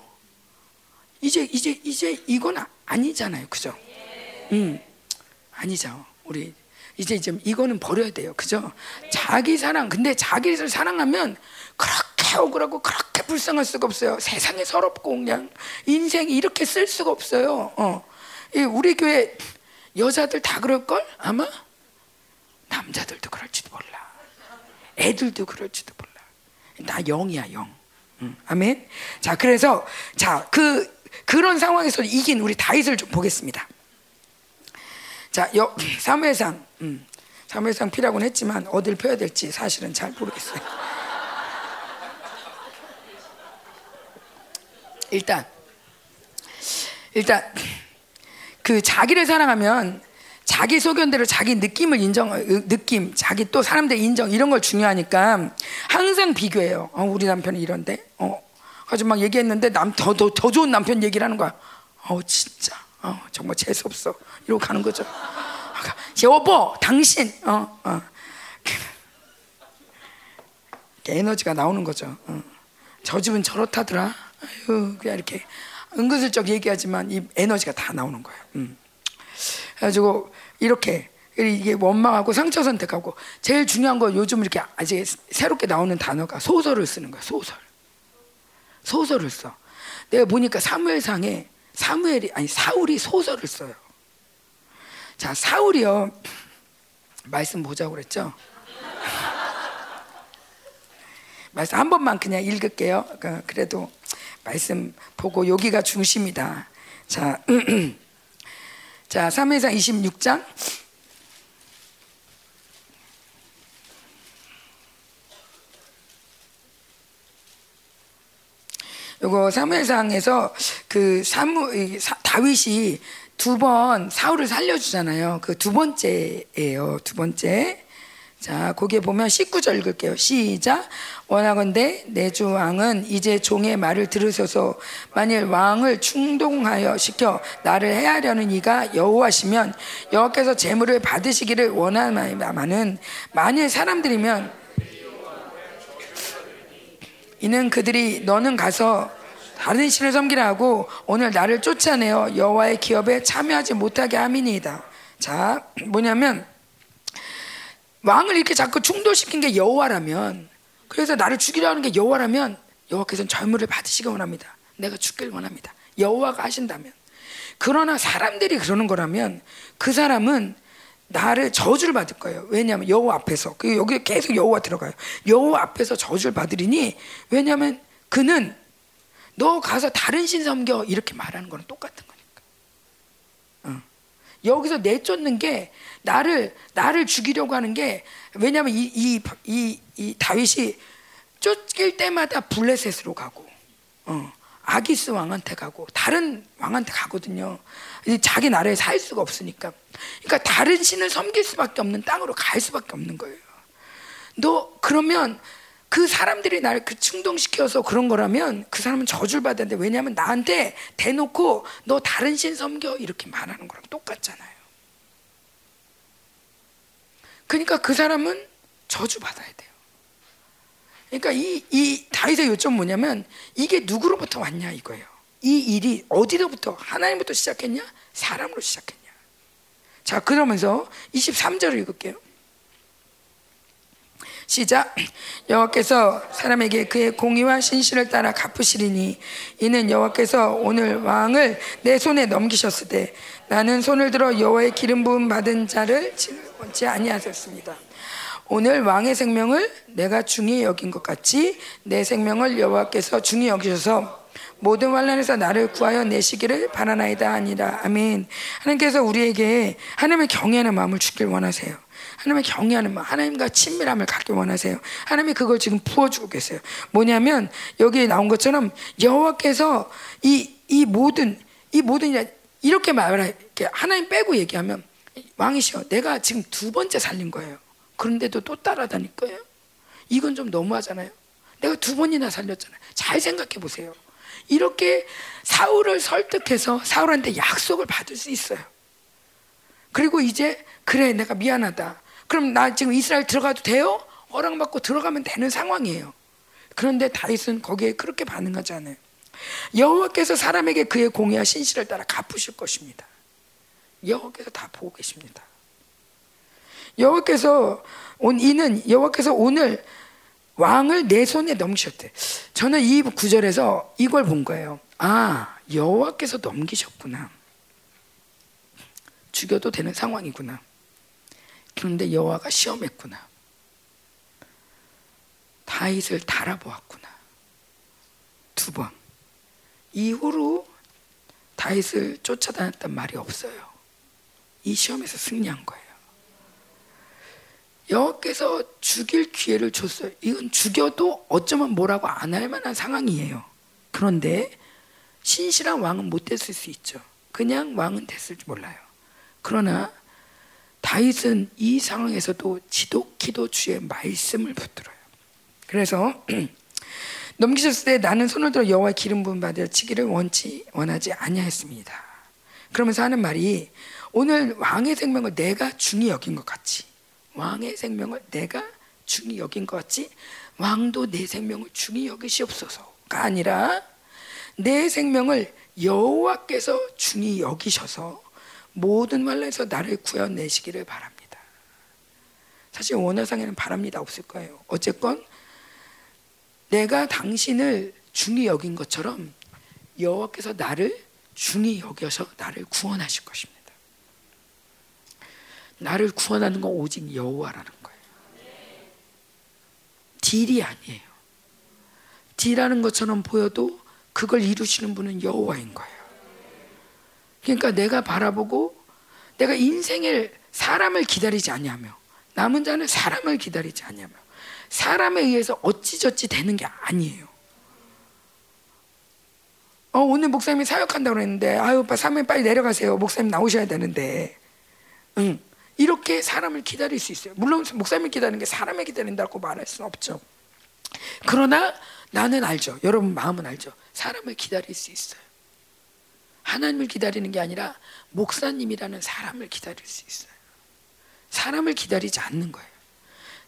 이제 이건 아니잖아요, 그죠? 아니죠. 우리 이제 이거는 버려야 돼요, 그죠? 자기 사랑. 근데 자기를 사랑하면 그렇게 억울하고 그렇게 불쌍할 수가 없어요. 세상에 서럽고 그냥 인생이 이렇게 쓸 수가 없어요. 우리 교회 여자들 다 그럴걸? 아마 남자들도 그럴지도 몰라. 애들도 그럴지도 몰라. 나 영이야, 영. 아멘. 자, 그래서 자, 그런 상황에서 이긴 우리 다윗을 좀 보겠습니다. 자, 사무엘상, 사무엘상 피라고는 했지만 어딜 펴야 될지 사실은 잘 모르겠어요. 일단 그 자기를 사랑하면 자기 소견대로 자기 느낌을 느낌, 자기 또 사람들 인정 이런 걸 중요하니까 항상 비교해요. 우리 남편이 이런데, 아주 막 얘기했는데 더 좋은 남편 얘기를 하는 거야. 진짜, 정말 재수 없어. 이러고 가는 거죠. 여보, 당신, 에너지가 나오는 거죠. 저 집은 저렇다더라. 아유, 그냥 이렇게 은근슬쩍 얘기하지만 이 에너지가 다 나오는 거예요. 그래가지고 이렇게 이게 원망하고 상처 선택하고 제일 중요한 건 요즘 이렇게 아직 새롭게 나오는 단어가 소설을 쓰는 거야. 소설을 써. 내가 보니까 사무엘상에 사울이 소설을 써요. 자, 사울이요, 말씀 보자고 그랬죠. 말씀 한 번만 그냥 읽을게요. 그래도 말씀 보고 여기가 중심이다. 자. 자, 사무엘상 26장 사무엘상에서 다윗이 두 번 사울을 살려주잖아요. 그 두 번째예요. 두 번째. 자, 거기에 보면 19절 읽을게요. 시작. 원하건대 내 주 왕은 이제 종의 말을 들으소서. 만일 왕을 충동하여 시켜 나를 해하려는 이가 여호와시면 여호와께서 재물을 받으시기를 원하나이다마는 만일 사람들이면 이는 그들이 너는 가서 다른 신을 섬기라 하고 오늘 나를 쫓아내어 여호와의 기업에 참여하지 못하게 함이니이다. 자, 뭐냐면 왕을 이렇게 자꾸 충돌시킨 게 여호와라면, 그래서 나를 죽이려는 게 여호와라면 여호와께서는 절물을 받으시기 원합니다. 내가 죽길 원합니다. 여호와가 하신다면. 그러나 사람들이 그러는 거라면 그 사람은 나를 저주를 받을 거예요. 왜냐하면 여호와 앞에서, 여기 계속 여호와 들어가요. 여호와 앞에서 저주를 받으리니, 왜냐하면 그는 너 가서 다른 신 섬겨 이렇게 말하는 거는 똑같은 거예요. 여기서 내쫓는 게 나를 죽이려고 하는 게, 왜냐하면 이 다윗이 쫓길 때마다 블레셋으로 가고 아기스 왕한테 가고 다른 왕한테 가거든요. 이제 자기 나라에 살 수가 없으니까, 그러니까 다른 신을 섬길 수밖에 없는 땅으로 갈 수밖에 없는 거예요. 너 그러면 그 사람들이 나를 충동시켜서 그런 거라면 그 사람은 저주를 받았는데, 왜냐하면 나한테 대놓고 너 다른 신 섬겨 이렇게 말하는 거랑 똑같잖아요. 그러니까 그 사람은 저주 받아야 돼요. 그러니까 이 다윗의 요점은 뭐냐면 이게 누구로부터 왔냐 이거예요. 이 일이 어디로부터, 하나님부터 시작했냐, 사람으로 시작했냐. 자, 그러면서 23절을 읽을게요. 시작. 여호와께서 사람에게 그의 공의와 신실을 따라 갚으시리니 이는 여호와께서 오늘 왕을 내 손에 넘기셨으되 나는 손을 들어 여호와의 기름 부음 받은 자를 원치 아니하셨습니다. 오늘 왕의 생명을 내가 중히 여긴 것 같이 내 생명을 여호와께서 중히 여기셔서 모든 환난에서 나를 구하여 내시기를 바라나이다 아니라. 아멘. 하나님께서 우리에게 하나님의 경외하는 마음을 주길 원하세요. 하나님의 경외하는 마음, 하나님과 친밀함을 갖기 원하세요. 하나님이 그걸 지금 부어주고 계세요. 뭐냐면 여기에 나온 것처럼 여호와께서 이 모든 이렇게 말할게, 하나님 빼고 얘기하면 왕이시여, 내가 지금 두 번째 살린 거예요. 그런데도 또 따라다닐 거예요. 이건 좀 너무하잖아요. 내가 두 번이나 살렸잖아요. 잘 생각해 보세요. 이렇게 사울을 설득해서 사울한테 약속을 받을 수 있어요. 그리고 이제 그래, 내가 미안하다, 그럼 나 지금 이스라엘 들어가도 돼요? 허락받고 들어가면 되는 상황이에요. 그런데 다윗은 거기에 그렇게 반응하지 않아요. 여호와께서 사람에게 그의 공의와 신실을 따라 갚으실 것입니다. 여호와께서 다 보고 계십니다. 여호와께서 온 이는 여호와께서 오늘 왕을 내 손에 넘기셨대. 저는 이 구절에서 이걸 본 거예요. 아, 여호와께서 넘기셨구나. 죽여도 되는 상황이구나. 그런데 여호와가 시험했구나. 다윗을 달아보았구나. 두 번. 이후로 다윗을 쫓아다녔단 말이 없어요. 이 시험에서 승리한 거예요. 여호와께서 죽일 기회를 줬어요. 이건 죽여도 어쩌면 뭐라고 안 할 만한 상황이에요. 그런데 신실한 왕은 못 됐을 수 있죠. 그냥 왕은 됐을지 몰라요. 그러나 다윗은 이 상황에서도 지독히도 주의 말씀을 붙들어요. 그래서 넘기셨을 때 나는 손을 들어 여호와의 기름 부음 받아 치기를 원하지 아니하였습니다. 그러면서 하는 말이 오늘 왕의 생명을 내가 중히 여긴 것 같이, 왕의 생명을 내가 중히 여긴 것 같이 왕도 내 생명을 중히 여기시옵소서가 아니라 내 생명을 여호와께서 중히 여기셔서 모든 말라에서 나를 구해내시기를 바랍니다. 사실 원어상에는 바랍니다 없을 거예요. 어쨌건 내가 당신을 중히 여긴 것처럼 여호와께서 나를 중히 여겨서 나를 구원하실 것입니다. 나를 구원하는 건 오직 여호와라는 거예요. 딜이 아니에요. 딜하는 것처럼 보여도 그걸 이루시는 분은 여호와인 거예요. 그러니까 내가 바라보고 내가 인생을 사람을 기다리지 아니하며 남은 자는 사람을 기다리지 아니하며 사람에 의해서 어찌저찌 되는 게 아니에요. 오늘 목사님이 사역한다고 그랬는데 아유 오빠 사모님 빨리 내려가세요. 목사님 나오셔야 되는데. 응. 이렇게 사람을 기다릴 수 있어요. 물론 목사님을 기다리는 게 사람을 기다린다고 말할 수는 없죠. 그러나 나는 알죠. 여러분 마음은 알죠. 사람을 기다릴 수 있어요. 하나님을 기다리는 게 아니라 목사님이라는 사람을 기다릴 수 있어요. 사람을 기다리지 않는 거예요.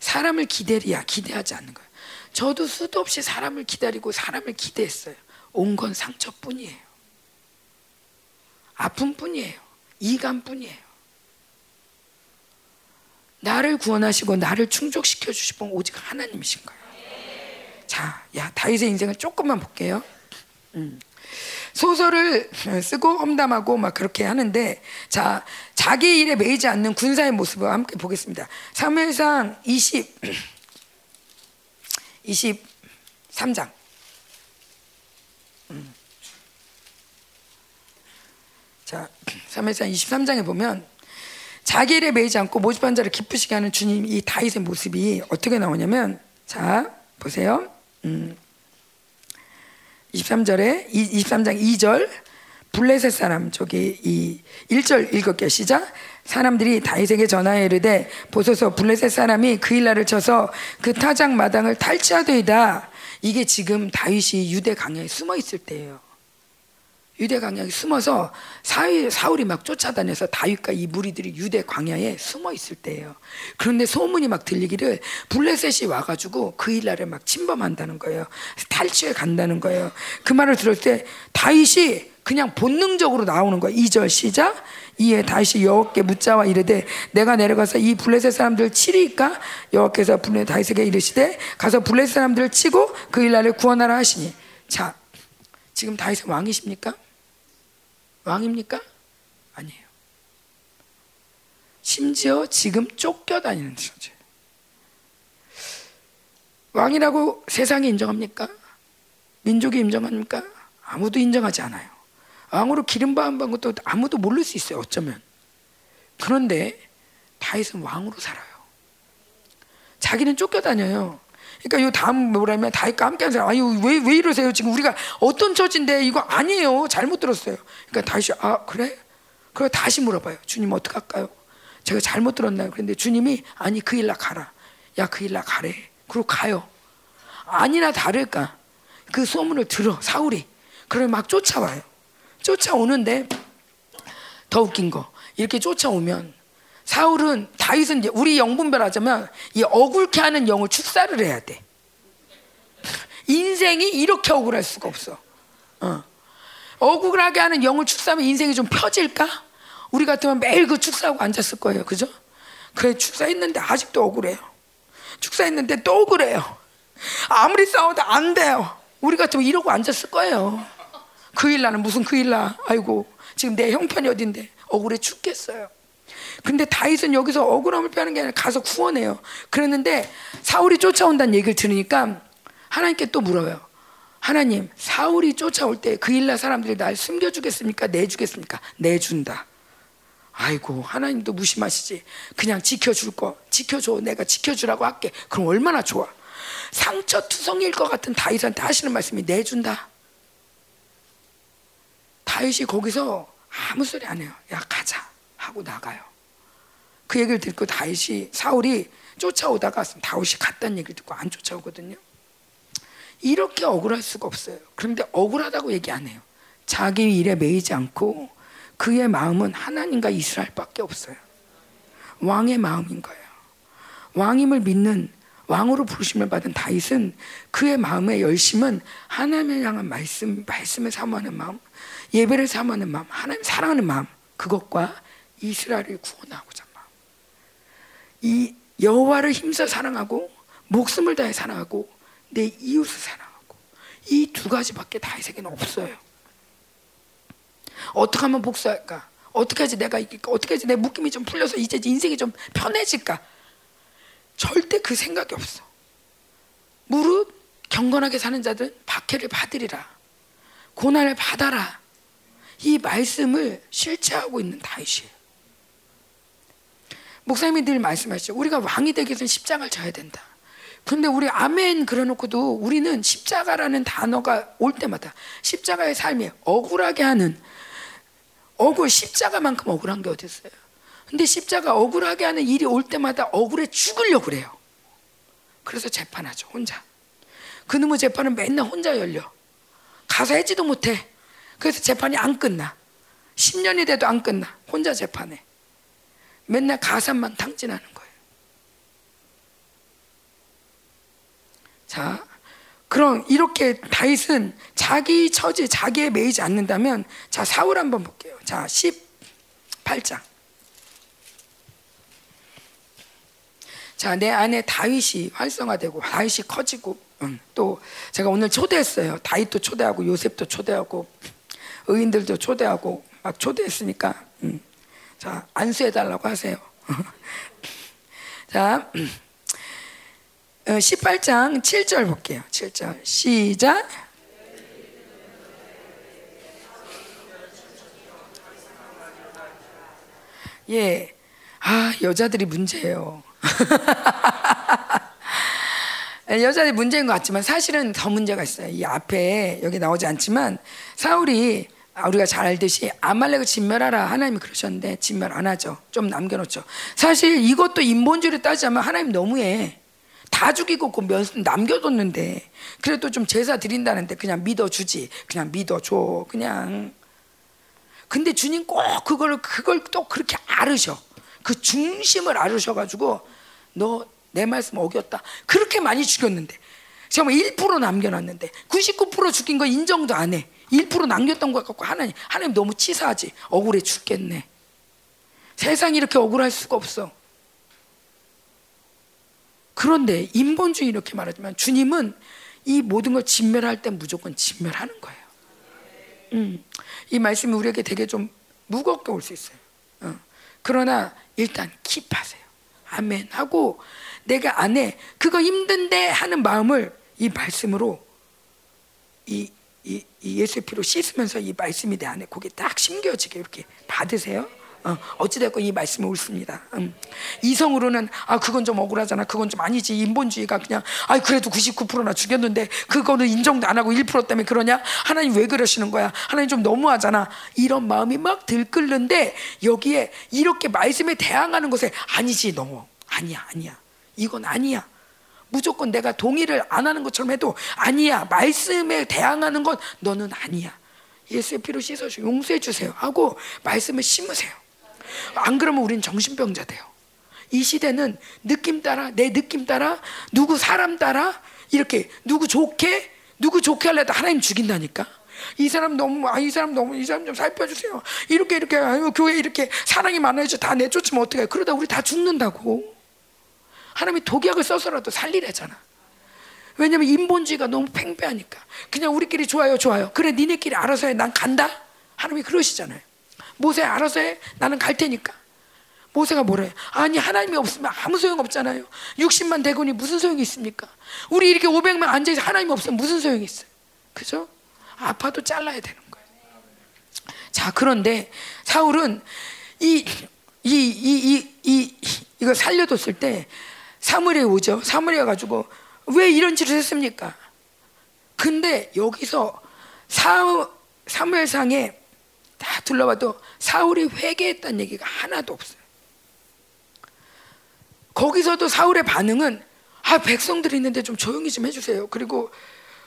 사람을 기대하지 않는 거예요. 저도 수도 없이 사람을 기다리고 사람을 기대했어요. 온 건 상처뿐이에요. 아픔뿐이에요. 이간뿐이에요. 나를 구원하시고 나를 충족시켜 주실 분 오직 하나님이신 거예요. 자, 다윗의 인생을 조금만 볼게요. 소설을 쓰고 험담하고 막 그렇게 하는데, 자, 자기 일에 매이지 않는 군사의 모습을 함께 보겠습니다. 사무엘상 23장. 자, 사무엘상 23장에 보면 자기 일에 매이지 않고 모집한 자를 기쁘시게 하는 주님, 이 다윗의 모습이 어떻게 나오냐면, 자, 보세요. 23장 2절 블레셋 사람 저기 이 1절 읽을게요. 시작. 사람들이 다윗에게 전하여 이르되 보소서 블레셋 사람이 그일라를 쳐서 그 타작 마당을 탈취하더이다. 이게 지금 다윗이 유대 강야에 숨어 있을 때예요. 유대 강야에 숨어서 사울이 막 쫓아다녀서 다윗과 이 무리들이 유대 광야에 숨어 있을 때예요. 그런데 소문이 막 들리기를 블레셋이 와가지고 그일라를 막 침범한다는 거예요. 탈취해 간다는 거예요. 그 말을 들을 때 다윗이 그냥 본능적으로 나오는 거예요. 2절 시작. 이에 다윗이 여호와께 묻자와 이르되 내가 내려가서 이 블레셋 사람들을 치리까? 여호와께서 다윗에게 이르시되 가서 블레셋 사람들을 치고 그일라를 구원하라 하시니. 자, 지금 다윗은 왕이십니까? 왕입니까? 아니에요. 심지어 지금 쫓겨다니는 처지. 왕이라고 세상이 인정합니까? 민족이 인정합니까? 아무도 인정하지 않아요. 왕으로 기름부음 받은 것도 아무도 모를 수 있어요. 어쩌면. 그런데 다윗은 왕으로 살아요. 자기는 쫓겨다녀요. 그러니까 이 다음 뭐라면 다윗과 함께한 사람, 아유 왜 이러세요? 지금 우리가 어떤 처지인데 이거 아니에요. 잘못 들었어요. 그러니까 다윗이 아 그래? 그럼 다시 물어봐요. 주님 어떻게 할까요? 제가 잘못 들었나요? 그런데 주님이 아니 그일라 가라. 야 그일라 가래. 그리고 가요. 아니나 다를까 그 소문을 들어 사울이. 그럼 막 쫓아와요. 쫓아오는데 더 웃긴 거 이렇게 쫓아오면. 사울은 다윗은 이제 우리 영분별 하자면 이 억울케 하는 영을 축사를 해야 돼. 인생이 이렇게 억울할 수가 없어. 억울하게 하는 영을 축사하면 인생이 좀 펴질까? 우리 같으면 매일 그 축사하고 앉았을 거예요. 그죠? 그래, 축사했는데 아직도 억울해요. 축사했는데 또 억울해요. 아무리 싸워도 안 돼요. 우리 같으면 이러고 앉았을 거예요. 그 일 나는 무슨 그 일 나. 아이고, 지금 내 형편이 어딘데. 억울해 죽겠어요. 근데 다윗은 여기서 억울함을 빼는 게 아니라 가서 구원해요. 그랬는데 사울이 쫓아온다는 얘기를 들으니까 하나님께 또 물어요. 하나님, 사울이 쫓아올 때 그 일나 사람들이 날 숨겨주겠습니까? 내주겠습니까? 내준다. 아이고, 하나님도 무심하시지. 그냥 지켜줄 거 지켜줘, 내가 지켜주라고 할게. 그럼 얼마나 좋아. 상처투성일 것 같은 다윗한테 하시는 말씀이 내준다. 다윗이 거기서 아무 소리 안 해요. 야, 가자 하고 나가요. 그 얘기를 듣고 다윗이, 사울이 쫓아오다가 다윗이 갔다는 얘기를 듣고 안 쫓아오거든요. 이렇게 억울할 수가 없어요. 그런데 억울하다고 얘기 안 해요. 자기 일에 매이지 않고 그의 마음은 하나님과 이스라엘밖에 없어요. 왕의 마음인 거예요. 왕임을 믿는, 왕으로 부르심을 받은 다윗은 그의 마음의 열심은 하나님을 향한 말씀을 사모하는 마음, 예배를 사모하는 마음, 하나님 사랑하는 마음, 그것과 이스라엘을 구원하고자 마음, 이 여호와를 힘써 사랑하고 목숨을 다해 사랑하고 내 이웃을 사랑하고, 이 두 가지밖에 다윗에게는 없어요. 어떻게 하면 복수할까? 어떻게 하지 내가 이길까? 어떻게 하지 내 묶임이 좀 풀려서 이제 인생이 좀 편해질까? 절대 그 생각이 없어. 무릇 경건하게 사는 자들은 박해를 받으리라, 고난을 받아라, 이 말씀을 실체하고 있는 다윗이에요. 목사님이 늘 말씀하시죠. 우리가 왕이 되기 위해서는 십자가를 져야 된다. 근데 우리 아멘 그려놓고도 우리는 십자가라는 단어가 올 때마다 십자가의 삶이 억울하게 하는, 십자가만큼 억울한 게 어딨어요. 근데 십자가 억울하게 하는 일이 올 때마다 억울해 죽으려고 그래요. 그래서 재판하죠, 혼자. 그놈의 재판은 맨날 혼자 열려. 가서 해지도 못해. 그래서 재판이 안 끝나. 10년이 돼도 안 끝나. 혼자 재판해. 맨날 가산만 탕진하는 거예요. 자, 그럼 이렇게 다윗은 자기 처지, 자기에 매이지 않는다면, 자, 사울 한번 볼게요. 자, 18장. 자, 내 안에 다윗이 활성화되고 다윗이 커지고, 또 제가 오늘 초대했어요. 다윗도 초대하고 요셉도 초대하고 의인들도 초대하고 막 초대했으니까, 자, 안수해달라고 하세요. 자, 18장 7절 볼게요. 7절 시작. 예, 아, 여자들이 문제예요. 여자들이 문제인 것 같지만 사실은 더 문제가 있어요. 이 앞에 여기 나오지 않지만 사울이, 우리가 잘 알듯이 아말렉을 진멸하라 하나님이 그러셨는데 진멸 안 하죠. 좀 남겨놓죠. 사실 이것도 인본주의로 따지자면 하나님 너무해. 다 죽이고 그 남겨뒀는데 그래도 좀 제사 드린다는데 그냥 믿어주지, 그냥 믿어줘, 그냥. 근데 주님 꼭 그걸 또 그렇게 아르셔. 그 중심을 아르셔가지고 너 내 말씀 어겼다. 그렇게 많이 죽였는데, 정말 1% 남겨놨는데 99% 죽인 거 인정도 안 해. 1% 남겼던 것 같고 하나님 너무 치사하지. 억울해 죽겠네. 세상이 이렇게 억울할 수가 없어. 그런데 인본주의 이렇게 말하지만 주님은 이 모든 걸 진멸할 때 무조건 진멸하는 거예요. 이 말씀이 우리에게 되게 좀 무겁게 올 수 있어요. 그러나 일단 킵하세요. 아멘 하고 내가 안에 그거 힘든데 하는 마음을 이 말씀으로, 이 예수의 피로 씻으면서 이 말씀이 내 안에 거기 딱 심겨지게 이렇게 받으세요. 어찌됐건 이 말씀을 옳습니다. 이성으로는 아, 그건 좀 억울하잖아, 그건 좀 아니지. 인본주의가 그냥 아, 그래도 99%나 죽였는데 그거는 인정도 안 하고 1% 때문에 그러냐, 하나님 왜 그러시는 거야, 하나님 좀 너무하잖아, 이런 마음이 막 들끓는데 여기에 이렇게 말씀에 대항하는 것에 아니지, 너무 아니야 이건 아니야, 무조건 내가 동의를 안 하는 것처럼 해도 아니야, 말씀에 대항하는 건 너는 아니야, 예수의 피로 씻어주세요, 용서해 주세요 하고 말씀을 심으세요. 안 그러면 우린 정신병자 돼요. 이 시대는 느낌 따라, 내 느낌 따라, 누구 사람 따라, 이렇게 누구 좋게 하려다 하나님 죽인다니까. 이 사람 너무, 아, 이 사람 너무, 이 사람 좀 살펴주세요. 이렇게, 아유, 교회 이렇게 사랑이 많아야지 다 내쫓으면 어떡해. 그러다 우리 다 죽는다고. 하나님이 독약을 써서라도 살리래잖아. 왜냐면 인본주의가 너무 팽배하니까. 그냥 우리끼리 좋아요, 좋아요. 그래, 니네끼리 알아서 해. 난 간다. 하나님이 그러시잖아요. 모세 알아서 해. 나는 갈 테니까. 모세가 뭐래? 아니, 하나님이 없으면 아무 소용 없잖아요. 60만 대군이 무슨 소용이 있습니까? 우리 이렇게 500명 앉아있어 하나님이 없으면 무슨 소용이 있어요? 그죠? 아파도 잘라야 되는 거예요. 자, 그런데 사울은 이거 살려뒀을 때 사무엘이 오죠. 사무엘이 와가지고 왜 이런 짓을 했습니까? 근데 여기서 사무엘상에 다 둘러봐도 사울이 회개했다는 얘기가 하나도 없어요. 거기서도 사울의 반응은 아, 백성들이 있는데 좀 조용히 좀 해주세요. 그리고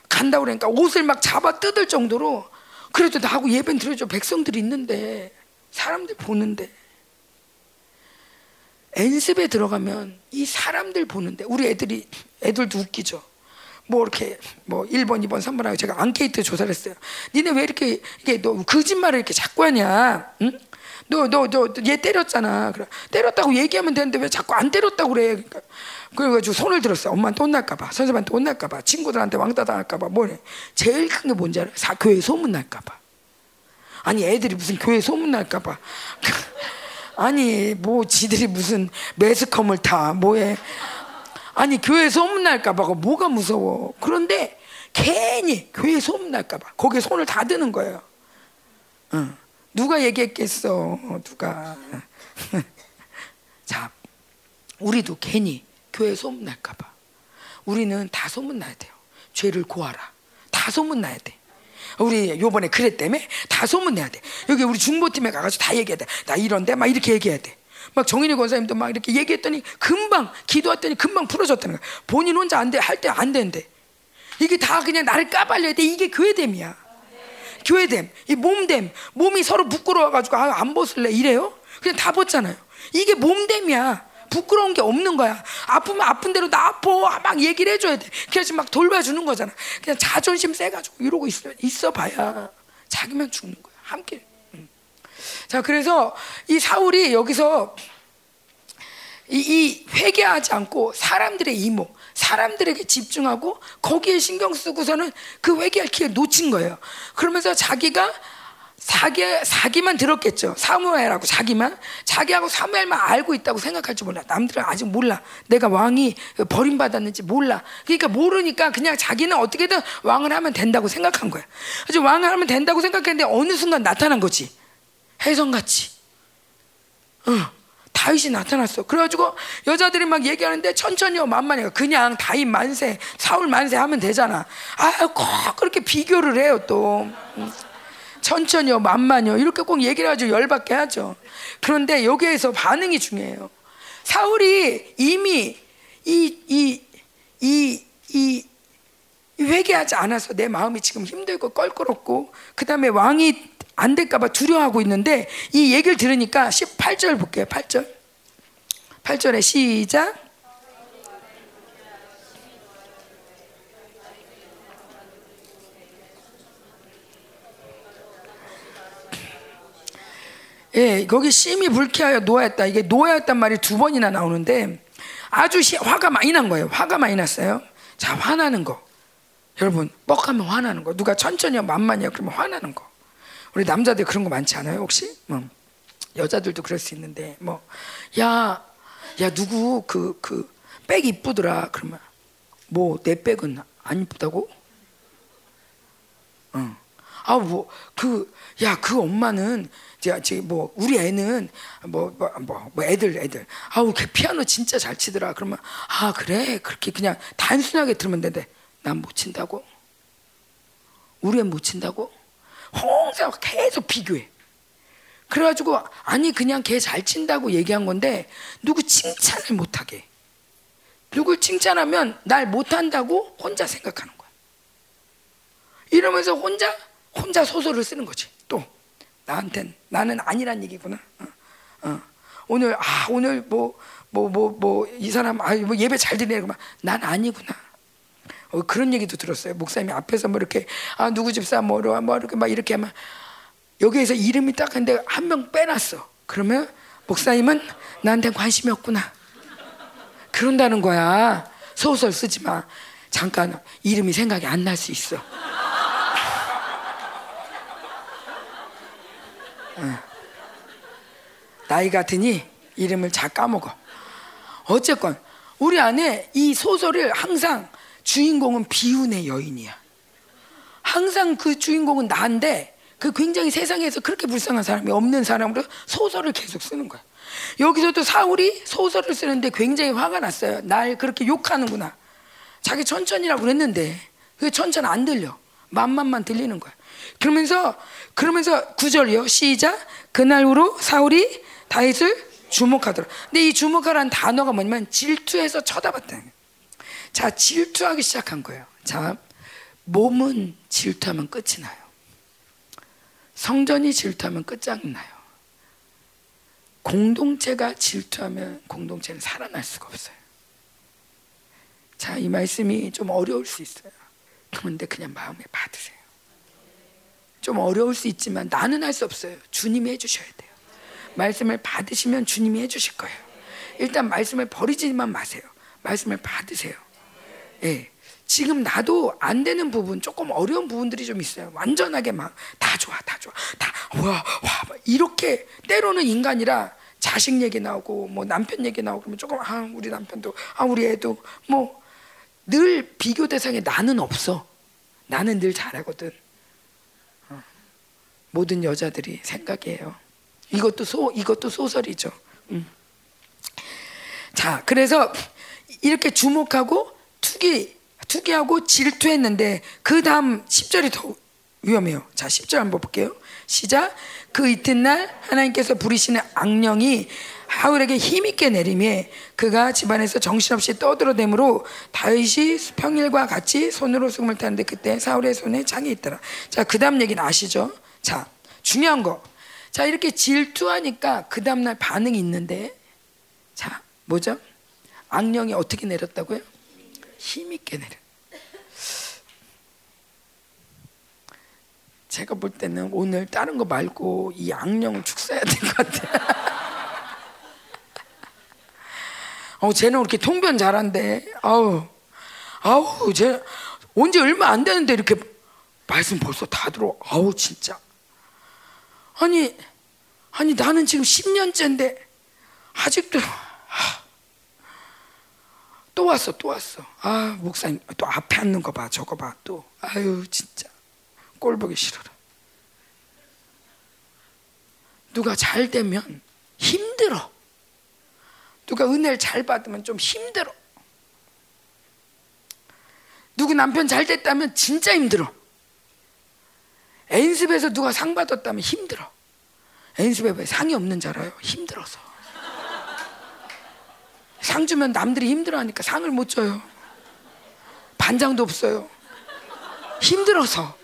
간다고 그러니까 옷을 막 잡아 뜯을 정도로 그래도 나하고 예배는 드려줘. 백성들이 있는데, 사람들 보는데. 엔습에 들어가면 이 사람들 보는데, 우리 애들도 웃기죠. 뭐 이렇게 뭐 1번, 2번, 3번 하고 제가 안케이트 조사를 했어요. 니네 왜 이렇게 너 거짓말을 이렇게 자꾸 하냐? 응? 너 얘 때렸잖아. 그래. 때렸다고 얘기하면 되는데 왜 자꾸 안 때렸다고 그래? 그러니까 그래가지고 손을 들었어요. 엄마한테 혼날까봐, 선생님한테 혼날까봐, 친구들한테 왕따 당할까봐. 뭐래? 제일 큰 게 뭔지 알아요? 교회 소문 날까봐. 아니 애들이 무슨 교회 소문 날까봐. 아니 뭐 지들이 무슨 매스컴을 타 뭐해? 아니 교회 소문 날까봐 뭐가 무서워? 그런데 괜히 교회 소문 날까봐 거기에 손을 다 드는 거예요. 응. 누가 얘기했겠어? 누가? 자, 우리도 괜히 교회 소문날까 봐. 우리는 다 소문나야 돼요. 죄를 고하라. 다 소문나야 돼. 우리 요번에 그랬다며? 다 소문내야 돼. 여기 우리 중보팀에 가가지고 다 얘기해야 돼. 나 이런데? 막 이렇게 얘기해야 돼. 막 정인희 권사님도 막 이렇게 얘기했더니 금방 기도했더니 금방 풀어졌다는 거야. 본인 혼자 안 돼. 할 때 안 되는데. 이게 다 그냥 나를 까발려야 돼. 이게 교회됨이야. 교회됨, 이 몸됨, 몸이 서로 부끄러워가지고 아, 안 벗을래 이래요? 그냥 다 벗잖아요. 이게 몸됨이야. 부끄러운 게 없는 거야. 아프면 아픈 대로 나 아파 막 얘기를 해줘야 돼. 그래서 막 돌봐주는 거잖아. 그냥 자존심 세가지고 이러고 있어봐야 자기만 죽는 거야. 함께. 자, 그래서 이 사울이 여기서 이 회개하지 않고 사람들의 이목, 사람들에게 집중하고 거기에 신경 쓰고서는 그 회개할 기회를 놓친 거예요. 그러면서 자기가 사기만 들었겠죠. 사무엘하고 자기하고 사무엘만 알고 있다고 생각할 줄 몰라. 남들은 아직 몰라. 내가 왕이 버림받았는지 몰라. 그러니까 모르니까 그냥 자기는 어떻게든 왕을 하면 된다고 생각한 거야. 그래서 왕을 하면 된다고 생각했는데 어느 순간 나타난 거지. 혜성같이. 다윗이 나타났어. 그래가지고 여자들이 막 얘기하는데 천천히요 만만히요. 그냥 다윗 만세, 사울 만세 하면 되잖아. 아, 꼭 그렇게 비교를 해요 또. 천천히요 만만히요 이렇게 꼭 얘기를 하죠. 열받게 하죠. 그런데 여기에서 반응이 중요해요. 사울이 이미 회개하지 않아서 내 마음이 지금 힘들고 껄끄럽고 그 다음에 왕이 안 될까봐 두려워하고 있는데 이 얘기를 들으니까 18절 볼게요. 8절. 8절에 시작. 예, 거기 심히 불쾌하여 노하였다. 이게 노하였단 말이 두 번이나 나오는데 아주 화가 많이 난 거예요. 화가 많이 났어요. 자, 화나는 거. 여러분, 뻑하면 화나는 거. 누가 천천히요, 만만히요, 그러면 화나는 거. 우리 남자들 그런 거 많지 않아요 혹시? 여자들도 그럴 수 있는데 뭐 야 누구 그 백 이쁘더라 그러면 뭐 내 백은 안 이쁘다고? 아 뭐 그 엄마는 이제 뭐 우리 애는 뭐 애들 아우 걔 피아노 진짜 잘 치더라 그러면 아 그래 그렇게 그냥 단순하게 들으면 되는데 난 못 친다고? 우리 애 못 친다고? 홍사가 계속 비교해. 그래가지고 아니 그냥 걔 잘 친다고 얘기한 건데 누구 칭찬을 못하게. 누굴 칭찬하면 날 못한다고 혼자 생각하는 거야. 이러면서 혼자 소설을 쓰는 거지. 또 나는 아니란 얘기구나. 오늘 오늘 이 사람 예배 잘 드리네 그러면 난 아니구나. 그런 얘기도 들었어요. 목사님이 앞에서 뭐 이렇게 누구 집사 뭐 이렇게 막 이렇게 하면 여기에서 이름이 딱 근데 한 명 빼놨어. 그러면 목사님은 나한테 관심이 없구나 그런다는 거야. 소설 쓰지 마. 잠깐 이름이 생각이 안 날 수 있어. 나이 같으니 이름을 잘 까먹어. 어쨌건 우리 안에 이 소설을 항상 주인공은 비운의 여인이야. 항상 그 주인공은 나인데 그 굉장히 세상에서 그렇게 불쌍한 사람이 없는 사람으로 소설을 계속 쓰는 거야. 여기서도 사울이 소설을 쓰는데 굉장히 화가 났어요. 날 그렇게 욕하는구나. 자기 천천이라고 그랬는데 그게 천천 안 들려. 맘만 들리는 거야. 그러면서 9절이요. 시작. 그날 후로 사울이 다윗을 주목하더라. 근데 이 주목하라는 단어가 뭐냐면 질투해서 쳐다봤다는 거예요. 자, 질투하기 시작한 거예요. 자, 몸은 질투하면 끝이 나요. 성전이 질투하면 끝장나요. 공동체가 질투하면 공동체는 살아날 수가 없어요. 자, 이 말씀이 좀 어려울 수 있어요. 그런데 그냥 마음에 받으세요. 좀 어려울 수 있지만 나는 할 수 없어요. 주님이 해주셔야 돼요. 말씀을 받으시면 주님이 해주실 거예요. 일단 말씀을 버리지만 마세요. 말씀을 받으세요. 예. 지금 나도 안 되는 부분, 조금 어려운 부분들이 좀 있어요. 완전하게 막 다 좋아, 이렇게 때로는 인간이라 자식 얘기 나오고 뭐 남편 얘기 나오고 그러면 조금 우리 남편도 우리 애도 뭐 늘 비교 대상에 나는 없어. 나는 늘 잘하거든. 모든 여자들이 생각이에요. 이것도 소설이죠. 자, 그래서 이렇게 주목하고 투기하고 질투했는데 그 다음 10절이 더 위험해요. 자, 10절 한번 볼게요. 시작. 그 이튿날 하나님께서 부리시는 악령이 사울에게 힘있게 내리며 그가 집안에서 정신없이 떠들어대므로 다윗이 평일과 같이 손으로 수금을 타는데 그때 사울의 손에 창이 있더라. 자, 그 다음 얘기는 아시죠? 자, 중요한 거. 자, 이렇게 질투하니까 그 다음날 반응이 있는데, 자, 뭐죠? 악령이 어떻게 내렸다고요? 힘있게 내려. 제가 볼 때는 오늘 다른 거 말고 이 악령을 축사해야 될 것 같아요. 쟤는 이렇게 통변 잘한대. 아우, 쟤 언제 얼마 안 되는데 이렇게 말씀 벌써 다 들어. 아우, 진짜. 아니 나는 지금 10년째인데 아직도 또 왔어. 목사님 또 앞에 앉는 거 봐, 저거 봐, 또. 아유, 진짜 꼴 보기 싫어라. 누가 잘 되면 힘들어. 누가 은혜를 잘 받으면 좀 힘들어. 누구 남편 잘 됐다면 진짜 힘들어. N습에서 누가 상 받았다면 힘들어. N습에 왜 상이 없는 줄 알아요? 힘들어서. 상 주면 남들이 힘들어하니까 상을 못 줘요. 반장도 없어요. 힘들어서.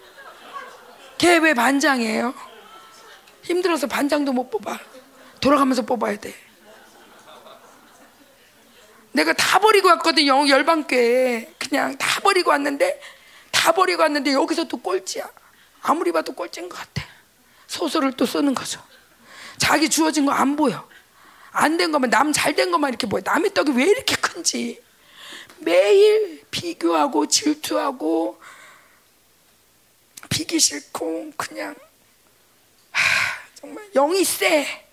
걔 왜 반장이에요? 힘들어서 반장도 못 뽑아. 돌아가면서 뽑아야 돼. 내가 다 버리고 왔거든. 열방교회에 그냥 다 버리고 왔는데 여기서 또 꼴찌야. 아무리 봐도 꼴찌인 것 같아. 소설을 또 쓰는 거죠. 자기 주어진 거 안 보여. 안 된 것만, 남 잘 된 것만 이렇게 보여. 남의 떡이 왜 이렇게 큰지. 매일 비교하고 질투하고 비기 싫고 그냥 정말 영이 세.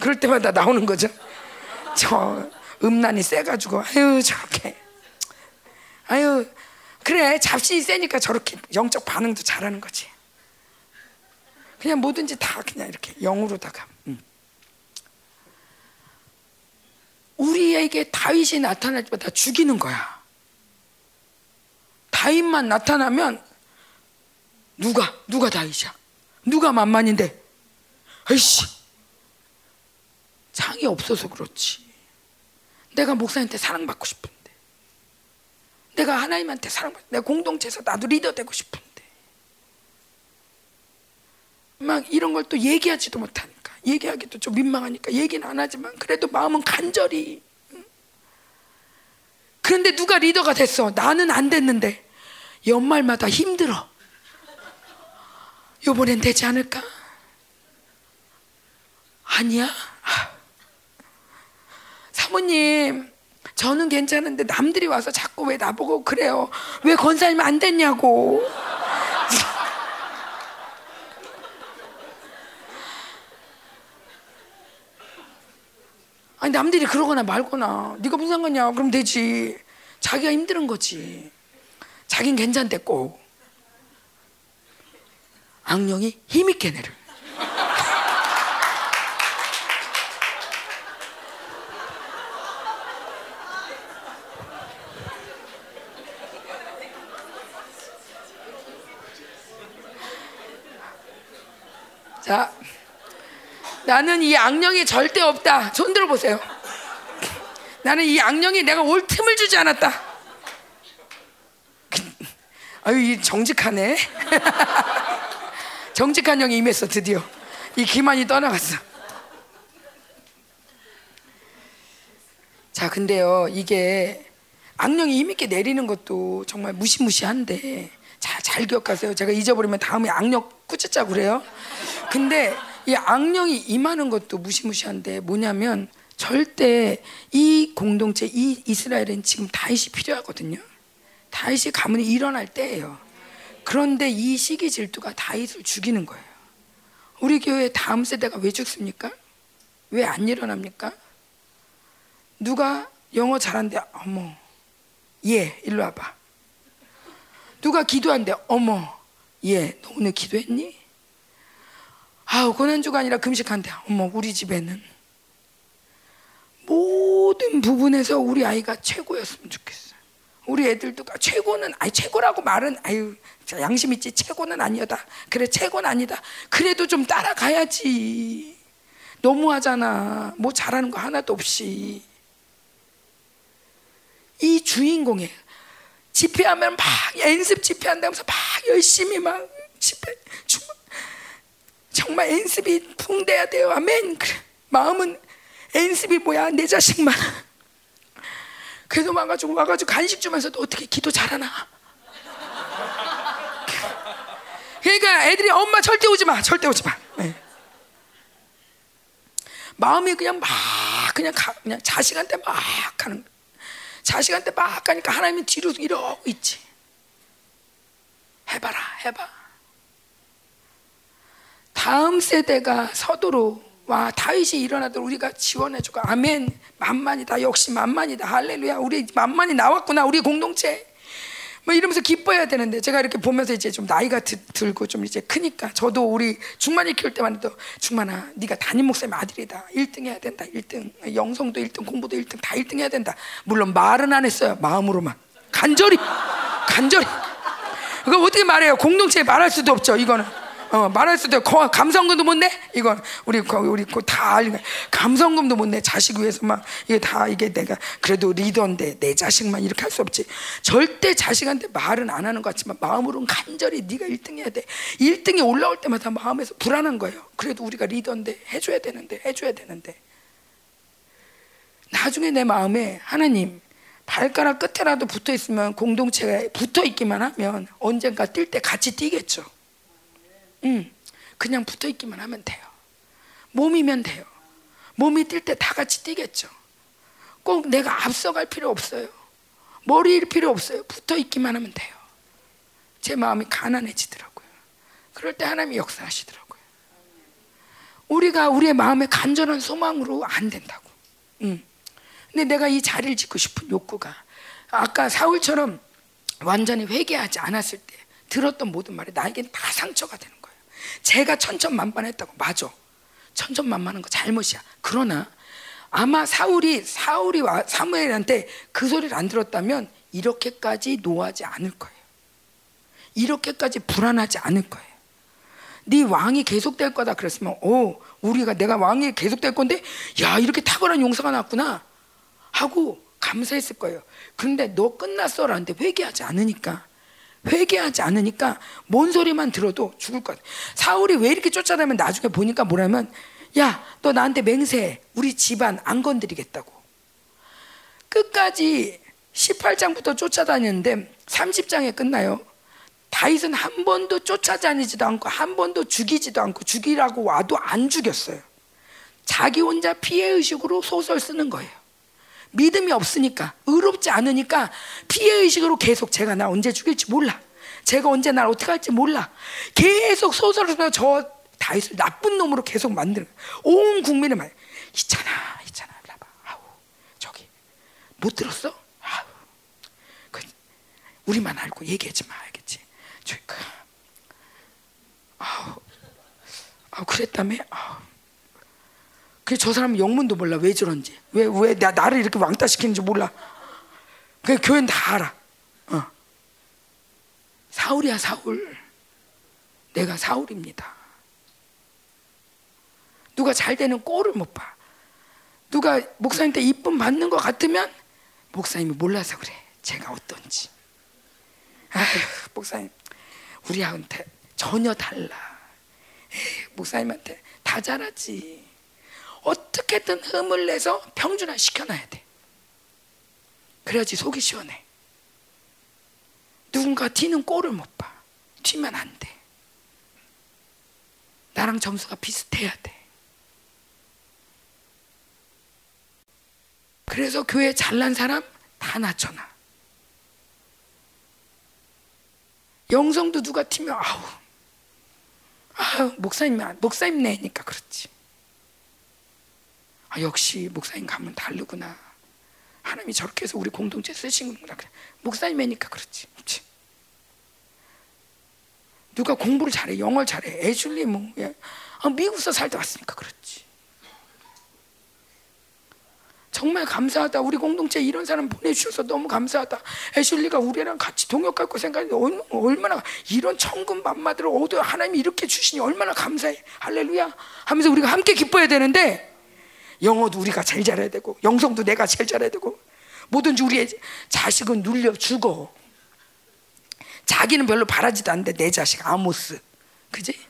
그럴 때마다 나오는 거죠. 저 음란이 세가지고 저렇게. 그래, 잡신이 세니까 저렇게 영적 반응도 잘하는 거지. 그냥 뭐든지 다 그냥 이렇게 영으로다가. 우리에게 다윗이 나타날 때마다 죽이는 거야. 다윗만 나타나면 누가 다윗이야? 누가 만만인데? 아이씨, 창이 없어서 그렇지. 내가 목사님한테 사랑받고 싶은데. 내가 하나님한테 사랑받고, 내가 공동체에서 나도 리더 되고 싶은데. 막 이런 걸 또 얘기하지도 못하니까. 얘기하기도 좀 민망하니까 얘기는 안 하지만 그래도 마음은 간절히. 그런데 누가 리더가 됐어. 나는 안 됐는데 연말마다 힘들어. 요번엔 되지 않을까? 아니야? 사모님 저는 괜찮은데 남들이 와서 자꾸 왜 나보고 그래요. 왜 권사님 안 됐냐고. 아니 남들이 그러거나 말거나 네가 무슨 상관이야. 그럼 되지. 자기가 힘든 거지. 자긴 괜찮댔고. 악령이 힘있게 내려. 자, 나는 이 악령이 절대 없다. 손 들어보세요. 나는 이 악령이 내가 올 틈을 주지 않았다. 아유, 정직하네. 정직한 영이 임했어. 드디어 이 기만이 떠나갔어. 자, 근데요 이게 악령이 힘있게 내리는 것도 정말 무시무시한데 잘 기억하세요. 제가 잊어버리면 다음에 악령 꾸짖자고 그래요. 근데 이 악령이 임하는 것도 무시무시한데 뭐냐면 절대 이 공동체 이 이스라엘은 지금 다윗이 필요하거든요. 다윗이 가문이 일어날 때예요. 그런데 이 시기 질투가 다윗을 죽이는 거예요. 우리 교회 다음 세대가 왜 죽습니까? 왜 안 일어납니까? 누가 영어 잘한대, 어머, 예, 일로 와봐. 누가 기도한대, 어머, 예, 너 오늘 기도했니? 아우, 고난주가 아니라 금식한대, 어머, 우리 집에는. 모든 부분에서 우리 아이가 최고였으면 좋겠어요. 우리 애들도 최고는, 아니 최고라고 말은, 아유 양심 있지, 최고는 아니어다. 그래 최고는 아니다. 그래도 좀 따라가야지. 너무하잖아. 뭐 잘하는 거 하나도 없이. 이 주인공이에요. 집회하면 막 연습 집회한다면서 막 열심히 막 집회. 정말 연습이 풍대야 돼요. 아멘. 그래. 마음은 연습이 뭐야, 내 자식만. 그래서 와가지고 간식 주면서도 어떻게 기도 잘하나. 그러니까 애들이 엄마 절대 오지 마, 절대 오지 마. 네. 마음이 그냥 막 그냥 자식한테 막 하는, 자식한테 막 가니까 하나님이 뒤로 이러고 있지. 해봐라, 해봐. 다음 세대가 서도로. 와, 다윗이 일어나도록 우리가 지원해주고. 아멘. 만만이다, 역시 만만이다, 할렐루야, 우리 만만이 나왔구나, 우리 공동체, 뭐 이러면서 기뻐해야 되는데. 제가 이렇게 보면서 이제 좀 나이가 들고 좀 이제 크니까 저도 우리 중만이 키울 때만 해도, 중만아 네가 담임 목사님 아들이다, 1등 해야 된다, 1등, 영성도 1등, 공부도 1등, 다 1등 해야 된다. 물론 말은 안 했어요. 마음으로만 간절히. 그거 어떻게 말해요? 공동체에 말할 수도 없죠. 이거는 말할 수도, 감성금도 못 내? 이건 우리 다 알고, 감성금도 못 내. 자식 위해서 막 이게 다, 이게 내가 그래도 리더인데 내 자식만 이렇게 할 수 없지. 절대 자식한테 말은 안 하는 것 같지만 마음으로는 간절히 네가 1등 해야 돼. 1등이 올라올 때마다 마음에서 불안한 거예요. 그래도 우리가 리더인데 해줘야 되는데. 나중에 내 마음에 하나님 발가락 끝에라도 붙어 있으면, 공동체에 붙어 있기만 하면 언젠가 뛸 때 같이 뛰겠죠. 그냥 붙어있기만 하면 돼요. 몸이면 돼요. 몸이 뛸 때 다 같이 뛰겠죠. 꼭 내가 앞서갈 필요 없어요. 머리일 필요 없어요. 붙어있기만 하면 돼요. 제 마음이 가난해지더라고요. 그럴 때 하나님이 역사하시더라고요. 우리가 우리의 마음의 간절한 소망으로 안 된다고. 근데 내가 이 자리를 짓고 싶은 욕구가, 아까 사울처럼 완전히 회개하지 않았을 때 들었던 모든 말이 나에겐 다 상처가 되는 거예요. 제가 천천만만했다고. 맞아, 천천만만한 거 잘못이야. 그러나 아마 사울이 사무엘한테 그 소리를 안 들었다면 이렇게까지 노하지 않을 거예요. 이렇게까지 불안하지 않을 거예요. 네 왕이 계속될 거다 그랬으면, 오, 내가 왕이 계속될 건데, 야, 이렇게 탁월한 용사가 났구나 하고 감사했을 거예요. 그런데 너 끝났어 라는데 회개하지 않으니까 뭔 소리만 들어도 죽을 것 같아. 사울이 왜 이렇게 쫓아다니면 나중에 보니까 뭐라면, 야, 너 나한테 맹세해, 우리 집안 안 건드리겠다고. 끝까지 18장부터 쫓아다녔는데 30장에 끝나요. 다윗은 한 번도 쫓아다니지도 않고 한 번도 죽이지도 않고 죽이라고 와도 안 죽였어요. 자기 혼자 피해의식으로 소설 쓰는 거예요. 믿음이 없으니까, 의롭지 않으니까 피해의식으로 계속 제가 나 언제 죽일지 몰라, 제가 언제 날 어떻게 할지 몰라, 계속 소설을 써서 저 다윗을 나쁜 놈으로 계속 만드는 거예요. 온 국민의 말 있잖아 이리 와봐. 아우 저기 못 들었어? 아우 그 우리만 알고 얘기하지 마, 알겠지? 저기 아우 그랬다며? 아우 그래, 저 사람 영문도 몰라. 왜 저런지, 왜 나를 이렇게 왕따 시키는지 몰라. 그 교회는 다 알아. 사울이야, 사울. 내가 사울입니다. 누가 잘 되는 꼴을 못 봐. 누가 목사님한테 이쁨 받는 것 같으면 목사님이 몰라서 그래. 제가 어떤지. 아휴 목사님 우리한테 전혀 달라. 에이, 목사님한테 다 잘하지. 어떻게든 흠을 내서 평준화 시켜놔야 돼. 그래야지 속이 시원해. 누군가 튀는 꼴을 못 봐. 튀면 안 돼. 나랑 점수가 비슷해야 돼. 그래서 교회 잘난 사람 다 낮춰놔. 영성도 누가 튀면 아우 목사님 내니까 그렇지. 아, 역시 목사님 가면 다르구나. 하나님이 저렇게 해서 우리 공동체 쓰시는구나. 그래. 목사님이니까 그렇지. 그렇지. 누가 공부를 잘해, 영어를 잘해, 애슐리 뭐 미국서 살다 왔으니까 그렇지. 정말 감사하다. 우리 공동체에 이런 사람 보내주셔서 너무 감사하다. 애슐리가 우리랑 같이 동역 갖고 생각하는데 얼마나 이런 천군만마들을 얻어 하나님이 이렇게 주시니 얼마나 감사해. 할렐루야 하면서 우리가 함께 기뻐해야 되는데, 영어도 우리가 제일 잘해야 되고 영성도 내가 제일 잘해야 되고 뭐든지 우리의 자식은 눌려 죽어. 자기는 별로 바라지도 않는데 내 자식 아모스 그지?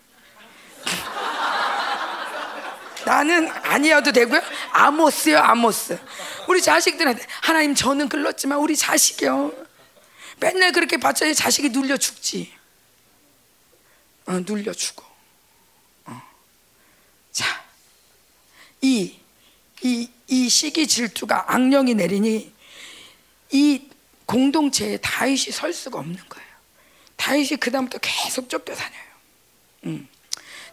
나는 아니어도 되고요. 아모스요, 아모스. 우리 자식들한테 하나님 저는 글렀지만 우리 자식이요, 맨날 그렇게 봤더니 자식이 눌려 죽지. 눌려 죽어. 자, 이 시기 질투가 악령이 내리니 이 공동체에 다윗이 설 수가 없는 거예요. 다윗이 그 다음부터 계속 쫓겨 다녀요.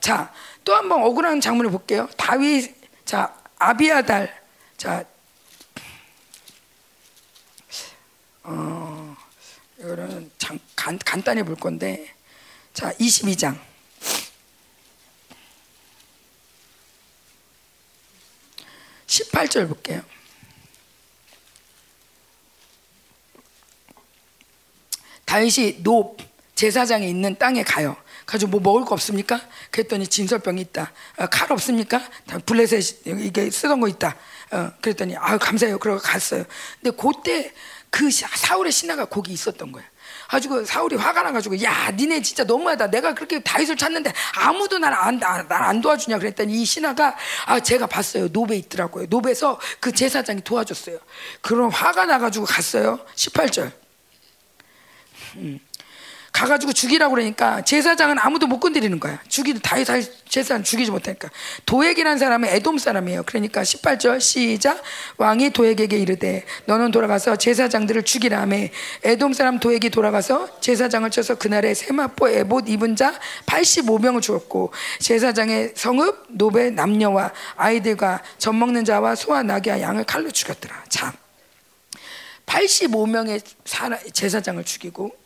자, 또 한 번 억울한 장면을 볼게요. 다윗, 자 아비아달, 자 이거는 간단히 볼 건데, 자 22장. 18절 볼게요. 다윗이 노 제사장이 있는 땅에 가요. 가지고 뭐 먹을 거 없습니까? 그랬더니 진설병이 있다. 칼 없습니까? 블레셋 이게 쓰던 거 있다. 그랬더니 아유 감사해요. 그러고 갔어요. 근데 그때 그 사울의 신하가 거기 있었던 거야. 가지고 사울이 화가 나가지고 야 니네 진짜 너무하다. 내가 그렇게 다윗을 찾는데 아무도 날 안 도와주냐. 그랬더니 이 신하가 아 제가 봤어요. 노베 있더라고요. 노베에서 그 제사장이 도와줬어요. 그럼 화가 나가지고 갔어요. 18절. 가가지고 죽이라고 그러니까 제사장은 아무도 못 건드리는 거야. 다윗 제사장은 죽이지 못하니까. 도액이라는 사람은 에돔 사람이에요. 그러니까 18절 시작. 왕이 도액에게 이르되 너는 돌아가서 제사장들을 죽이라 하매 에돔 사람 도액이 돌아가서 제사장을 쳐서 그날에 세마포 에봇 입은 자 85명을 죽었고 제사장의 성읍 노베 남녀와 아이들과 젖 먹는 자와 소와 나귀와 양을 칼로 죽였더라. 참, 85명의 제사장을 죽이고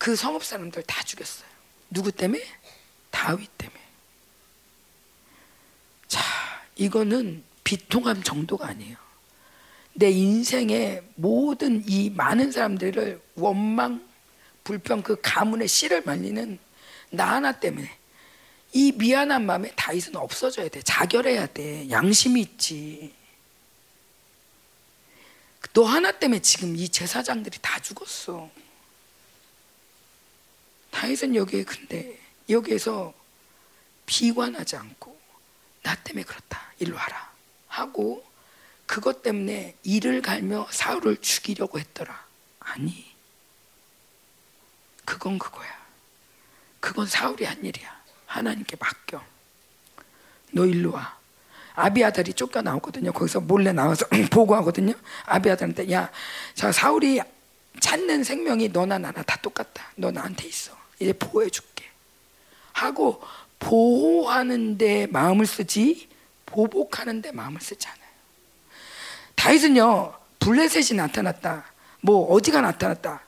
그 성읍 사람들 다 죽였어요. 누구 때문에? 다윗 때문에. 자, 이거는 비통함 정도가 아니에요. 내 인생의 모든 이 많은 사람들을 원망, 불평, 그 가문의 씨를 말리는 나 하나 때문에 이 미안한 마음에 다윗은 없어져야 돼. 자결해야 돼. 양심이 있지. 너 하나 때문에 지금 이 제사장들이 다 죽었어. 다윗은 여기에 근데 여기에서 비관하지 않고 나 때문에 그렇다, 일로 와라 하고 그것 때문에 이를 갈며 사울을 죽이려고 했더라. 아니, 그건 그거야. 그건 사울이 한 일이야. 하나님께 맡겨. 너 일로 와. 아비아달이 쫓겨 나오거든요. 거기서 몰래 나와서 보고하거든요. 아비아달한테, 야, 자, 사울이 찾는 생명이 너나 나나 다 똑같다. 너 나한테 있어. 이제 보호해줄게 하고, 보호하는 데 마음을 쓰지 보복하는 데 마음을 쓰지 않아요. 다윗은요, 블레셋이 나타났다, 뭐 어디가 나타났다,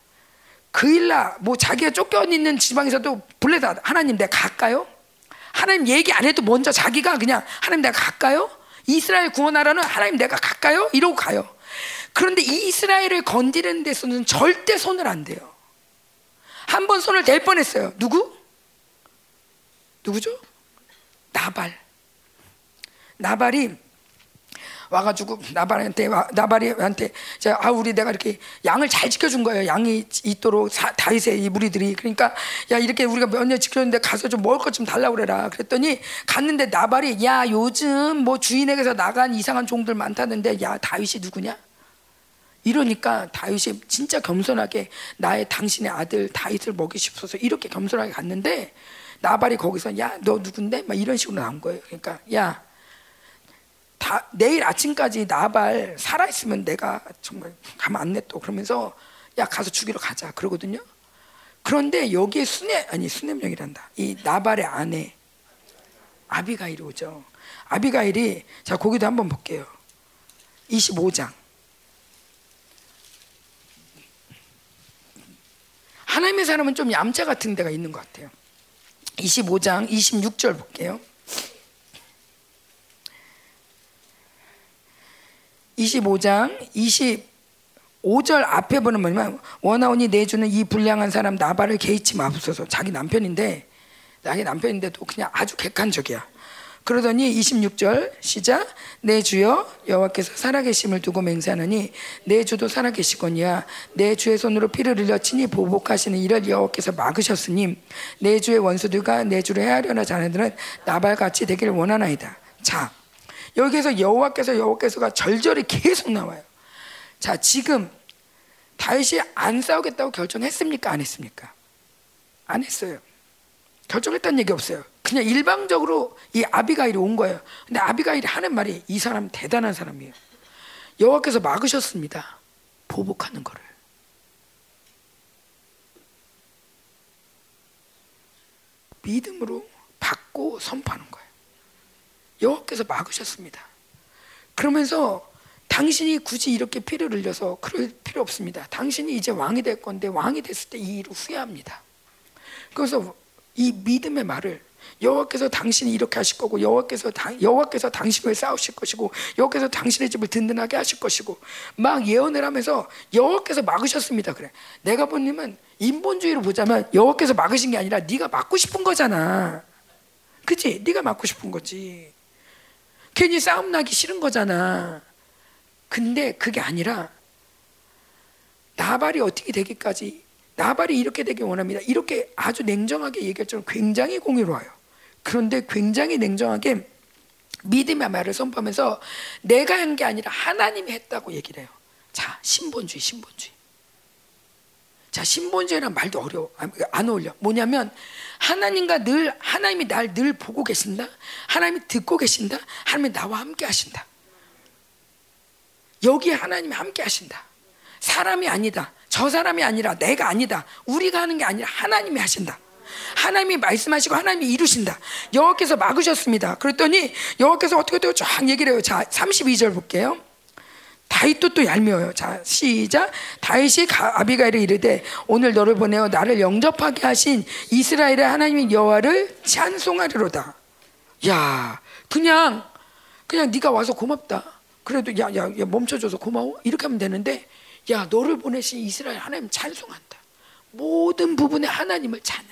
그일라 뭐 자기가 쫓겨있는 지방에서도 블레셋, 하나님 내가 갈까요? 하나님 얘기 안 해도 먼저 자기가 그냥, 하나님 내가 갈까요? 이스라엘 구원하라는, 하나님 내가 갈까요? 이러고 가요. 그런데 이 이스라엘을 건드리는 데서는 절대 손을 안 대요. 한 번 손을 댈 뻔했어요. 누구죠? 나발. 나발이 와가지고 나발한테 우리 내가 이렇게 양을 잘 지켜준 거예요. 양이 있도록 다윗의 이 무리들이. 그러니까 야, 이렇게 우리가 몇 년 지켜줬는데 가서 좀 먹을 것 좀 달라고 그래라. 그랬더니 갔는데 나발이, 야, 요즘 뭐 주인에게서 나간 이상한 종들 많다는데, 야, 다윗이 누구냐? 이러니까 다윗이 진짜 겸손하게, 나의 당신의 아들 다윗을 먹이십소서, 이렇게 겸손하게 갔는데, 나발이 거기서, 야, 너 누군데? 막 이런 식으로 나온 거예요. 그러니까, 야, 내일 아침까지 나발 살아있으면 내가 정말 가만 안 냅둬. 그러면서, 야, 가서 죽이러 가자. 그러거든요. 그런데 여기에 수냄령이란다. 이 나발의 아내, 아비가일이 오죠. 아비가일이, 자, 거기도 한번 볼게요. 25장. 하나님의 사람은 좀 얌체 같은 데가 있는 것 같아요. 25장 26절 볼게요. 25장 25절 앞에 보는 뭐냐면, 원하오니 내 주는 이 불량한 사람 나발을 개의치 마옵소서. 자기 남편인데도 그냥 아주 객관적이야. 그러더니 26절 시작. 내 주여 여호와께서 살아계심을 두고 맹세하느니 내 주도 살아계시거니와 내 주의 손으로 피를 흘려 친히 보복하시는 이를 여호와께서 막으셨으니 내 주의 원수들과 내 주를 헤아려나 자네들은 나발같이 되기를 원하나이다. 자, 여기에서 여호와께서가 절절히 계속 나와요. 자, 지금 다윗이 안 싸우겠다고 결정했습니까? 안 했습니까? 안 했어요. 결정했다는 얘기 없어요. 그냥 일방적으로 이 아비가일이 온 거예요. 근데 아비가일이 하는 말이, 이 사람 대단한 사람이에요. 여호와께서 막으셨습니다. 보복하는 거를. 믿음으로 받고 선포하는 거예요. 여호와께서 막으셨습니다. 그러면서 당신이 굳이 이렇게 피를 흘려서 그럴 필요 없습니다. 당신이 이제 왕이 될 건데 왕이 됐을 때 이 일을 후회합니다. 그래서 이 믿음의 말을, 여호와께서 당신이 이렇게 하실 거고, 여호와께서 당신과 싸우실 것이고, 여호와께서 당신의 집을 든든하게 하실 것이고, 막 예언을 하면서 여호와께서 막으셨습니다. 그래, 내가 본 님은 인본주의로 보자면 여호와께서 막으신 게 아니라 네가 막고 싶은 거잖아. 그치? 네가 막고 싶은 거지. 괜히 싸움 나기 싫은 거잖아. 근데 그게 아니라 나발이 어떻게 되기까지, 나발이 이렇게 되길 원합니다, 이렇게 아주 냉정하게 얘기할처럼 굉장히 공의로워요. 그런데 굉장히 냉정하게 믿음의 말을 선포하면서 내가 한 게 아니라 하나님이 했다고 얘기를 해요. 자, 신본주의. 자, 신본주의란 말도 어려워. 안 어울려. 뭐냐면, 하나님이 날 늘 보고 계신다, 하나님이 듣고 계신다, 하나님이 나와 함께 하신다, 여기에 하나님이 함께 하신다, 사람이 아니다, 저 사람이 아니라, 내가 아니다, 우리가 하는 게 아니라 하나님이 하신다, 하나님이 말씀하시고 하나님이 이루신다, 여호와께서 막으셨습니다. 그랬더니 여호와께서 어떻게 쫙 얘기를 해요. 자, 32절 볼게요. 다윗도 또 얄미워요. 자, 시작. 다윗이 아비가일에게 이르되 오늘 너를 보내어 나를 영접하게 하신 이스라엘의 하나님인 여호와를 찬송하리로다. 야, 그냥 네가 와서 고맙다, 그래도 야 멈춰줘서 고마워, 이렇게 하면 되는데, 야, 너를 보내신 이스라엘 하나님 찬송한다. 모든 부분에 하나님을 찬양해.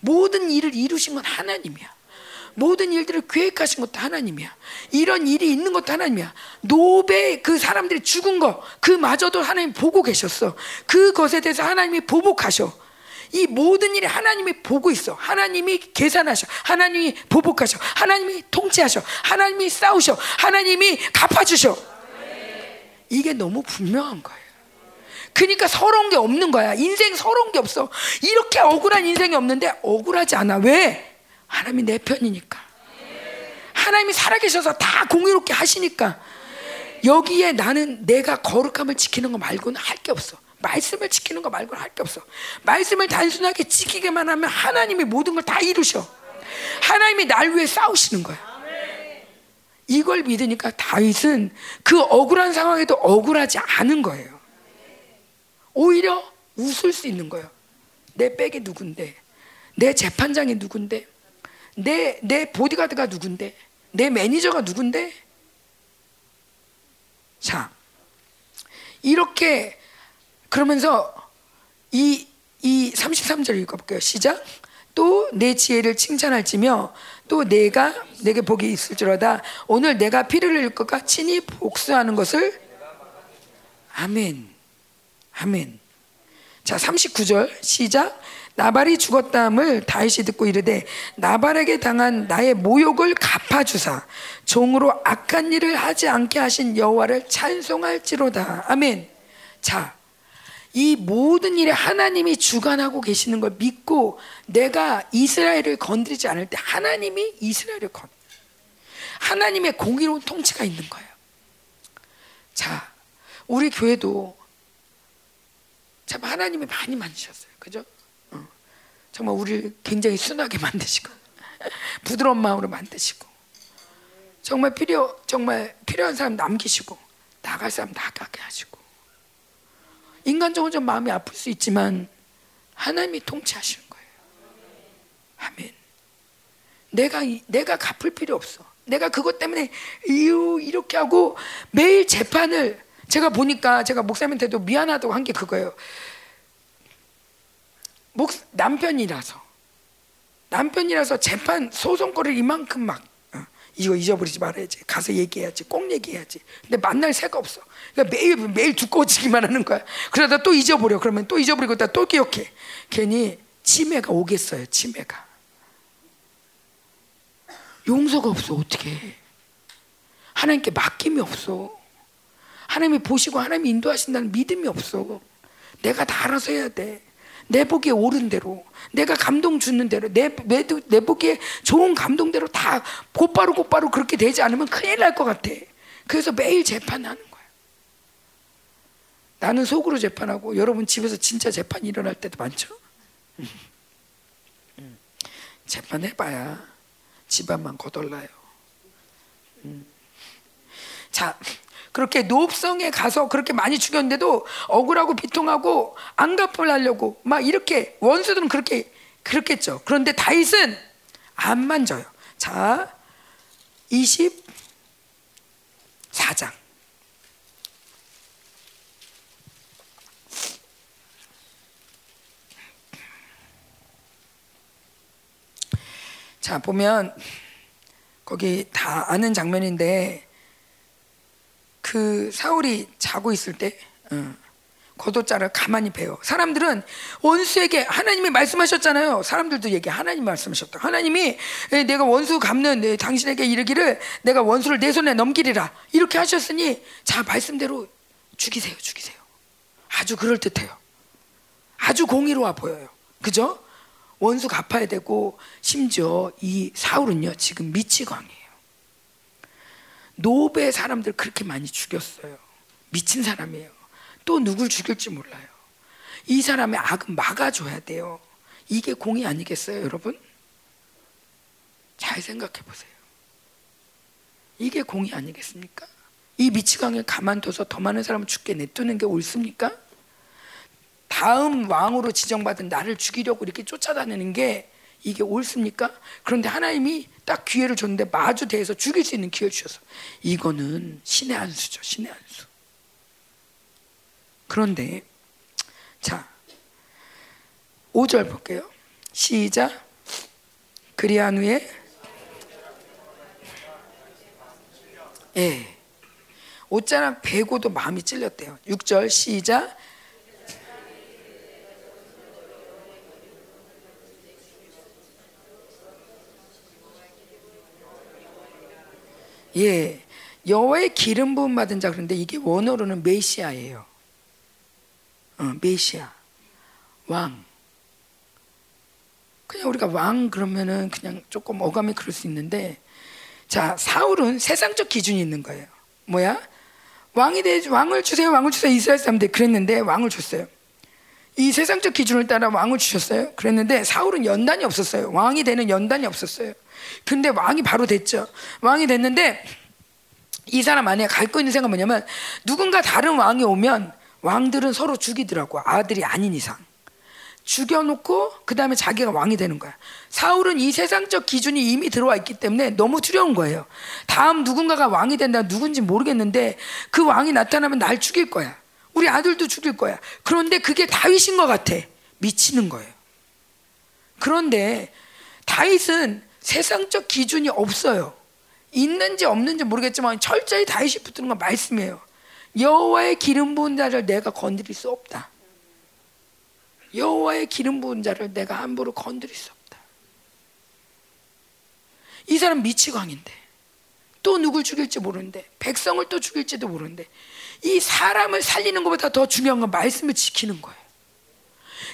모든 일을 이루신 건 하나님이야. 모든 일들을 계획하신 것도 하나님이야. 이런 일이 있는 것도 하나님이야. 노베 그 사람들이 죽은 거, 그마저도 하나님 보고 계셨어. 그것에 대해서 하나님이 보복하셔. 이 모든 일이 하나님이 보고 있어. 하나님이 계산하셔. 하나님이 보복하셔. 하나님이 통치하셔. 하나님이 싸우셔. 하나님이 갚아주셔. 이게 너무 분명한 거예요. 그러니까 서러운 게 없는 거야. 인생 서러운 게 없어. 이렇게 억울한 인생이 없는데 억울하지 않아. 왜? 하나님이 내 편이니까. 하나님이 살아계셔서 다 공의롭게 하시니까. 여기에 나는 내가 거룩함을 지키는 거 말고는 할 게 없어. 말씀을 지키는 거 말고는 할 게 없어. 말씀을 단순하게 지키기만 하면 하나님이 모든 걸 다 이루셔. 하나님이 날 위해 싸우시는 거야. 이걸 믿으니까 다윗은 그 억울한 상황에도 억울하지 않은 거예요. 오히려 웃을 수 있는 거예요. 내 백이 누군데? 내 재판장이 누군데? 내 보디가드가 누군데? 내 매니저가 누군데? 자, 이렇게 그러면서 이 33절 읽어볼게요. 시작. 또 내 지혜를 칭찬할지며 또 내게 복이 있을지로다. 오늘 내가 피를 흘릴 것과 친히 복수하는 것을. 아멘. 아멘. 자, 39절 시작. 나발이 죽었다함을 다윗이 듣고 이르되 나발에게 당한 나의 모욕을 갚아주사 종으로 악한 일을 하지 않게 하신 여호와를 찬송할지로다. 아멘. 자, 이 모든 일에 하나님이 주관하고 계시는 걸 믿고 내가 이스라엘을 건드리지 않을 때 하나님이 이스라엘을 하나님의 공의로운 통치가 있는 거예요. 자, 우리 교회도 참 하나님이 많이 만드셨어요. 그죠? 정말 우리를 굉장히 순하게 만드시고 부드러운 마음으로 만드시고 정말 필요한 사람 남기시고 나갈 사람 나가게 하시고 인간적으로 좀 마음이 아플 수 있지만 하나님이 통치하시는 거예요. 아멘. 내가 갚을 필요 없어. 내가 그것 때문에 이렇게 하고 매일 재판을 제가 보니까 제가 목사님한테도 미안하다고 한 게 그거예요. 남편이라서 재판 소송거리를 이만큼 막 이거 잊어버리지 말아야지. 가서 얘기해야지. 꼭 얘기해야지. 근데 만날 새가 없어. 그러니까 매일 두꺼워지기만 하는 거야. 그러다 또 잊어버려. 그러면 또 잊어버리고 또 기억해. 괜히 치매가 오겠어요. 치매가. 용서가 없어. 어떻게 해. 하나님께 맡김이 없어. 하나님이 보시고 하나님이 인도하신다는 믿음이 없어. 내가 다 알아서 해야 돼. 내 보기에 옳은 대로, 내가 감동 주는 대로, 내 보기에 좋은 감동대로 다 곧바로 그렇게 되지 않으면 큰일 날 것 같아. 그래서 매일 재판하는 거야. 나는 속으로 재판하고 여러분 집에서 진짜 재판이 일어날 때도 많죠? 재판해봐야 집안만 거덜나요. 자, 그렇게 노업성에 가서 그렇게 많이 죽였는데도 억울하고 비통하고 안 갚으려고 막 이렇게 원수들은 그렇겠죠. 그런데 다윗은 안 만져요. 자, 24장. 자, 보면 거기 다 아는 장면인데 그 사울이 자고 있을 때 겉옷자를 가만히 베어. 사람들은 원수에게 하나님이 말씀하셨잖아요. 사람들도 얘기해. 하나님이 말씀하셨다. 하나님이 내가 원수 갚는 당신에게 이르기를 내가 원수를 내 손에 넘기리라 이렇게 하셨으니 자 말씀대로 죽이세요. 아주 그럴듯해요. 아주 공의로워 보여요. 그죠? 원수 갚아야 되고 심지어 이 사울은요 지금 미치광이에요. 노베 사람들 그렇게 많이 죽였어요. 미친 사람이에요. 또 누굴 죽일지 몰라요. 이 사람의 악은 막아줘야 돼요. 이게 공이 아니겠어요, 여러분? 잘 생각해 보세요. 이게 공이 아니겠습니까? 이 미치광이를 가만둬서 더 많은 사람을 죽게 냅두는 게 옳습니까? 다음 왕으로 지정받은 나를 죽이려고 이렇게 쫓아다니는 게 이게 옳습니까? 그런데 하나님이 딱 기회를 줬는데 마주 대해서 죽일 수 있는 기회를 주셔서 이거는 신의 안수죠. 신의 안수. 그런데 자 5절 볼게요. 시작. 그리한 후에 옷자락 베고도 마음이 찔렸대요. 6절 시작. 예, 여호와의 기름 부음 받은 자. 그런데 이게 원어로는 메시아예요. 메시아, 왕. 그냥 우리가 왕 그러면은 그냥 조금 어감이 그럴 수 있는데, 자, 사울은 세상적 기준이 있는 거예요. 뭐야? 왕을 주세요, 왕을 주세요. 이스라엘 사람들 그랬는데 왕을 줬어요. 이 세상적 기준을 따라 왕을 주셨어요. 그랬는데 사울은 연단이 없었어요. 왕이 되는 연단이 없었어요. 근데 왕이 바로 됐죠. 왕이 됐는데 이 사람 안에 갖고 있는 생각은 뭐냐면, 누군가 다른 왕이 오면 왕들은 서로 죽이더라고. 아들이 아닌 이상 죽여놓고 그 다음에 자기가 왕이 되는 거야. 사울은 이 세상적 기준이 이미 들어와 있기 때문에 너무 두려운 거예요. 다음 누군가가 왕이 된다, 누군지 모르겠는데 그 왕이 나타나면 날 죽일 거야. 우리 아들도 죽일 거야. 그런데 그게 다윗인 것 같아. 미치는 거예요. 그런데 다윗은 세상적 기준이 없어요. 있는지 없는지 모르겠지만 철저히 다윗이 붙드는 건 말씀이에요. 여호와의 기름 부은 자를 내가 건드릴 수 없다. 여호와의 기름 부은 자를 내가 함부로 건드릴 수 없다. 이 사람 미치광인데 또 누굴 죽일지 모르는데, 백성을 또 죽일지도 모르는데, 이 사람을 살리는 것보다 더 중요한 건 말씀을 지키는 거예요.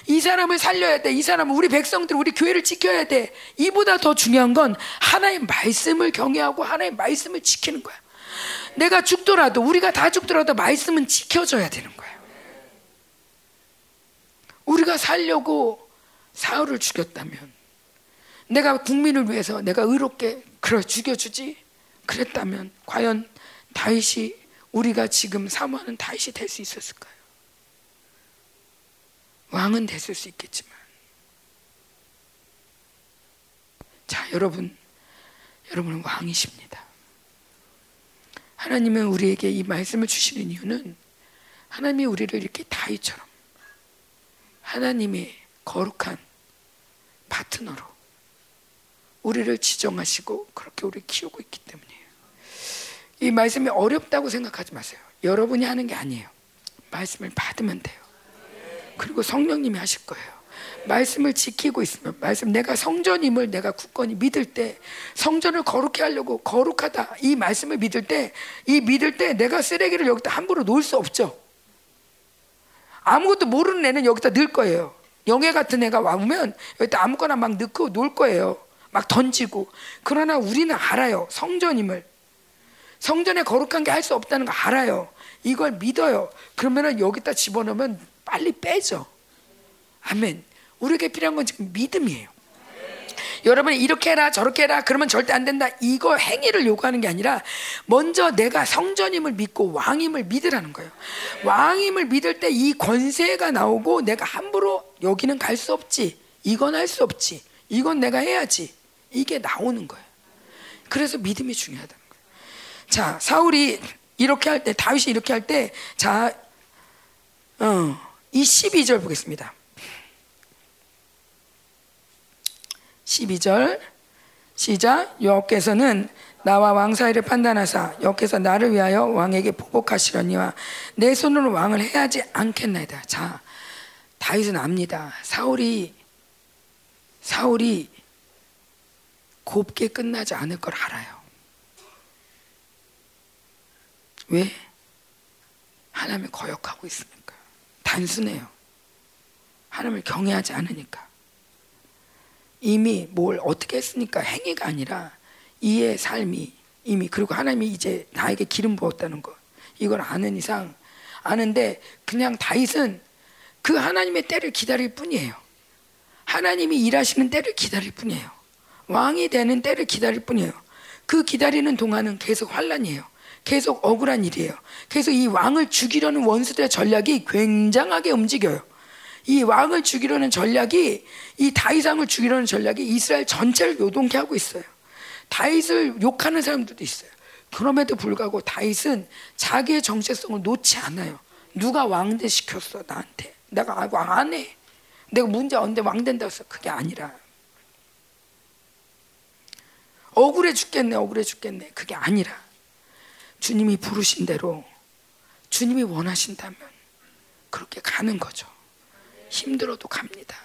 이 사람을 살려야 돼. 이 사람은 우리 백성들, 우리 교회를 지켜야 돼. 이보다 더 중요한 건 하나의 말씀을 경외하고 하나의 말씀을 지키는 거야. 내가 죽더라도, 우리가 다 죽더라도 말씀은 지켜져야 되는 거야. 우리가 살려고 사울을 죽였다면, 내가 국민을 위해서 내가 의롭게 그걸 죽여주지 그랬다면, 과연 다윗이 우리가 지금 사모하는 다윗이 될 수 있었을까요? 왕은 됐을 수 있겠지만. 자, 여러분은 왕이십니다. 하나님은 우리에게 이 말씀을 주시는 이유는, 하나님이 우리를 이렇게 다윗처럼 하나님의 거룩한 파트너로 우리를 지정하시고 그렇게 우리를 키우고 있기 때문이에요. 이 말씀이 어렵다고 생각하지 마세요. 여러분이 하는 게 아니에요. 말씀을 받으면 돼요. 그리고 성령님이 하실 거예요. 말씀을 지키고 있으면, 내가 성전임을 내가 굳건히 믿을 때, 성전을 거룩히 하려고 거룩하다 이 말씀을 믿을 때, 내가 쓰레기를 여기다 함부로 놓을 수 없죠. 아무것도 모르는 애는 여기다 넣을 거예요. 영애 같은 애가 와보면 여기다 아무거나 막 넣고 놀 거예요. 막 던지고. 그러나 우리는 알아요. 성전임을. 성전에 거룩한 게 할 수 없다는 거 알아요. 이걸 믿어요. 그러면 여기다 집어넣으면 빨리 빼죠. 아멘. 우리에게 필요한 건 지금 믿음이에요. 여러분 이렇게 해라 저렇게 해라 그러면 절대 안 된다, 이거 행위를 요구하는 게 아니라 먼저 내가 성전임을 믿고 왕임을 믿으라는 거예요. 왕임을 믿을 때 이 권세가 나오고, 내가 함부로 여기는 갈 수 없지, 이건 할 수 없지, 이건 내가 해야지, 이게 나오는 거예요. 그래서 믿음이 중요하다는 거예요. 자, 사울이 이렇게 할 때, 다윗이 이렇게 할 때, 자, 이 12절 보겠습니다. 12절 시작. 여호와께서는 나와 왕 사이를 판단하사 여호와께서 나를 위하여 왕에게 보복하시려니와 내 손으로 왕을 해하지 않겠나이다. 자, 다윗은 압니다. 사울이 곱게 끝나지 않을 걸 알아요. 왜? 하나님을 거역하고 있으니까. 단순해요. 하나님을 경외하지 않으니까. 이미 뭘 어떻게 했으니까 행위가 아니라 이의 삶이 이미, 그리고 하나님이 이제 나에게 기름 부었다는 것, 이걸 아는 이상, 아는데 그냥 다윗은 그 하나님의 때를 기다릴 뿐이에요. 하나님이 일하시는 때를 기다릴 뿐이에요. 왕이 되는 때를 기다릴 뿐이에요. 그 기다리는 동안은 계속 환란이에요. 계속 억울한 일이에요. 계속 이 왕을 죽이려는 원수들의 전략이 굉장하게 움직여요. 이 왕을 죽이려는 전략이, 이 다윗왕을 죽이려는 전략이 이스라엘 전체를 요동케 하고 있어요. 다윗을 욕하는 사람들도 있어요. 그럼에도 불구하고 다윗은 자기의 정체성을 놓지 않아요. 누가 왕대 시켰어 나한테, 내가 왕 안 해, 내가 문제 없는데 왕 된다고 했어. 그게 아니라, 억울해 죽겠네 그게 아니라, 주님이 부르신 대로 주님이 원하신다면 그렇게 가는 거죠. 힘들어도 갑니다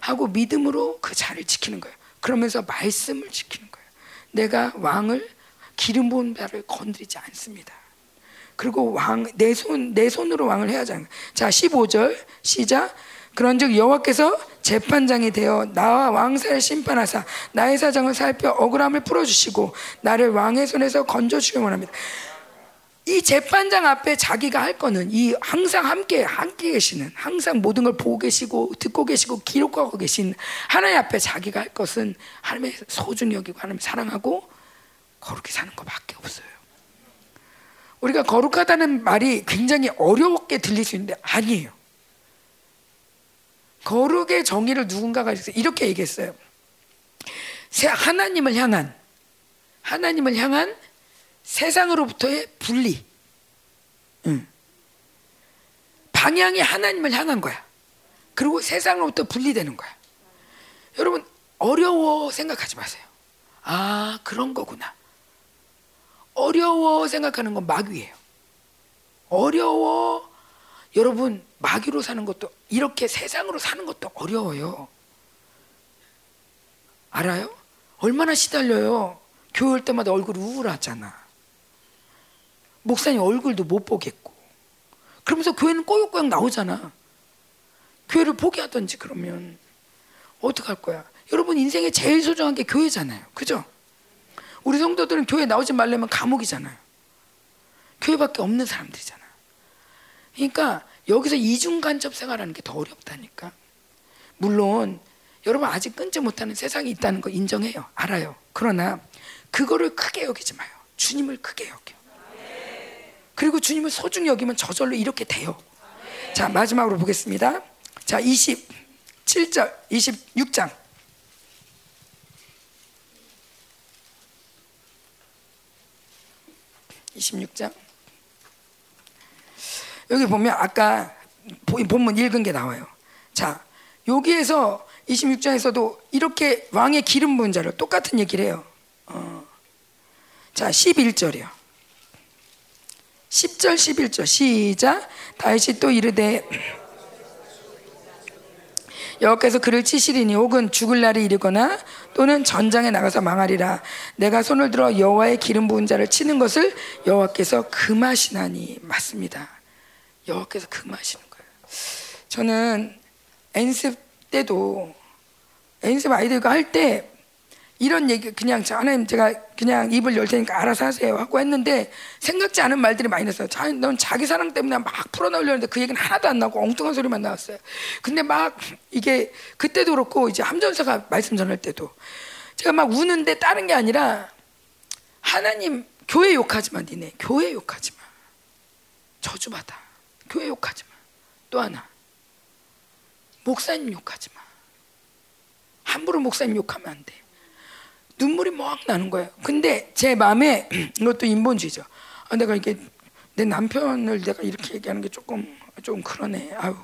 하고 믿음으로 그 자리를 지키는 거예요. 그러면서 말씀을 지키는 거예요. 내가 왕을 기름 부은 자를 건드리지 않습니다. 그리고 왕, 내 손으로 왕을 해하자. 자, 15절 시작. 그런즉 여호와께서 재판장이 되어 나와 왕사를 심판하사 나의 사정을 살펴 억울함을 풀어주시고 나를 왕의 손에서 건져주시기 원합니다. 이 재판장 앞에 자기가 할 거는 이 항상 함께 계시는, 항상 모든 걸 보고 계시고 듣고 계시고 기록하고 계신 하나님 앞에 자기가 할 것은 하나님의 소중히 여기고 하나님을 사랑하고 거룩히 사는 것밖에 없어요. 우리가 거룩하다는 말이 굉장히 어렵게 들릴 수 있는데 아니에요. 거룩의 정의를 누군가가 이렇게 얘기했어요. 하나님을 향한 세상으로부터의 분리. 방향이 하나님을 향한 거야. 그리고 세상으로부터 분리되는 거야. 여러분 어려워 생각하지 마세요. 아, 그런 거구나. 어려워 생각하는 건 마귀예요. 어려워. 여러분 마귀로 사는 것도, 이렇게 세상으로 사는 것도 어려워요. 알아요? 얼마나 시달려요. 교회 올 때마다 얼굴 우울하잖아. 목사님 얼굴도 못 보겠고. 그러면서 교회는 꼬역꼬역 나오잖아. 교회를 포기하든지. 그러면 어떡할 거야. 여러분 인생에 제일 소중한 게 교회잖아요. 그죠? 우리 성도들은 교회 나오지 말려면 감옥이잖아요. 교회밖에 없는 사람들이잖아. 그러니까 여기서 이중간접 생활하는 게 더 어렵다니까. 물론 여러분 아직 끊지 못하는 세상이 있다는 거 인정해요. 알아요. 그러나 그거를 크게 여기지 마요. 주님을 크게 여겨요. 그리고 주님을 소중히 여기면 저절로 이렇게 돼요. 자, 마지막으로 보겠습니다. 자, 27절 26장. 여기 보면 아까 본문 읽은 게 나와요. 자, 여기에서 26장에서도 이렇게 왕의 기름 부은 자를 똑같은 얘기를 해요. 자, 11절이요. 10절 11절 시작. 다윗이 또 이르되 여호와께서 그를 치시리니 혹은 죽을 날이 이르거나 또는 전장에 나가서 망하리라. 내가 손을 들어 여호와의 기름 부은 자를 치는 것을 여호와께서 금하시나니. 맞습니다. 여호와께서 금하시는 거예요. 저는 연습 때도, 연습 아이들과 할 때 이런 얘기 그냥 하나님 제가 그냥 입을 열 테니까 알아서 하세요 하고 했는데 생각지 않은 말들이 많이 났어요. 넌 자기 사랑 때문에 막 풀어나오려는데 그 얘기는 하나도 안 나오고 엉뚱한 소리만 나왔어요. 근데 막 이게 그때도 그렇고 이제 함전사가 말씀 전할 때도 제가 막 우는데 다른 게 아니라 하나님 교회 욕하지 마. 니네 교회 욕하지 마. 저주받아. 교회 욕하지 마. 또 하나 목사님 욕하지 마. 함부로 목사님 욕하면 안 돼. 눈물이 막 나는 거예요. 근데 제 마음에 이것도 인본주의죠. 아, 내가 이게 내 남편을 내가 이렇게 얘기하는 게 조금 그러네. 아유.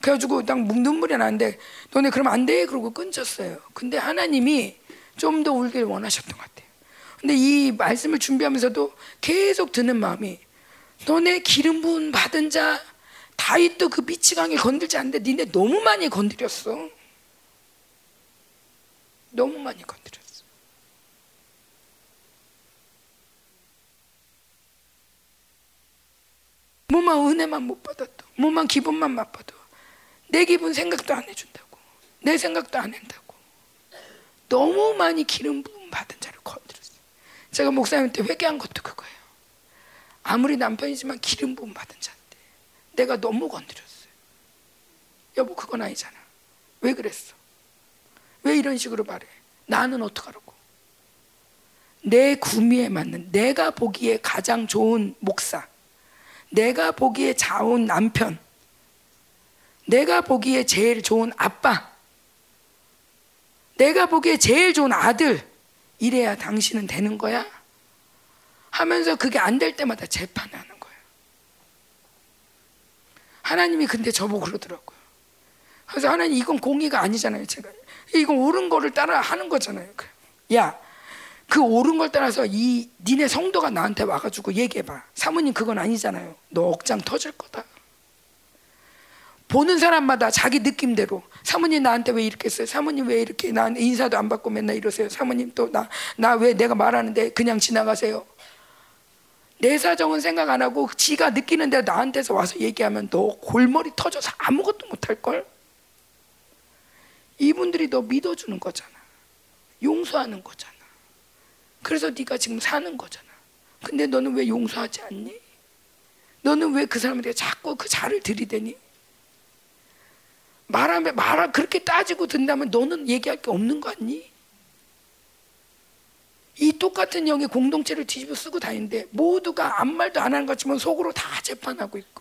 그래가지고 딱 눈물이 나는데 너네 그러면 안 돼. 그러고 끊쳤어요. 근데 하나님이 좀 더 울길 원하셨던 것 같아요. 근데 이 말씀을 준비하면서도 계속 드는 마음이 너네 기름 부은 받은 자 다윗도 그 미치광이 건들지 않는데 니네 너무 많이 건드렸어. 너무 많이 건드렸어. 뭐만 은혜만 못 받아도, 뭐만 기분만 맛봐도 내 기분 생각도 안 해준다고, 내 생각도 안 한다고. 너무 많이 기름 부음 받은 자를 건드렸어요. 제가 목사님한테 회개한 것도 그거예요. 아무리 남편이지만 기름 부음 받은 자인데 내가 너무 건드렸어요. 여보 그건 아니잖아. 왜 그랬어? 왜 이런 식으로 말해? 나는 어떡하라고? 내 구미에 맞는, 내가 보기에 가장 좋은 목사, 내가 보기에 좋은 남편, 내가 보기에 제일 좋은 아빠, 내가 보기에 제일 좋은 아들, 이래야 당신은 되는 거야? 하면서 그게 안 될 때마다 재판하는 거예요. 하나님이 근데 저보고 그러더라고요. 그래서 하나님 이건 공의가 아니잖아요. 제가 이건 옳은 거를 따라 하는 거잖아요. 야, 그 옳은 걸 따라서 이 니네 성도가 나한테 와가지고 얘기해봐. 사모님 그건 아니잖아요. 너 억장 터질 거다. 보는 사람마다 자기 느낌대로 사모님 나한테 왜 이렇게 했어요? 사모님 왜 이렇게 나한테 인사도 안 받고 맨날 이러세요? 사모님 또 나 왜 내가 말하는데 그냥 지나가세요? 내 사정은 생각 안 하고 지가 느끼는 대로 나한테서 와서 얘기하면 너 골머리 터져서 아무것도 못할걸? 이분들이 너 믿어주는 거잖아. 용서하는 거잖아. 그래서 네가 지금 사는 거잖아. 근데 너는 왜 용서하지 않니? 너는 왜 그 사람한테 자꾸 그 자를 들이대니? 말하면 그렇게 따지고 든다면 너는 얘기할 게 없는 거 아니? 이 똑같은 영이 공동체를 뒤집어 쓰고 다니는데 모두가 아무 말도 안 하는 것처럼 속으로 다 재판하고 있고,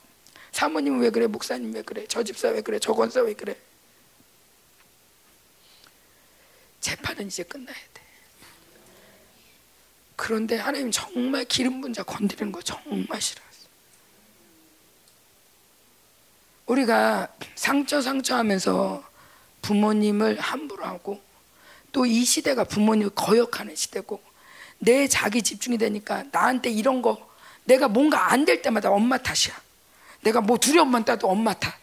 사모님은 왜 그래? 목사님 왜 그래? 저 집사 왜 그래? 저 권사 왜 그래? 재판은 이제 끝나야 돼. 그런데 하나님 정말 기름 부은 자 건드리는 거 정말 싫어요. 우리가 상처하면서 부모님을 함부로 하고, 또 이 시대가 부모님을 거역하는 시대고, 내 자기 집중이 되니까 나한테 이런 거, 내가 뭔가 안 될 때마다 엄마 탓이야. 내가 뭐 두려움만 따도 엄마 탓.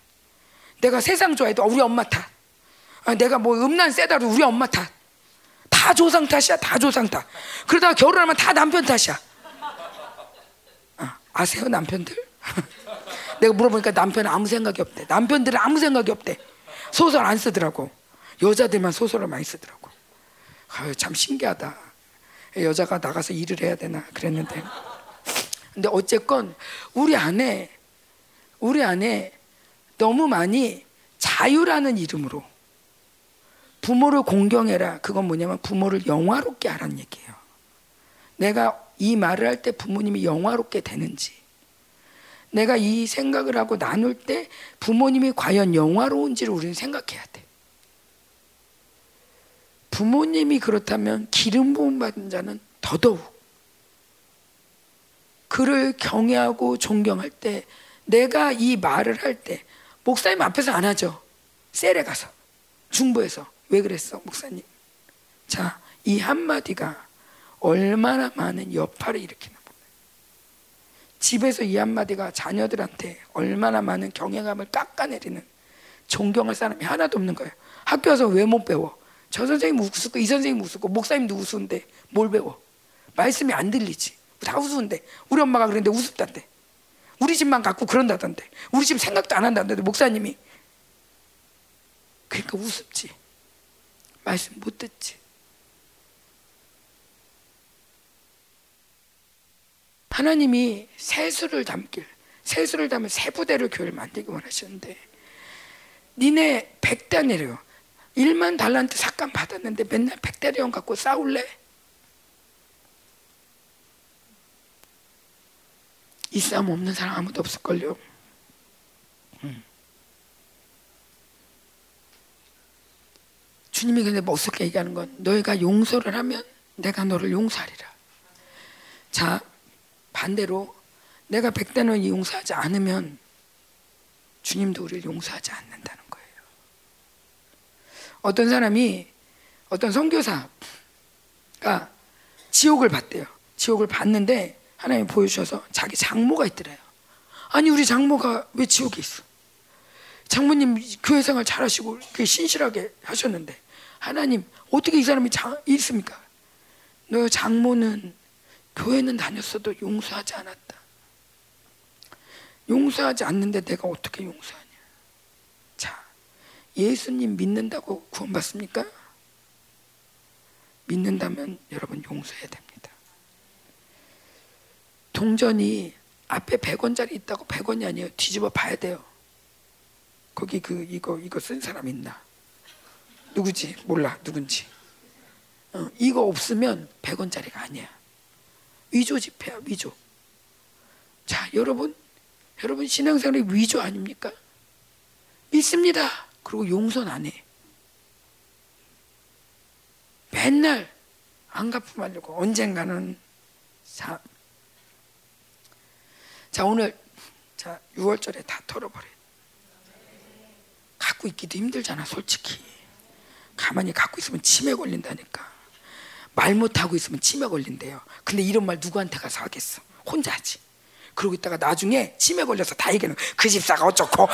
내가 세상 좋아해도 우리 엄마 탓. 내가 뭐 음란 세다도 우리 엄마 탓. 다 조상 탓이야. 다 조상 탓. 그러다가 결혼하면 다 남편 탓이야. 아세요 남편들? 내가 물어보니까 남편은 아무 생각이 없대. 남편들은 아무 생각이 없대. 소설 안 쓰더라고. 여자들만 소설을 많이 쓰더라고. 아유, 참 신기하다. 여자가 나가서 일을 해야 되나 그랬는데. 근데 어쨌건 우리 안에 너무 많이 자유라는 이름으로 부모를 공경해라. 그건 뭐냐면 부모를 영화롭게 하라는 얘기예요. 내가 이 말을 할 때 부모님이 영화롭게 되는지, 내가 이 생각을 하고 나눌 때 부모님이 과연 영화로운지를 우리는 생각해야 돼. 부모님이 그렇다면 기름 부음 받은 자는 더더욱 그를 경외하고 존경할 때, 내가 이 말을 할 때 목사님 앞에서 안 하죠. 셀에 가서 중보해서 왜 그랬어 목사님? 자, 이 한마디가 얼마나 많은 여파를 일으키나. 집에서 이 한마디가 자녀들한테 얼마나 많은 경외감을 깎아내리는, 존경할 사람이 하나도 없는 거예요. 학교 와서 왜 못 배워? 저 선생님 웃고 이 선생님 웃고 목사님도 우스운데 뭘 배워? 말씀이 안 들리지. 다 우스운데. 우리 엄마가 그랬는데 우습단데. 우리 집만 갖고 그런다던데. 우리 집 생각도 안 한다던데 목사님이. 그러니까 우습지. 말씀 못 듣지. 하나님이 세수를 담은 세 부대를 교회를 만들기 원하시는데, 니네 100대 내려 1만 달란트 삭감 받았는데 맨날 100대령 갖고 싸울래? 이 싸움 없는 사람 아무도 없을걸요. 주님이 근데 멋스럽게 얘기하는 건, 너희가 용서를 하면 내가 너를 용서하리라. 자, 반대로 내가 100대는 용서하지 않으면 주님도 우리를 용서하지 않는다는 거예요. 어떤 사람이, 어떤 선교사가 지옥을 봤대요. 지옥을 봤는데 하나님이 보여주셔서 자기 장모가 있더래요. 아니 우리 장모가 왜 지옥에 있어? 장모님 교회 생활 잘하시고 그게 신실하게 하셨는데 하나님 어떻게 이 사람이 있습니까? 너 장모는 교회는 다녔어도 용서하지 않았다. 용서하지 않는데 내가 어떻게 용서하냐. 자, 예수님 믿는다고 구원받습니까? 믿는다면 여러분 용서해야 됩니다. 동전이 앞에 100원짜리 있다고 100원이 아니에요. 뒤집어 봐야 돼요. 거기 이거 쓴 사람 있나? 누구지? 몰라. 누군지. 이거 없으면 100원짜리가 아니야. 위조 집회야, 위조. 자, 여러분 신앙생활이 위조 아닙니까? 믿습니다. 그리고 용서는 안 해. 맨날 안 갚으려고 언젠가는. 자, 오늘 6월절에 다 털어버려. 갖고 있기도 힘들잖아, 솔직히. 가만히 갖고 있으면 치매 걸린다니까. 말 못하고 있으면 치매 걸린대요. 근데 이런 말 누구한테 가서 하겠어? 혼자 하지. 그러고 있다가 나중에 치매 걸려서 다 얘기하는 거야. 그 집사가 어쩌고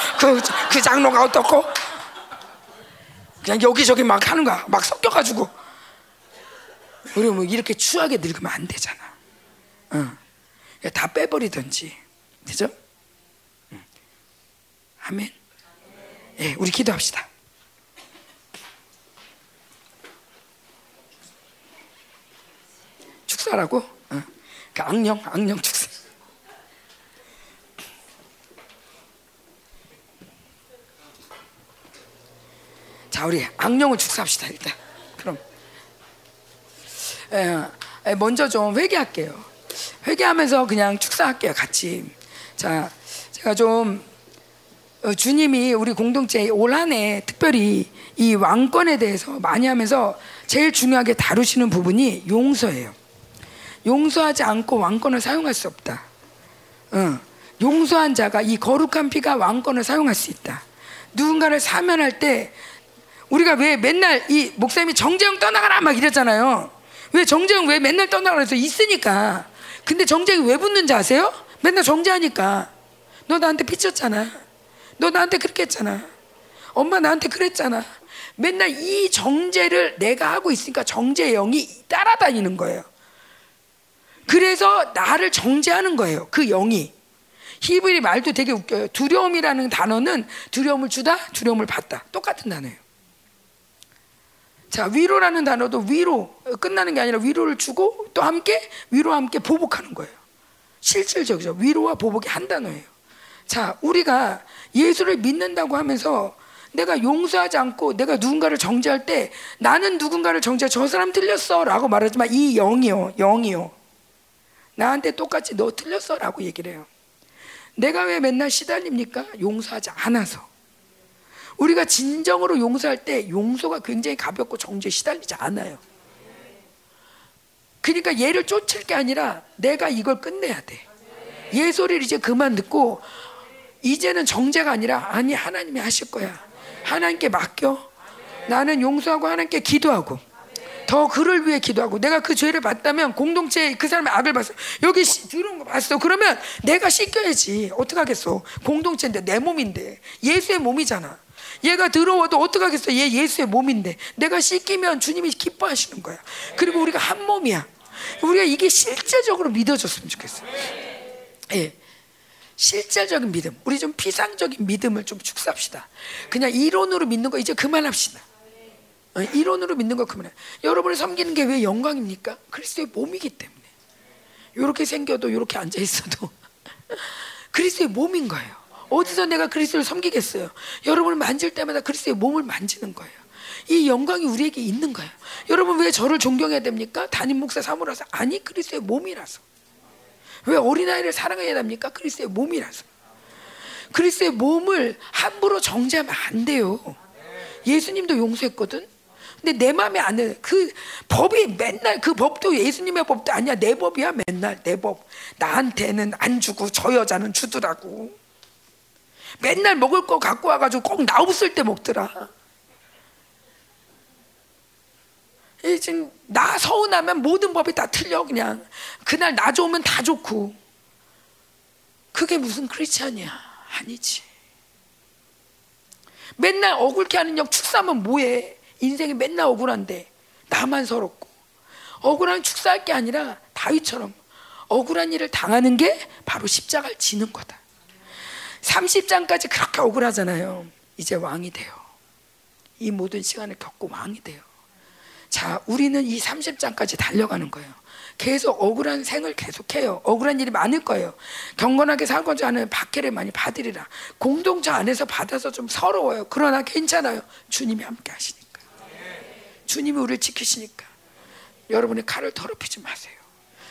그 장로가 어떻고 그냥 여기저기 막 하는 거야. 막 섞여가지고. 그러면 이렇게 추하게 늙으면 안 되잖아. 다 빼버리든지. 그죠? 아멘. 예, 우리 기도합시다. 축사라고? 어. 그 악령 축사. 자, 우리 악령을 축사합시다 일단. 그럼 먼저 좀 회개할게요. 회개하면서 그냥 축사할게요 같이. 자, 제가 좀 주님이 우리 공동체 올 한 해 특별히 이 왕권에 대해서 많이 하면서 제일 중요하게 다루시는 부분이 용서예요. 용서하지 않고 왕권을 사용할 수 없다. 용서한 자가 이 거룩한 피가 왕권을 사용할 수 있다. 누군가를 사면할 때 우리가 왜 맨날 이 목사님이 정재영 떠나가라 막 이랬잖아요. 왜 정재영 왜 맨날 떠나가라 해서 있으니까. 근데 정재영이 왜 붙는지 아세요? 맨날 정재하니까. 너 나한테 삐쳤잖아. 너 나한테 그렇게 했잖아. 엄마 나한테 그랬잖아. 맨날 이 정재를 내가 하고 있으니까 정재영이 따라다니는 거예요. 그래서 나를 정죄하는 거예요. 그 영이. 히브리 말도 되게 웃겨요. 두려움이라는 단어는 두려움을 주다, 두려움을 받다. 똑같은 단어예요. 자, 위로라는 단어도 위로 끝나는 게 아니라 위로를 주고 또 함께 위로와 함께 보복하는 거예요. 실질적이죠. 위로와 보복이 한 단어예요. 자, 우리가 예수를 믿는다고 하면서 내가 용서하지 않고 내가 누군가를 정죄할 때 나는 누군가를 정죄할 저 사람 틀렸어 라고 말하지만 이 영이요. 나한테 똑같이 너 틀렸어 라고 얘기를 해요. 내가 왜 맨날 시달립니까? 용서하지 않아서. 우리가 진정으로 용서할 때 용서가 굉장히 가볍고 정죄에 시달리지 않아요. 그러니까 얘를 쫓을 게 아니라 내가 이걸 끝내야 돼. 얘 소리를 이제 그만 듣고 이제는 정죄가 아니라 아니 하나님이 하실 거야. 하나님께 맡겨. 나는 용서하고 하나님께 기도하고 더 그를 위해 기도하고 내가 그 죄를 봤다면 공동체에 그 사람의 악을 봤어. 여기 들어온 거 봤어. 그러면 내가 씻겨야지. 어떡하겠어. 공동체인데 내 몸인데 예수의 몸이잖아. 얘가 들어와도 어떡하겠어. 얘 예수의 몸인데 내가 씻기면 주님이 기뻐하시는 거야. 그리고 우리가 한 몸이야. 우리가 이게 실제적으로 믿어줬으면 좋겠어. 예. 실제적인 믿음. 우리 좀 피상적인 믿음을 좀 축사합시다. 그냥 이론으로 믿는 거 이제 그만합시다. 이론으로 믿는 것 그만해. 여러분을 섬기는 게 왜 영광입니까? 그리스도의 몸이기 때문에. 이렇게 생겨도 이렇게 앉아 있어도 그리스도의 몸인 거예요. 어디서 내가 그리스도를 섬기겠어요? 여러분을 만질 때마다 그리스도의 몸을 만지는 거예요. 이 영광이 우리에게 있는 거예요. 여러분 왜 저를 존경해야 됩니까? 담임 목사 사모라서? 아니, 그리스도의 몸이라서. 왜 어린아이를 사랑해야 됩니까? 그리스도의 몸이라서. 그리스도의 몸을 함부로 정죄하면 안 돼요. 예수님도 용서했거든. 근데 내 마음에 안 해. 그 법이 맨날 그 법도 예수님의 법도 아니야. 내 법이야. 맨날 내 법. 나한테는 안 주고 저 여자는 주더라고. 맨날 먹을 거 갖고 와가지고 꼭 나 없을 때 먹더라. 지금 나 서운하면 모든 법이 다 틀려. 그냥 그날 나 좋으면 다 좋고. 그게 무슨 크리스찬이야. 아니지. 맨날 억울케 하는 역 축사하면 뭐해. 인생이 맨날 억울한데 나만 서럽고. 억울한 축사할 게 아니라 다윗처럼 억울한 일을 당하는 게 바로 십자가를 지는 거다. 30장까지 그렇게 억울하잖아요. 이제 왕이 돼요. 이 모든 시간을 겪고 왕이 돼요. 자, 우리는 이 30장까지 달려가는 거예요. 계속 억울한 생을 계속해요. 억울한 일이 많을 거예요. 경건하게 살고 자는 박해를 많이 받으리라. 공동체 안에서 받아서 좀 서러워요. 그러나 괜찮아요. 주님이 함께 하시니까. 주님이 우리를 지키시니까. 여러분의 칼을 더럽히지 마세요.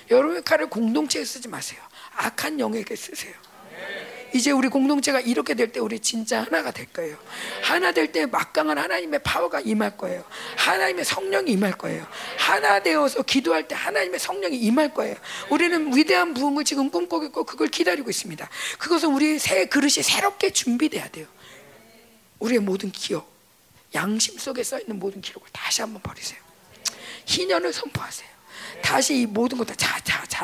여러분의 칼을 공동체에 쓰지 마세요. 악한 영에게 쓰세요. 이제 우리 공동체가 이렇게 될 때 우리 진짜 하나가 될 거예요. 하나 될 때 막강한 하나님의 파워가 임할 거예요. 하나님의 성령이 임할 거예요. 하나 되어서 기도할 때 하나님의 성령이 임할 거예요. 우리는 위대한 부흥을 지금 꿈꾸고 있고 그걸 기다리고 있습니다. 그것은 우리 새 그릇이 새롭게 준비돼야 돼요. 우리의 모든 기억, 양심 속에 써있는 모든 기록을 다시 한번 버리세요. 희년을 선포하세요. 다시 이 모든 것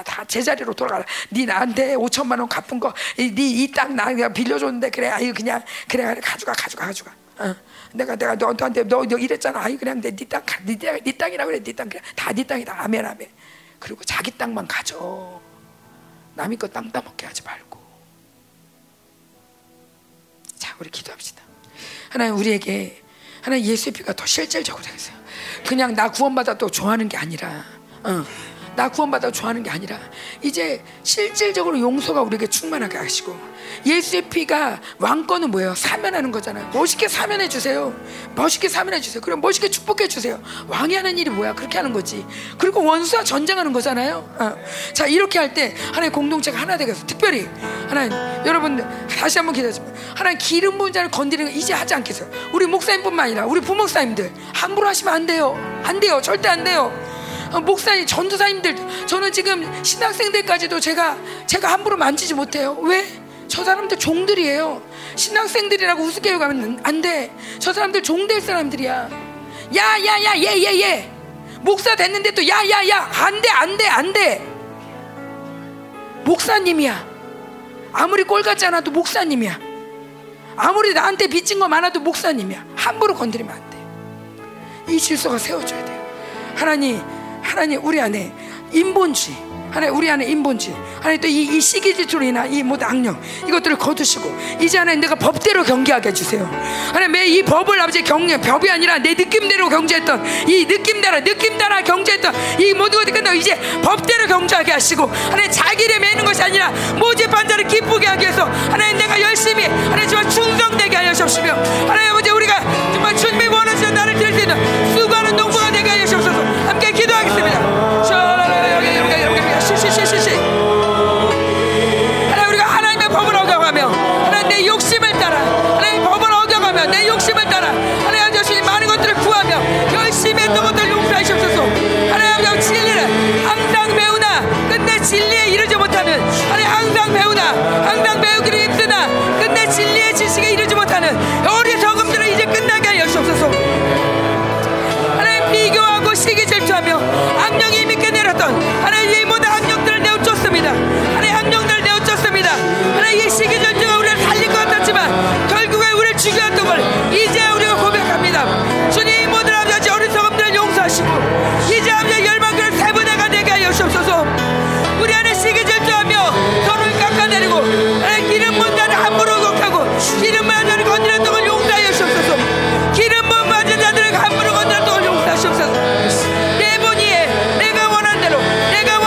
다 제자리로 돌아가라. 네 나한테 5천만 원 갚은 거, 네 이 땅 나 그냥 빌려줬는데 그래, 아유 그냥 그래 가져가. 어. 내가 너한테 너 이랬잖아. 아유 그냥 네 땅이라고 그래. 네 땅 그냥 다 네 땅이다. 아멘. 그리고 자기 땅만 가져. 남의 거 땅 따먹게 하지 말고. 자, 우리 기도합시다. 하나님, 우리에게 하나님 예수의 피가 더 실질적으로 되겠어요. 그냥 나 구원받아도 좋아하는 게 아니라, 나 구원받아 좋아하는 게 아니라 이제 실질적으로 용서가 우리에게 충만하게 하시고, 예수의 피가 왕권은 뭐예요? 사면하는 거잖아요. 멋있게 사면해 주세요. 멋있게 사면해 주세요. 그럼 멋있게 축복해 주세요. 왕이 하는 일이 뭐야? 그렇게 하는 거지. 그리고 원수와 전쟁하는 거잖아요. 자, 이렇게 할 때 하나의 공동체가 하나 되겠어요. 특별히 하나님, 여러분 다시 한번 기도하시면 하나님 기름 부은 자를 건드리는 거 이제 하지 않겠어요. 우리 목사님뿐만 아니라 우리 부목사님들 함부로 하시면 안 돼요. 안 돼요. 절대 안 돼요. 목사님, 전도사님들, 저는 지금 신학생들까지도 제가 함부로 만지지 못해요. 왜? 저 사람들 종들이에요. 신학생들이라고 우습게 여기면 안 돼. 저 사람들 종될 사람들이야. 야야야, 얘 목사 됐는데 또 야야야, 안 돼. 목사님이야. 아무리 꼴 같지 않아도 목사님이야. 아무리 나한테 빚진 거 많아도 목사님이야. 함부로 건드리면 안 돼. 이 질서가 세워져야 돼요. 하나님, 우리 안에 인본주의, 하나님, 우리 안에 인본주의, 하나님, 또 이 시기 질투로 인한 이 모든 악령, 이것들을 거두시고, 이제 하나님 내가 법대로 경계하게 해주세요. 하나님, 매 이 법을 아버지 경계, 법이 아니라 내 느낌대로 경제했던, 이 느낌대로 경제했던, 이 모든 것이 끝나고, 이제 법대로 경제하게 하시고, 하나님, 자기를 매는 것이 아니라, 모집한 자를 기쁘게 하기 위해서, 하나님, 내가 열심히, 하나님, 정말 충성되게 하여 주시며, 하나님, 아버지, 우리가 정말 주님이 원하시는 나를 드릴 수 있는 수고하는 농부가 되게 하여 주옵소서. 함께 기도하겠습니다. 하나님, 우리가 하나님의 법을 어겨가며, 하나님 내 욕심을 따라, 하나님 법을 어겨가며 내 욕심을 따라, 하나님 아버지 많은 것들을 구하며 열심히 했던 것들을 용서하시옵소서. 하나님 아버지 진리를 항상 배우나 끝내 진리에 이르지 못하는, 하나님 항상 배우나 항상 배우기를 힘쓰나 끝내 진리의 지식에 이르지 못하는 어리석음들을 이제 끝나게 하여 주옵소서. 비교하고 시기 질투하며 악령이 이미 깨내렸던 하나님 이 모든 악령들을 내어쫓습니다. 하나님 악령들을 내어쫓습니다. 하나님 이 시기 질투가 우리를 살릴 것 같았지만 결국에 우리를 죽였던 걸 이제 우리가 고백합니다. 주님, 이 모든 아버지 어리석음들을 용서하시고 이제 아버지 열방교를 세분화가 되게 하여 주옵소서. 우리 안에 시기 질투하며 서로를 깎아내리고 하나님 기름 부은 자를 함부로 욕하고 기름 부은 자를 건드렸던 걸 용서하여 주옵소서. 기름 부은 맞은 자들을 함부로 건드렸던 걸 용서하시옵소서. 내 본의에 내가 원한 대로, 내가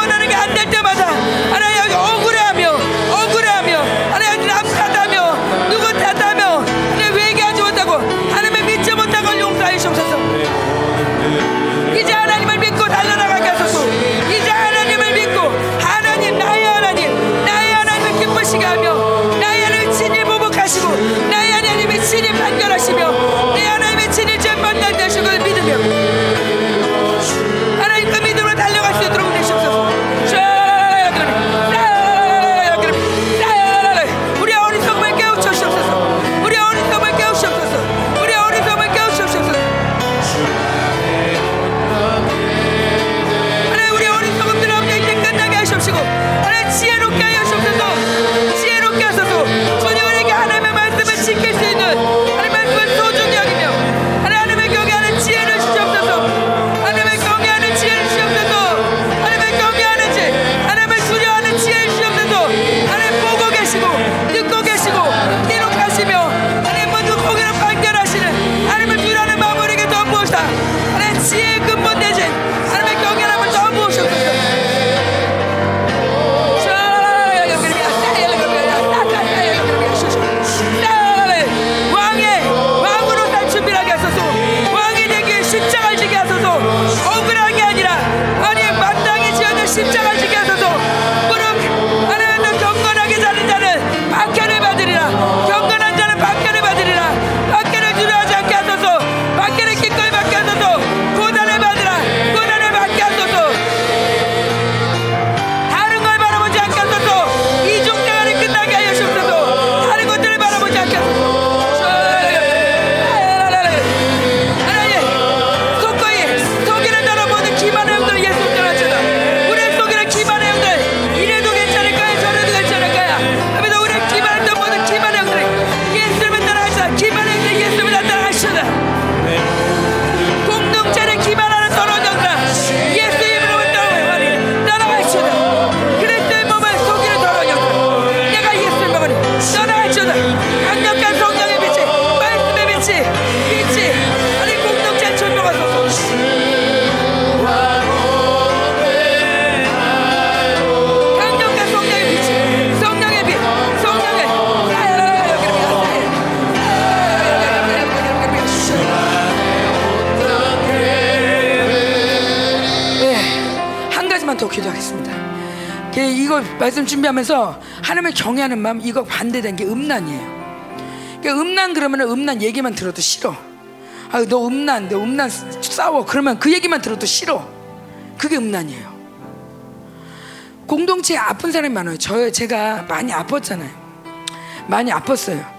더 기도하겠습니다. 이거 말씀 준비하면서 하나님을 경외하는 마음, 이거 반대된 게 음란이에요. 그러니까 음란 그러면 음란 얘기만 들어도 싫어. 아, 너 음란, 너 음란 싸워. 그러면 그 얘기만 들어도 싫어. 그게 음란이에요. 공동체에 아픈 사람이 많아요. 제가 많이 아팠잖아요. 많이 아팠어요.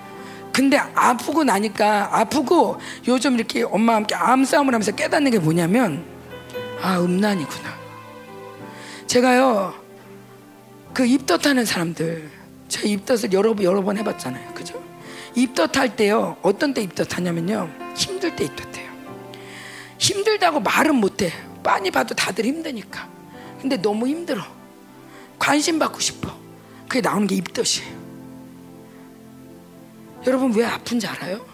근데 아프고 나니까, 아프고 요즘 이렇게 엄마와 함께 암싸움을 하면서 깨닫는 게 뭐냐면, 아, 음란이구나. 제가요, 그 입덧하는 사람들, 제가 입덧을 여러 번 해봤잖아요. 그죠? 입덧할 때요, 어떤 때 입덧하냐면요, 힘들 때 입덧해요. 힘들다고 말은 못해. 빤히 봐도 다들 힘드니까. 근데 너무 힘들어. 관심 받고 싶어. 그게 나오는 게 입덧이에요. 여러분 왜 아픈지 알아요?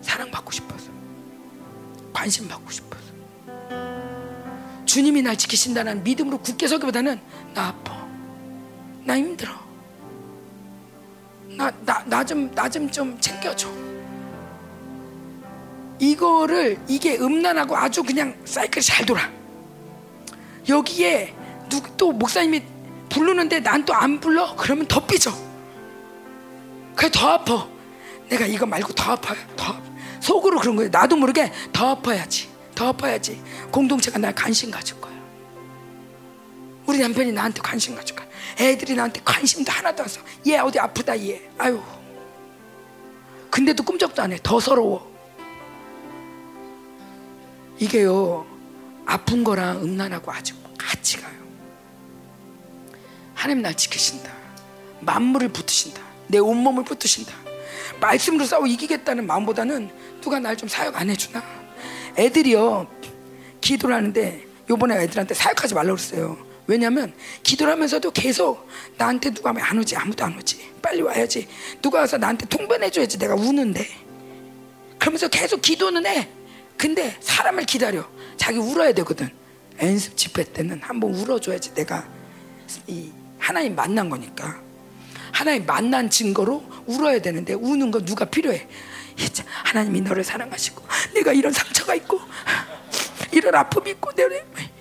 사랑받고 싶어서, 관심 받고 싶어서. 주님이 날 지키신다는 믿음으로 굳게 서기보다는, 나 아파, 나 힘들어, 나 좀 챙겨줘. 이게 음란하고 아주 그냥 사이클이 잘 돌아. 여기에 또 목사님이 부르는데 난 또 안 불러? 그러면 더 삐져. 그래, 더 아파. 내가 이거 말고 더 아파요. 속으로 그런 거예요. 나도 모르게 더 아파야지. 공동체가 날 관심 가질 거야. 우리 남편이 나한테 관심 가질 거야. 애들이 나한테 관심도 하나도 안 써. 얘 어디 아프다, 얘. 아유. 근데도 꿈쩍도 안 해. 더 서러워. 이게요, 아픈 거랑 음란하고 아주 같이 가요. 하나님 날 지키신다. 만물을 붙드신다. 내 온몸을 붙드신다. 말씀으로 싸워 이기겠다는 마음보다는, 누가 날 좀 사역 안 해주나? 애들이요, 기도를 하는데, 요번에 애들한테 사역하지 말라고 그랬어요. 왜냐면 기도를 하면서도 계속, 나한테 누가 하면 안 오지, 아무도 안 오지, 빨리 와야지, 누가 와서 나한테 통변해줘야지, 내가 우는데, 그러면서 계속 기도는 해. 근데 사람을 기다려. 자기 울어야 되거든. 연습 집회 때는 한번 울어줘야지. 내가 이 하나님 만난 거니까, 하나님 만난 증거로 울어야 되는데, 우는 거 누가 필요해? 하나님이 너를 사랑하시고, 내가 이런 상처가 있고, 이런 아픔이 있고,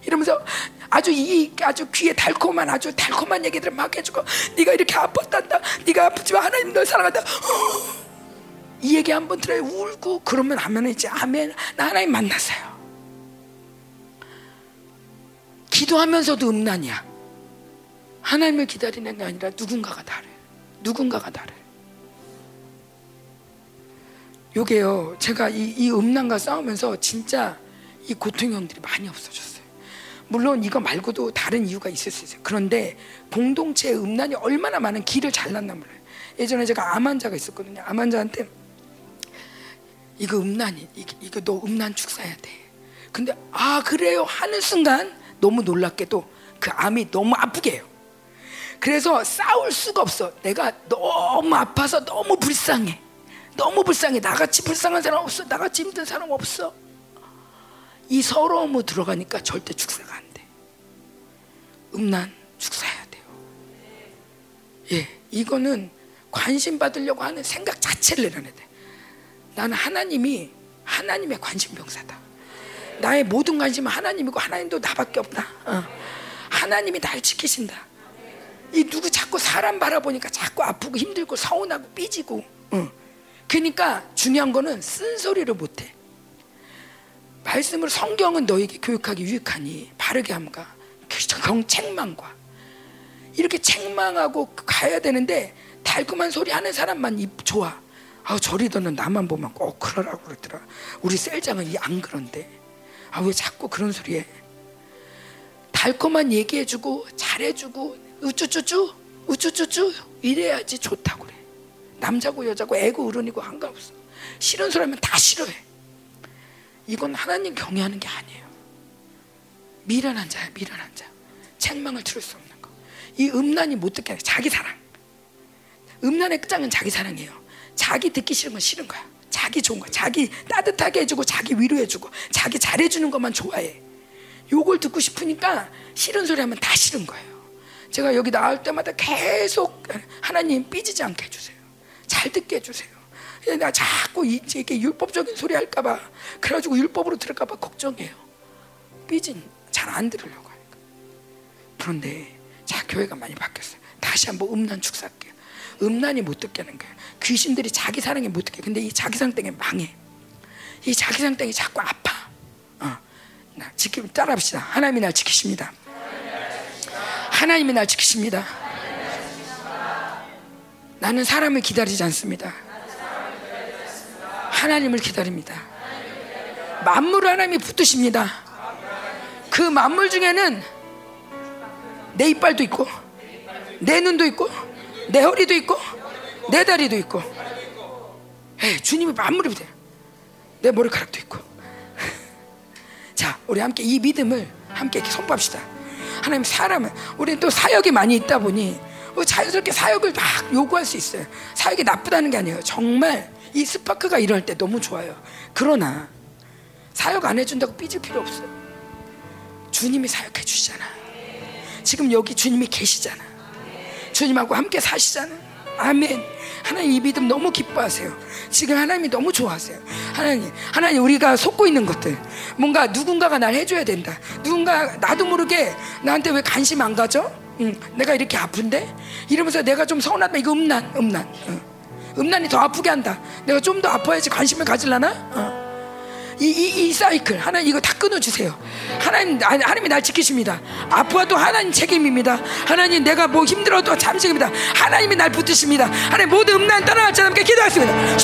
이러면서 아주 귀에 아주 달콤한 얘기들을 막 해주고, 네가 이렇게 아팠단다, 네가 아프지만 하나님 널 사랑한다, 이 얘기 한번 들어요. 울고 그러면 하면 이제, 아멘, 나 하나님 만났어요. 기도하면서도 음란이야. 하나님을 기다리는 게 아니라 누군가가 다래. 요게요, 제가 이 음란과 싸우면서 진짜 이 고통형들이 많이 없어졌어요. 물론 이거 말고도 다른 이유가 있을 수 있어요. 그런데 공동체의 음란이 얼마나 많은 길을 잘랐나 몰라요. 예전에 제가 암 환자가 있었거든요. 암 환자한테, 이거 음란이, 이거 너 음란 축사해야 돼. 근데 아, 그래요 하는 순간 너무 놀랍게도 그 암이 너무 아프게 해요. 그래서 싸울 수가 없어. 내가 너무 아파서 너무 불쌍해. 나같이 불쌍한 사람 없어. 나같이 힘든 사람 없어. 이 서러움으로 들어가니까 절대 축사가 안 돼. 음란 축사해야 돼요. 예, 이거는 관심 받으려고 하는 생각 자체를 내려놔야 돼. 나는 하나님의 관심병사다. 나의 모든 관심은 하나님이고, 하나님도 나밖에 없다. 하나님이 날 지키신다. 이 누구 자꾸 사람 바라보니까 자꾸 아프고 힘들고 서운하고 삐지고. 그러니까 중요한 거는 쓴소리를 못해. 말씀을, 성경은 너에게 교육하기 유익하니 바르게 함과 경책망과, 이렇게 책망하고 가야 되는데 달콤한 소리 하는 사람만 좋아. 아, 저리더는 나만 보면 꼭 그러라고 그러더라. 우리 셀장은 안 그런데. 아, 왜 자꾸 그런 소리 해. 달콤한 얘기해주고 잘해주고 우쭈쭈쭈 이래야지 좋다고 그래. 남자고 여자고 애고 어른이고 한가없어. 싫은 소리 하면 다 싫어해. 이건 하나님 경외하는 게 아니에요. 미련한 자야, 미련한 자. 책망을 들을 수 없는 거. 이 음란이 못 듣게 하는 자기 사랑. 음란의 끝장은 자기 사랑이에요. 자기 듣기 싫은 건 싫은 거야. 자기 좋은 거야. 자기 따뜻하게 해주고, 자기 위로해주고, 자기 잘해주는 것만 좋아해. 요걸 듣고 싶으니까 싫은 소리 하면 다 싫은 거예요. 제가 여기 나올 때마다 계속, 하나님 삐지지 않게 해주세요. 잘 듣게 해주세요. 나 자꾸 이렇게 율법적인 소리 할까봐, 그래가지고 율법으로 들을까봐 걱정해요. 삐진, 잘 안 들으려고 하니까. 그런데 자, 교회가 많이 바뀌었어요. 다시 한번 음란 축사할게요. 음란이 못 듣게 하는 거예요. 귀신들이 자기 사랑에 못 듣게. 근데 이 자기 사랑 때문에 망해. 이 자기 사랑 때문에 자꾸 아파. 따라합시다. 하나님이 날 지키십니다. 하나님이 날 지키십니다. 나는 사람을 기다리지 않습니다. 하나님을 기다립니다. 만물을 하나님이 붙드십니다. 그 만물 중에는 내 이빨도 있고 내 눈도 있고 내 허리도 있고 내 다리도 있고. 에이, 주님이 만물이 돼요. 내 머리카락도 있고. 자, 우리 함께 이 믿음을 함께 이렇게 선포합시다. 하나님, 사람은 우리는 또 사역이 많이 있다 보니 자연스럽게 사역을 막 요구할 수 있어요. 사역이 나쁘다는 게 아니에요. 정말 이 스파크가 일어날 때 너무 좋아요. 그러나 사역 안 해준다고 삐질 필요 없어요. 주님이 사역해 주시잖아. 지금 여기 주님이 계시잖아. 주님하고 함께 사시잖아. 아멘. 하나님, 이 믿음 너무 기뻐하세요. 지금 하나님이 너무 좋아하세요. 하나님, 우리가 속고 있는 것들, 뭔가 누군가가 날 해줘야 된다. 누군가 나도 모르게 나한테 왜 관심 안 가져? 내가 이렇게 아픈데? 이러면서 내가 좀 서운하다. 이거 음란. 음란이 더 아프게 한다. 내가 좀 더 아파야지 관심을 가지려나? 이 사이클, 하나님 이거 다 끊어주세요. 하나님이 날 지키십니다. 아파도 하나님 책임입니다. 하나님, 내가 뭐 힘들어도 잠시입니다. 하나님이 날 붙드십니다. 하나님, 모든 음란 따라왔지 않게 기도하겠습니다.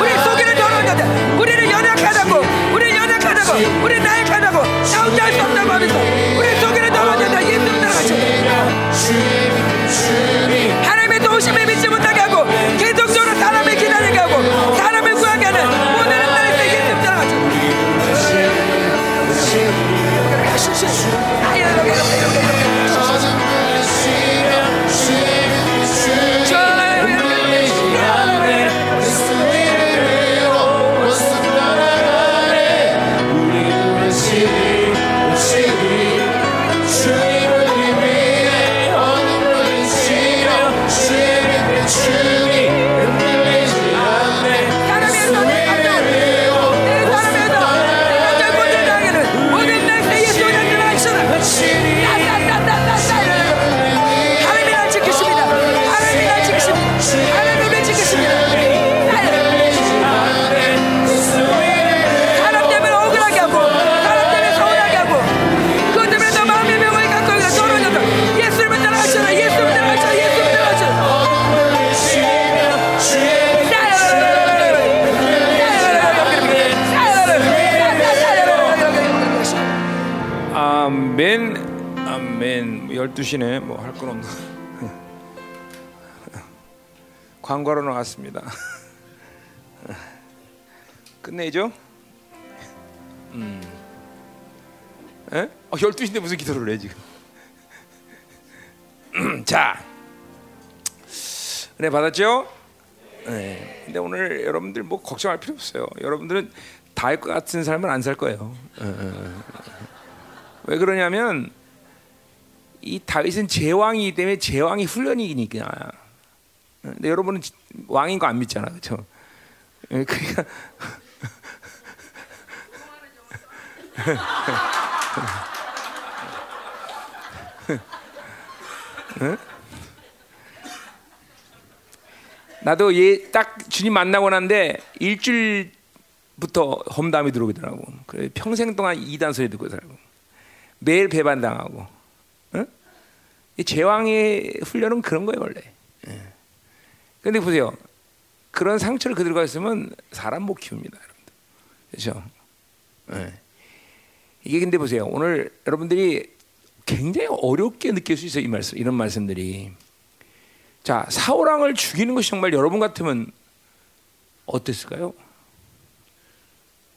우리 속이는 더러운 자들, 우리는 연약하다고, 우리는 연약하다고, 우리는 나약하다고, 나 혼자 할 수 없다고 하면서 우리 속이는 더러운 자들 예수님 따라가자. 하나님의 도우심을 믿지 못하게 하고 계속적으로 사람을 기다리게 하고 사람을 구하게 하는 모든 하나님의 예수님 따라가자. 아멘. 12시네 뭐 할 건 없나. 광고하러 나왔습니다. 끝내죠? 12시인데 무슨 기도를 해 지금. 자, 은혜 받았죠? 네. 근데 오늘 여러분들 뭐 걱정할 필요 없어요. 여러분들은 다 할 것 같은 삶은 안 살 거예요. 왜 그러냐면 이 다윗은 제왕이기 때문에 제왕이 훈련이니까. 근데 여러분은 왕인 거 안 믿잖아, 그렇죠? 그러니까 나도 얘 딱 주님 만나고 난데 일주일부터 험담이 들어오더라고. 그래, 평생 동안 이단 소리 듣고 살고. 매일 배반당하고. 응? 이 제왕의 훈련은 그런 거예요 원래. 그런데 보세요, 그런 상처를 그대로 가있으면 사람 못 키웁니다, 여러분들. 그렇죠? 이게 근데 보세요, 오늘 여러분들이 굉장히 어렵게 느낄 수 있어요, 이 말씀, 이런 말씀들이. 자, 사울 왕을 죽이는 것이 정말 여러분 같으면 어땠을까요?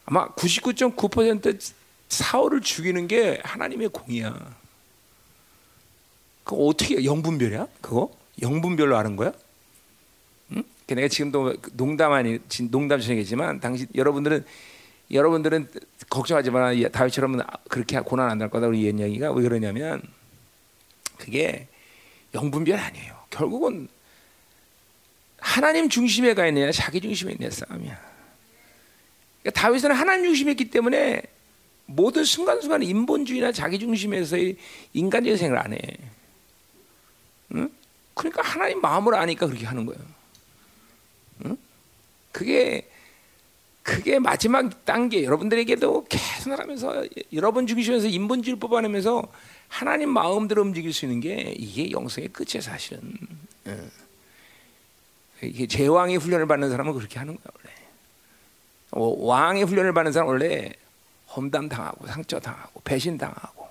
아마 99.9% 사울을 죽이는 게 하나님의 공이야. 그거 어떻게 영분별이야? 그거 영분별로 아는 거야? 응? 내가 지금도 농담처럼 얘기했지만 당신 여러분들은 걱정하지 마라. 다윗처럼 그렇게 고난 안 날 거다. 우리 옛 얘기가 왜 그러냐면 그게 영분별 아니에요. 결국은 하나님 중심에 가 있느냐 자기 중심에 있느냐 싸움이야. 그러니까 다윗은 하나님 중심에 있기 때문에 모든 순간순간 인본주의나 자기 중심에서의 인간적인 생각을 안 해. 응? 그러니까 하나님 마음을 아니까 그렇게 하는 거예요. 응? 그게 마지막 단계. 여러분들에게도 계속 나가면서 여러분 중심에서 인본주의를 뽑아내면서 하나님 마음대로 움직일 수 있는 게 이게 영성의 끝이에요, 사실은. 응. 이게 제왕의 훈련을 받는 사람은 그렇게 하는 거야 원래. 왕의 훈련을 받는 사람 원래 험담 당하고 상처 당하고 배신 당하고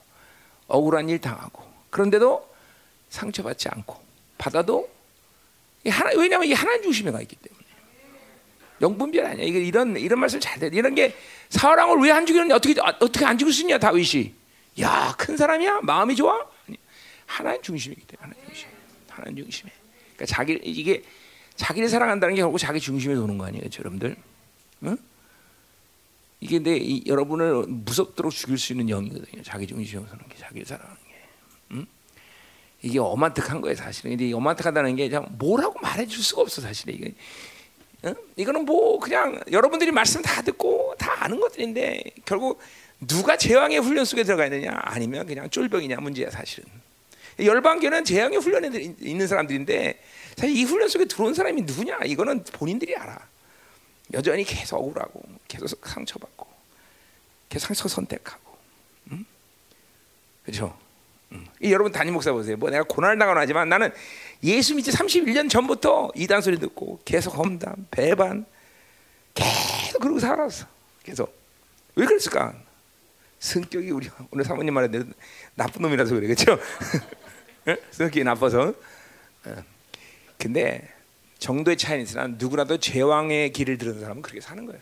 억울한 일 당하고 그런데도 상처받지 않고 받아도 왜냐하면 이 하나님 중심에 가 있기 때문에 영분별 아니야. 이게 이런 말씀 잘 돼. 이런 게 사울 왕을 왜 안 죽이는데 어떻게 안 죽일 수 있냐 다윗이. 야, 큰 사람이야 마음이 좋아. 아니, 하나님 중심이기 때문에 하나님 중심에. 그러니까 자기를 사랑한다는 게 결국 자기 중심에 도는 거 아니에요, 여러분들? 응? 이게 여러분을 무섭도록 죽일 수 있는 영이거든요. 자기 중심에 서는 게, 자기를 사랑하는 게. 응? 이게 어마뜩한 거예요, 사실은. 근데 어마뜩하다는 게 뭐라고 말해줄 수가 없어, 사실은. 이게 응? 이거는 뭐 그냥 여러분들이 말씀 다 듣고 다 아는 것들인데 결국 누가 제왕의 훈련 속에 들어가야 되냐, 아니면 그냥 쫄병이냐 문제야, 사실은. 열방교는 제왕의 훈련에 있는 사람들인데 사실 이 훈련 속에 들어온 사람이 누구냐 이거는 본인들이 알아. 여전히 계속 억울하고 계속 상처받고 계속 상처 선택하고. 응? 그렇죠? 응. 여러분 담임 목사 보세요. 뭐 내가 고난을 당하거나 하지만 나는 예수 믿지 31년 전부터 이단 소리 듣고 계속 험담 배반 계속 그러고 살았어. 계속. 왜 그랬을까? 성격이 우리 오늘 사모님 말대로 나쁜 놈이라서 그래. 그렇죠? 성격이 나빠서. 근데 정도의 차이는 있으나 누구라도 제왕의 길을 들은 사람은 그렇게 사는 거예요.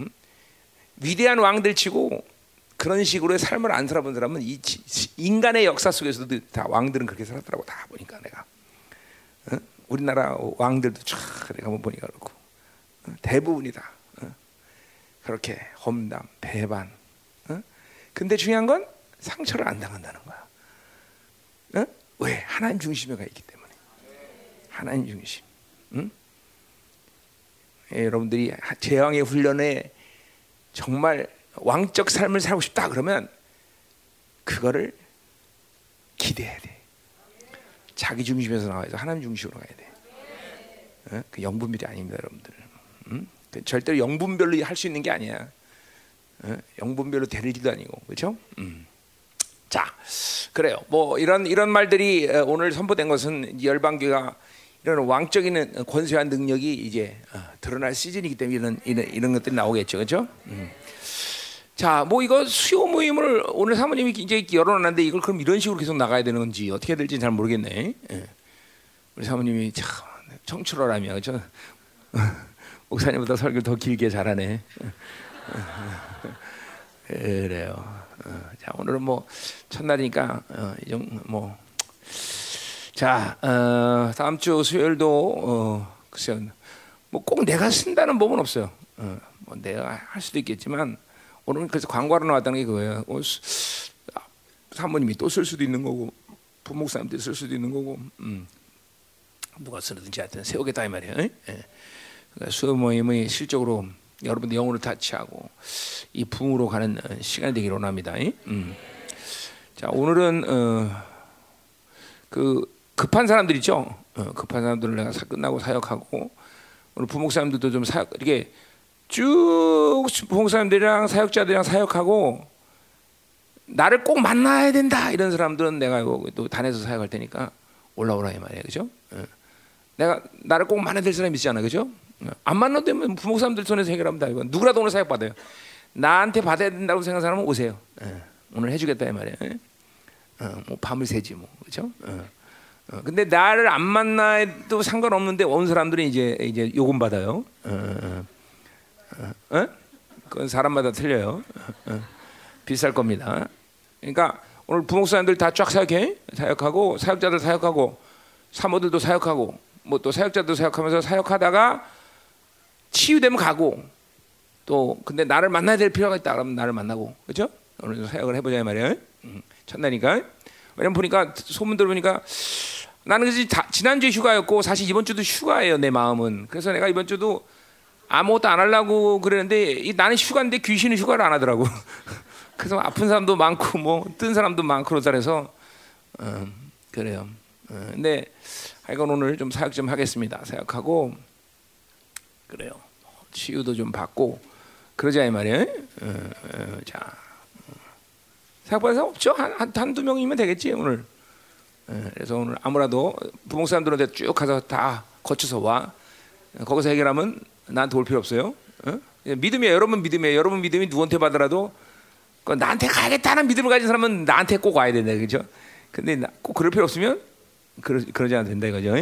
응? 위대한 왕들 치고 그런 식으로의 삶을 안 살아본 사람은 이 인간의 역사 속에서도 다 왕들은 그렇게 살았더라고. 다 보니까 내가 응? 우리나라 왕들도 촥 내가 한번 보니까 그렇고 응? 대부분이 다 응? 그렇게 험담, 배반. 응? 근데 중요한 건 상처를 안 당한다는 거야. 응? 왜? 하나님 중심에 가 있기 때문에. 하나님 중심. 응? 예, 여러분들이 제왕의 훈련에 정말 왕적 삶을 살고 싶다 그러면 그거를 기대해야 돼. 자기 중심에서 나와서 하나님 중심으로 가야 돼. 응? 그 영분별이 아닙니다, 여러분들. 응? 그 절대로 영분별로 할 수 있는 게 아니야. 응? 영분별로 될 일도 아니고, 그렇죠? 자, 그래요. 뭐 이런 말들이 오늘 선포된 것은 열방교가 이런 왕적인 권세와 능력이 이제 드러날 시즌이기 때문에 이런 것들이 나오겠죠, 그렇죠? 자, 뭐 이거 수요 모임을 오늘 사모님이 이제 열어놨는데 이걸 그럼 이런 식으로 계속 나가야 되는 건지 어떻게 해야 될지 잘 모르겠네. 예. 우리 사모님이 참 청출어람이야, 그렇죠? 목사님보다 설교 더 길게 잘하네. 그래요. 자, 오늘은 뭐 첫날이니까 자, 다음 주 수요일도 글쎄요, 뭐 꼭 내가 쓴다는 법은 없어요. 뭐 내가 할 수도 있겠지만 오늘은 그래서 광고하러 나왔다는 게 그거예요. 사모님이 또 쓸 수도 있는 거고 부목사님도 쓸 수도 있는 거고 누가 쓰든지 하여튼 세우겠다 이 말이에요. 예? 예. 그러니까 수요 모임이 실적으로 여러분들 영혼을 터치하고 이 부흥으로 가는 시간이 되기를 원합니다. 자, 오늘은 그 급한 사람들 있죠. 급한 사람들을 내가 끝나고 사역하고 오늘 부목사님들도 좀 사역 이렇게 쭉 부목사님들이랑 사역자들이랑 사역하고 나를 꼭 만나야 된다 이런 사람들은 내가 또 단에서 사역할 테니까 올라오라 이 말이에요, 그죠? 내가 나를 꼭 만나야 될 사람이 있잖아, 그죠? 안 만나도 되면 부목사님들 손에서 해결하면 다 이거 누구라도 오늘 사역 받아요. 나한테 받아야 된다고 생각하는 사람은 오세요. 예. 오늘 해주겠다 이 말이에요. 예. 뭐 밤을 새지 뭐, 그렇죠? 근데 나를 안 만나도 상관없는데 온 사람들은 이제 요금 받아요. 그건 사람마다 틀려요. 비쌀 겁니다. 그러니까 오늘 부목사님들 다 쫙 사역해, 사역하고 사역자들 사역하고 사모들도 사역하고 뭐 또 사역자도 사역하면서 사역하다가 치유되면 가고 또 근데 나를 만나야 될 필요가 있다 그러면 나를 만나고, 그렇죠? 오늘 사역을 해보자 이 말이에요. 첫날이니까. 왜냐면 보니까 소문들 보니까 나는 그래서 지난주에 휴가였고 사실 이번 주도 휴가예요, 내 마음은. 그래서 내가 이번 주도 아무것도 안 하려고 그랬는데 나는 휴가인데 귀신은 휴가를 안 하더라고. 그래서 아픈 사람도 많고 뭐 뜬 사람도 많고 그래서 그래요. 근데 하여간 오늘 좀 사역 좀 하겠습니다. 사역하고 그래요. 치유도 좀 받고 그러자 이 말이에요. 자, 사역받은 사람 없죠? 한두 명이면 되겠지 오늘. 그래서 오늘 아무라도 부목 사람들한테 쭉 가서 다 거쳐서 와. 거기서 해결하면 난 도울 필요 없어요. 믿음이에요. 여러분 믿음이에요. 여러분 믿음이 누구한테 받더라도 나한테 가야겠다는 믿음을 가진 사람은 나한테 꼭 와야 된다, 그렇죠? 근데 꼭 그럴 필요 없으면 그러지 않아도 된다 이거죠.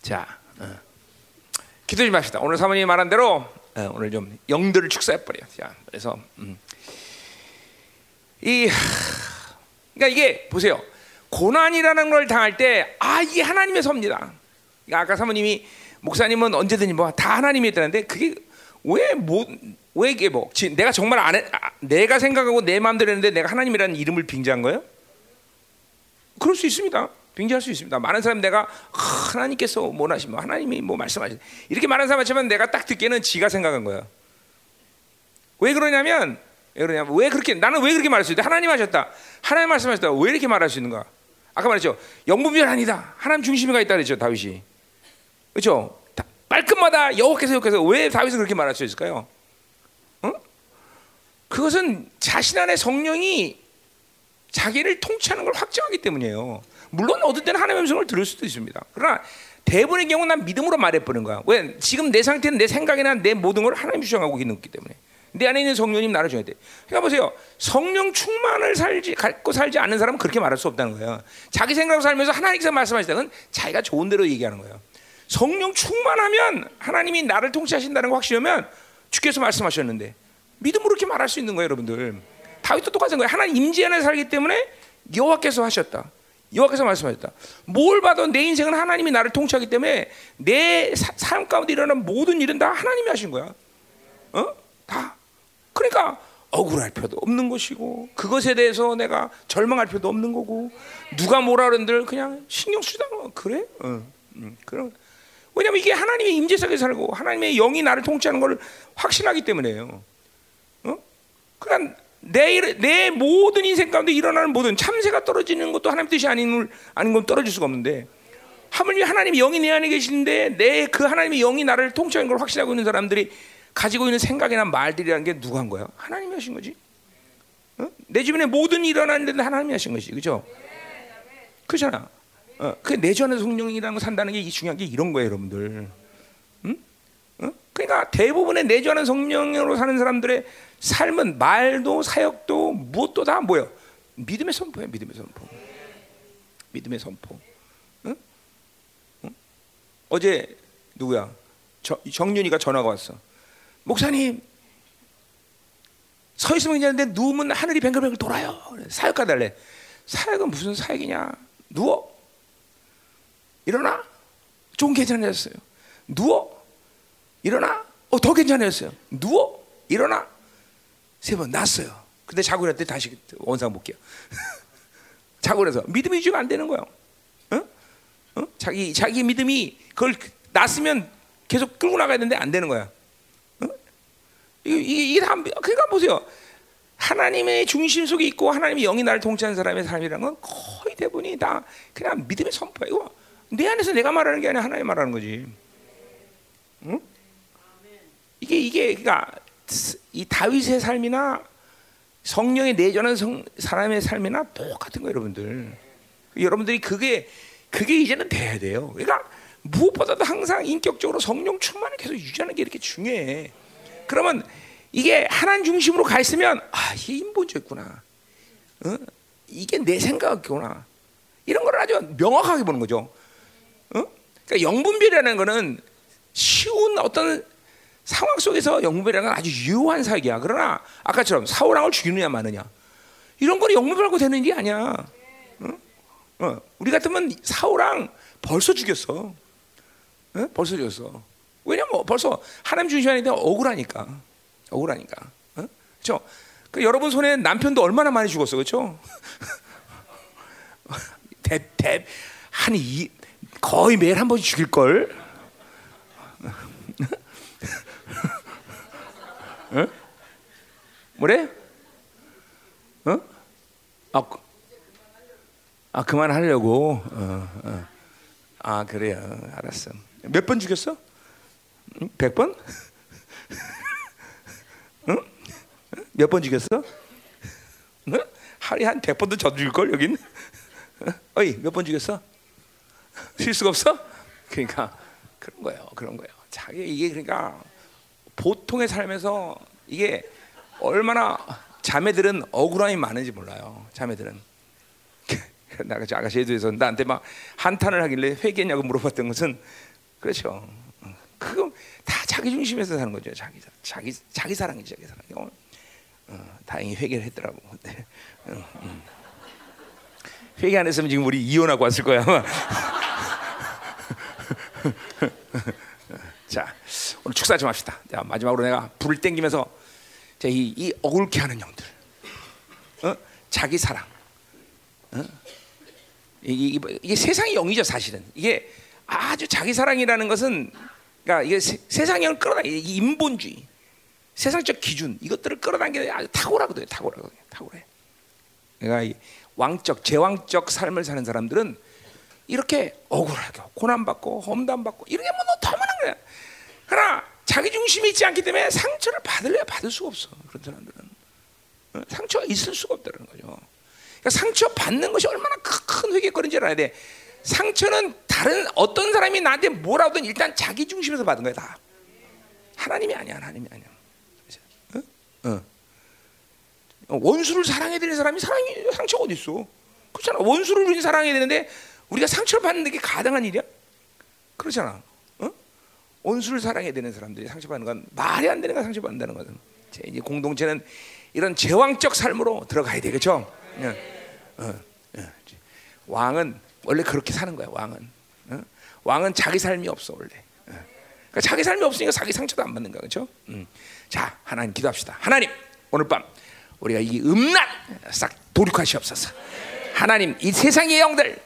자, 기도 좀 합시다. 오늘 사모님이 말한 대로 오늘 좀 영들을 축사해버려. 자, 그래서 그러니까 이게 보세요. 고난이라는 걸 당할 때 이게 하나님의 섭니다. 그러니까 아까 사모님이 목사님은 언제든지 뭐 다 하나님이 했다는데 그게 왜 이게 뭐 내가 정말 내가 생각하고 내 마음대로 했는데 내가 하나님이라는 이름을 빙자한 거예요? 그럴 수 있습니다. 빙자할 수 있습니다. 많은 사람 내가 하나님께서 원하시면 하나님이 뭐 말씀하시면 이렇게 말하는 사람 같지만 내가 딱 듣기에는 지가 생각한 거야. 왜 그러냐면 왜 그렇게 나는 왜 그렇게 말할 수 있다? 하나님 하셨다. 하나님 말씀하셨다. 왜 이렇게 말할 수 있는가? 아까 말했죠. 영분별 아니다. 하나님 중심이가 있다 그랬죠. 다윗이. 그렇죠? 말끝마다 여호와께서 여호와께서 왜 다윗은 그렇게 말할 수 있을까요? 응? 그것은 자신 안에 성령이 자기를 통치하는 걸 확증하기 때문이에요. 물론 어떤 때는 하나님의 음성을 들을 수도 있습니다. 그러나 대부분의 경우 난 믿음으로 말해버리는 거야. 왜? 지금 내 상태는 내 생각이나 내 모든 걸 하나님이 주장하고 있기 때문에 내 안에 있는 성령님 나를 줘야 돼. 그러니까 보세요. 성령 충만을 갖고 살지 않는 사람은 그렇게 말할 수 없다는 거예요. 자기 생각으로 살면서 하나님께서 말씀하시다는 건 자기가 좋은 대로 얘기하는 거예요. 성령 충만하면 하나님이 나를 통치하신다는 거 확신하면 주께서 말씀하셨는데 믿음으로 이렇게 말할 수 있는 거예요, 여러분들. 다윗도 똑같은 거예요. 하나님 임재 안에 살기 때문에 여호와께서 하셨다. 여호와께서 말씀하셨다. 뭘 봐도 내 인생은 하나님이 나를 통치하기 때문에 내 삶 가운데 일어나는 모든 일은 다 하나님이 하신 거야. 다. 그러니까 억울할 필요도 없는 것이고 그것에 대해서 내가 절망할 필요도 없는 거고 누가 뭐라 그러는들 그냥 신경 쓰지 않고 그래? 그럼 왜냐면 이게 하나님의 임재 속에 살고 하나님의 영이 나를 통치하는 걸 확신하기 때문에요. 그러니까 내 모든 인생 가운데 일어나는 모든 참새가 떨어지는 것도 하나님 뜻이 아닌 건 떨어질 수가 없는데 하물며 하나님의 영이 내 안에 계신데 내 그 하나님의 영이 나를 통치하는 걸 확신하고 있는 사람들이 가지고 있는 생각이나 말들이라는 게 누가 한 거야? 하나님이 하신 거지. 내 주변에 모든 일어나는 데는 하나님이 하신 것이지, 그렇죠? 그렇잖아. 그 내 주 안에서 성령이라는 거 산다는 게 중요한 게 이런 거예요, 여러분들. 그러니까 대부분의 내 주 안에서 성령으로 사는 사람들의 삶은 말도 사역도 무엇도 다 뭐예요? 믿음의 선포예요. 믿음의 선포. 믿음의 선포. 어제 누구야? 정윤이가 전화가 왔어. 목사님 서 있으면 괜찮은데 누우면 하늘이 뱅글뱅글 돌아요. 사역 가달래. 사역은 무슨 사역이냐? 누워. 일어나. 좀 괜찮아졌어요. 누워. 일어나. 더 괜찮아졌어요. 누워. 일어나. 세 번 났어요. 근데 자고 일어날 때 다시 원상 볼게요. 자고 일어나서 믿음이 유지가 안 되는 거예요. 자기 믿음이 그걸 났으면 계속 끌고 나가야 되는데 안 되는 거야. 이게 다 그러니까 보세요. 하나님의 중심 속에 있고 하나님의 영이 나를 통치하는 사람의 삶이라는 건 거의 대부분이 다 그냥 믿음의 선포예요. 내 안에서 내가 말하는 게 아니라 하나님이 말하는 거지. 응? 이게 그러니까 이 다윗의 삶이나 성령의 내전한 사람의 삶이나 똑같은 거예요, 여러분들. 여러분들이 그게 이제는 돼야 돼요. 그러니까 무엇보다도 항상 인격적으로 성령 충만을 계속 유지하는 게 이렇게 중요해. 그러면 이게 하나님 중심으로 가 있으면 이게 인본주의구나. 이게 내 생각이구나. 이런 걸 아주 명확하게 보는 거죠. 그러니까 영분별이라는 거는 쉬운 어떤 상황 속에서 영분별이라는 건 아주 유효한 사역이야. 그러나 아까처럼 사울왕을 죽이느냐 마느냐 이런 거는 영분별하고 되는 일이 아니야. 우리 같으면 사울왕 벌써 죽였어. 벌써 죽였어. 왜냐면 벌써 하나님 중심 안에 억울하니까. 그렇죠? 그 여러분 손에 남편도 얼마나 많이 죽었어, 그렇죠? 거의 매일 한 번씩 죽일 걸. 어? 뭐래? 어? 아 그만하려고. 아 그래요. 알았어. 몇 번 죽였어? 100번? 응? 몇 번 죽였어? 응? 하루에 한 100번도 더 죽일걸 여긴? 어이 몇 번 죽였어? 쉴 수가 없어? 그러니까 그런 거예요. 그런 거예요. 자기 이게 그러니까 보통의 삶에서 이게 얼마나 자매들은 억울함이 많은지 몰라요. 자매들은 나가 아가씨 애도에서 나한테 막 한탄을 하길래 회개냐고 물어봤던 것은 그렇죠. 그거 다 자기 중심에서 사는 거죠. 자기 사랑이죠. 자기 사랑. 다행히 회개를 했더라고. 회개 안 했으면 지금 우리 이혼하고 왔을 거야. 자, 오늘 축사 좀 합시다. 자, 마지막으로 내가 불을 땡기면서 자, 이 억울케 하는 영들, 자기 사랑, 이게 세상의 영이죠. 사실은 이게 아주 자기 사랑이라는 것은 그러니까 이게 세상의 영을 끌어당겨, 이 인본주의, 세상적 기준 이것들을 끌어당기는 아주 탁월하거든요. 탁월해. 그러니까 이 왕적, 제왕적 삶을 사는 사람들은 이렇게 억울하게 고난받고 험담받고 이런 게 뭐 더많은 거야. 그러나 자기 중심이 있지 않기 때문에 상처를 받을 수가 없어. 그런 사람들은 상처가 있을 수가 없다는 거죠. 그러니까 상처 받는 것이 얼마나 큰 회개거리인지 알아야 돼. 상처는 다른 어떤 사람이 나한테 뭐라든 일단 자기 중심에서 받은 거야 다. 하나님이 아니야. 원수를 사랑해야 되는 사람이 상처가 어디 있어? 그렇잖아. 원수를 우리 사랑해야 되는데 우리가 상처를 받는 게 가당한 일이야? 그렇잖아. 어? 원수를 사랑해야 되는 사람들이 상처받는 건 말이 안 되는 거 상처받는다는 거죠. 이제 공동체는 이런 제왕적 삶으로 들어가야 되겠죠. 왕은 원래 그렇게 사는 거야. 왕은 자기 삶이 없어 원래. 그러니까 자기 삶이 없으니까 자기 상처도 안 받는 거야, 그렇죠? 자, 하나님 기도합시다. 하나님, 오늘 밤 우리가 이 음란 싹 도륙하시옵소서. 하나님, 이 세상의 영들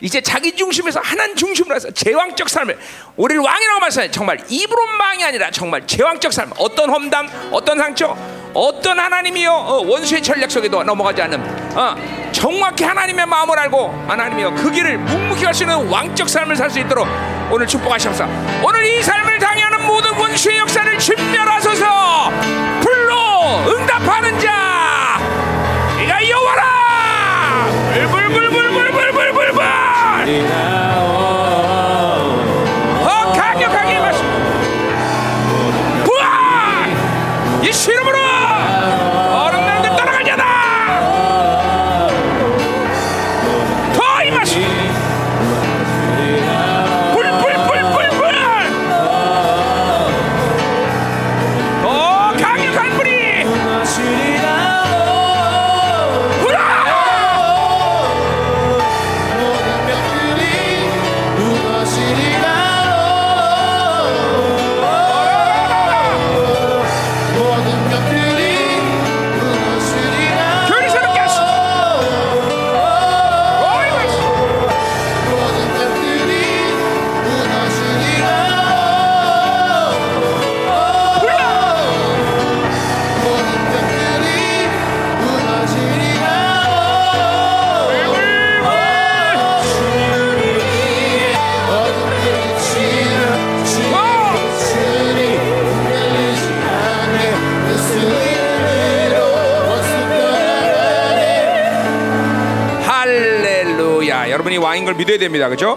이제 자기 중심에서 하나님 중심으로 해서 제왕적 삶을 우리를 왕이라고 말씀하니 정말 입으로만이 아니라 정말 제왕적 삶, 어떤 험담, 어떤 상처, 어떤 하나님이여 원수의 전략 속에도 넘어가지 않는 정확히 하나님의 마음을 알고 하나님이여 그 길을 묵묵히 갈 수 있는 왕적 삶을 살 수 있도록 오늘 축복하시옵소서. 오늘 이 삶을 당해하는 모든 원수의 역사를 진멸하소서. 불로 응답하는 자 네가 여호와라. 불불불불불불불불 강력하게 마시 부활 예수 이름으로 얼음 난데 떠나갈 자다 더 임하시 불불불불불 강력한 불이 여러분이 왕인 걸 믿어야 됩니다. 그렇죠?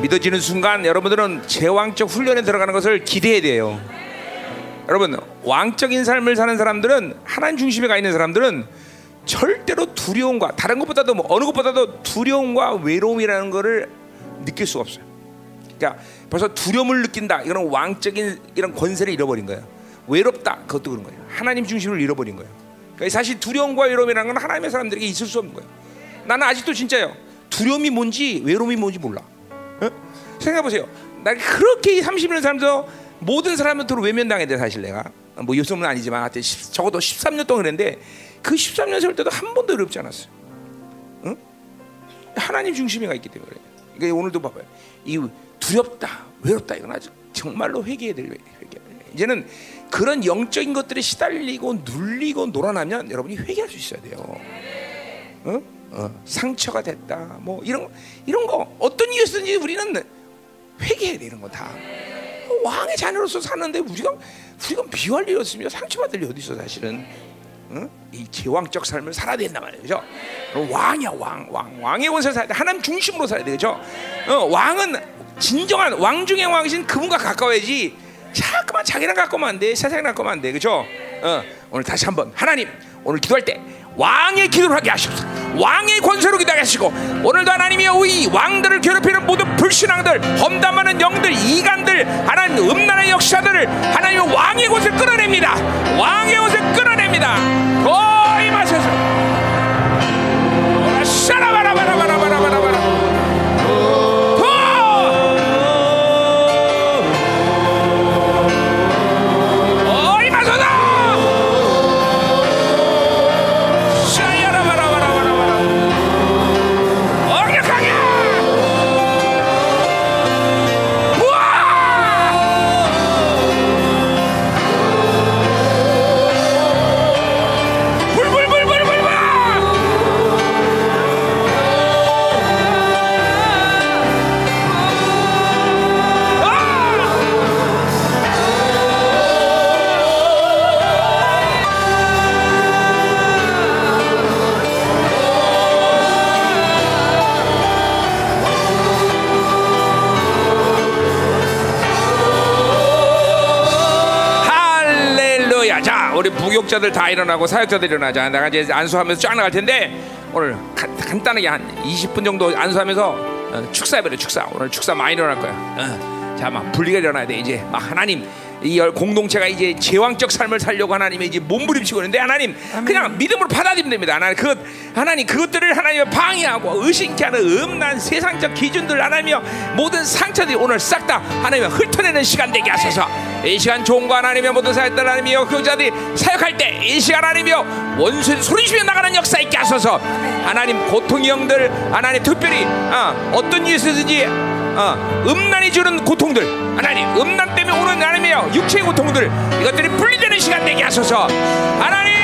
믿어지는 순간 여러분들은 제왕적 훈련에 들어가는 것을 기대해야 돼요. 여러분, 왕적인 삶을 사는 사람들은 하나님 중심에 가 있는 사람들은 절대로 두려움과 다른 것보다도 어느 것보다도 두려움과 외로움이라는 것을 느낄 수가 없어요. 그러니까 벌써 두려움을 느낀다. 이런 왕적인 이런 권세를 잃어버린 거예요. 외롭다. 그것도 그런 거예요. 하나님 중심을 잃어버린 거예요. 그러니까 사실 두려움과 외로움이라는 건 하나님의 사람들에게 있을 수 없는 거예요. 나는 아직도 진짜요. 두려움이 뭔지 외로움이 뭔지 몰라. 어? 생각해보세요. 나 그렇게 30년 살면서 모든 사람한테로 외면당해야 돼. 사실 내가 뭐 요즘은 아니지만 하여튼 적어도 13년 동안 그랬는데 그 13년 세월 때도 한 번도 외롭지 않았어요. 어? 하나님 중심이가 있기 때문에 그래요. 그러니까 오늘도 봐봐요. 이 두렵다, 외롭다 이건 아주 정말로 회개해야 될 회개예요. 이제는 그런 영적인 것들에 시달리고 눌리고 놀아나면 여러분이 회개할 수 있어야 돼요. 어? 상처가 됐다, 뭐 이런 거 어떤 이유에서든지 우리는 회개해야 되는 거 다. 왕의 자녀로서 사는데 우리가 비할 일 없으면 상처받을 일이 어디 있어 사실은. 응? 이 제왕적 삶을 살아야 된단 말이죠. 왕이야 왕의 원수를 살아야 돼. 하나님 중심으로 살아야 되죠. 왕은 진정한 왕 중에 왕이신 그분과 가까워야지. 자꾸만 자기랑 가까우면 안 돼. 세상이랑 가까우면 안 돼. 그죠? 오늘 다시 한번 하나님 오늘 기도할 때 왕의 기도를 하게 하시옵소서. 왕의 권세로 기도하게 하시고 오늘도 하나님이여 이 왕들을 괴롭히는 모든 불신앙들, 험담하는 영들, 이간들, 하나님 음란의 역사들을 하나님의 왕의 권세를 끌어냅니다. 왕의 권세를 끌어냅니다. 거의 마셔서 샤라바라바라바라바라바라 부역자들 다 일어나고 사역자들 일어나자. 내가 이제 안수하면서 쫙 나갈 텐데 오늘 간단하게 한 20분 정도 안수하면서 축사해버려. 축사 오늘 축사 많이 일어날 거야. 자 막 분리가 일어나야 돼. 이제 막 하나님 이 공동체가 이제 제왕적 삶을 살려고 하나님의 이제 몸부림치고 있는데 하나님 그냥 믿음으로 받아들이면 됩니다. 하나님 그것들을 하나님의 방해하고 의심케 하는 음란 세상적 기준들 하나님이여 모든 상처들이 오늘 싹 다 하나님이여 흩어내는 시간 되게 하소서. 이 시간 종과 하나님이여 모든 사역들 하나님이여 교자들이 사역할 때 이 시간 하나님이여 원수의 소리치며 나가는 역사 있게 하소서. 하나님 고통의 영들 하나님 특별히 어떤 이유에서든지 음란이 주는 고통들 하나님 음란 때문에 오는 하나님이여 육체의 고통들 이것들이 분리되는 시간 되게 하소서. 하나님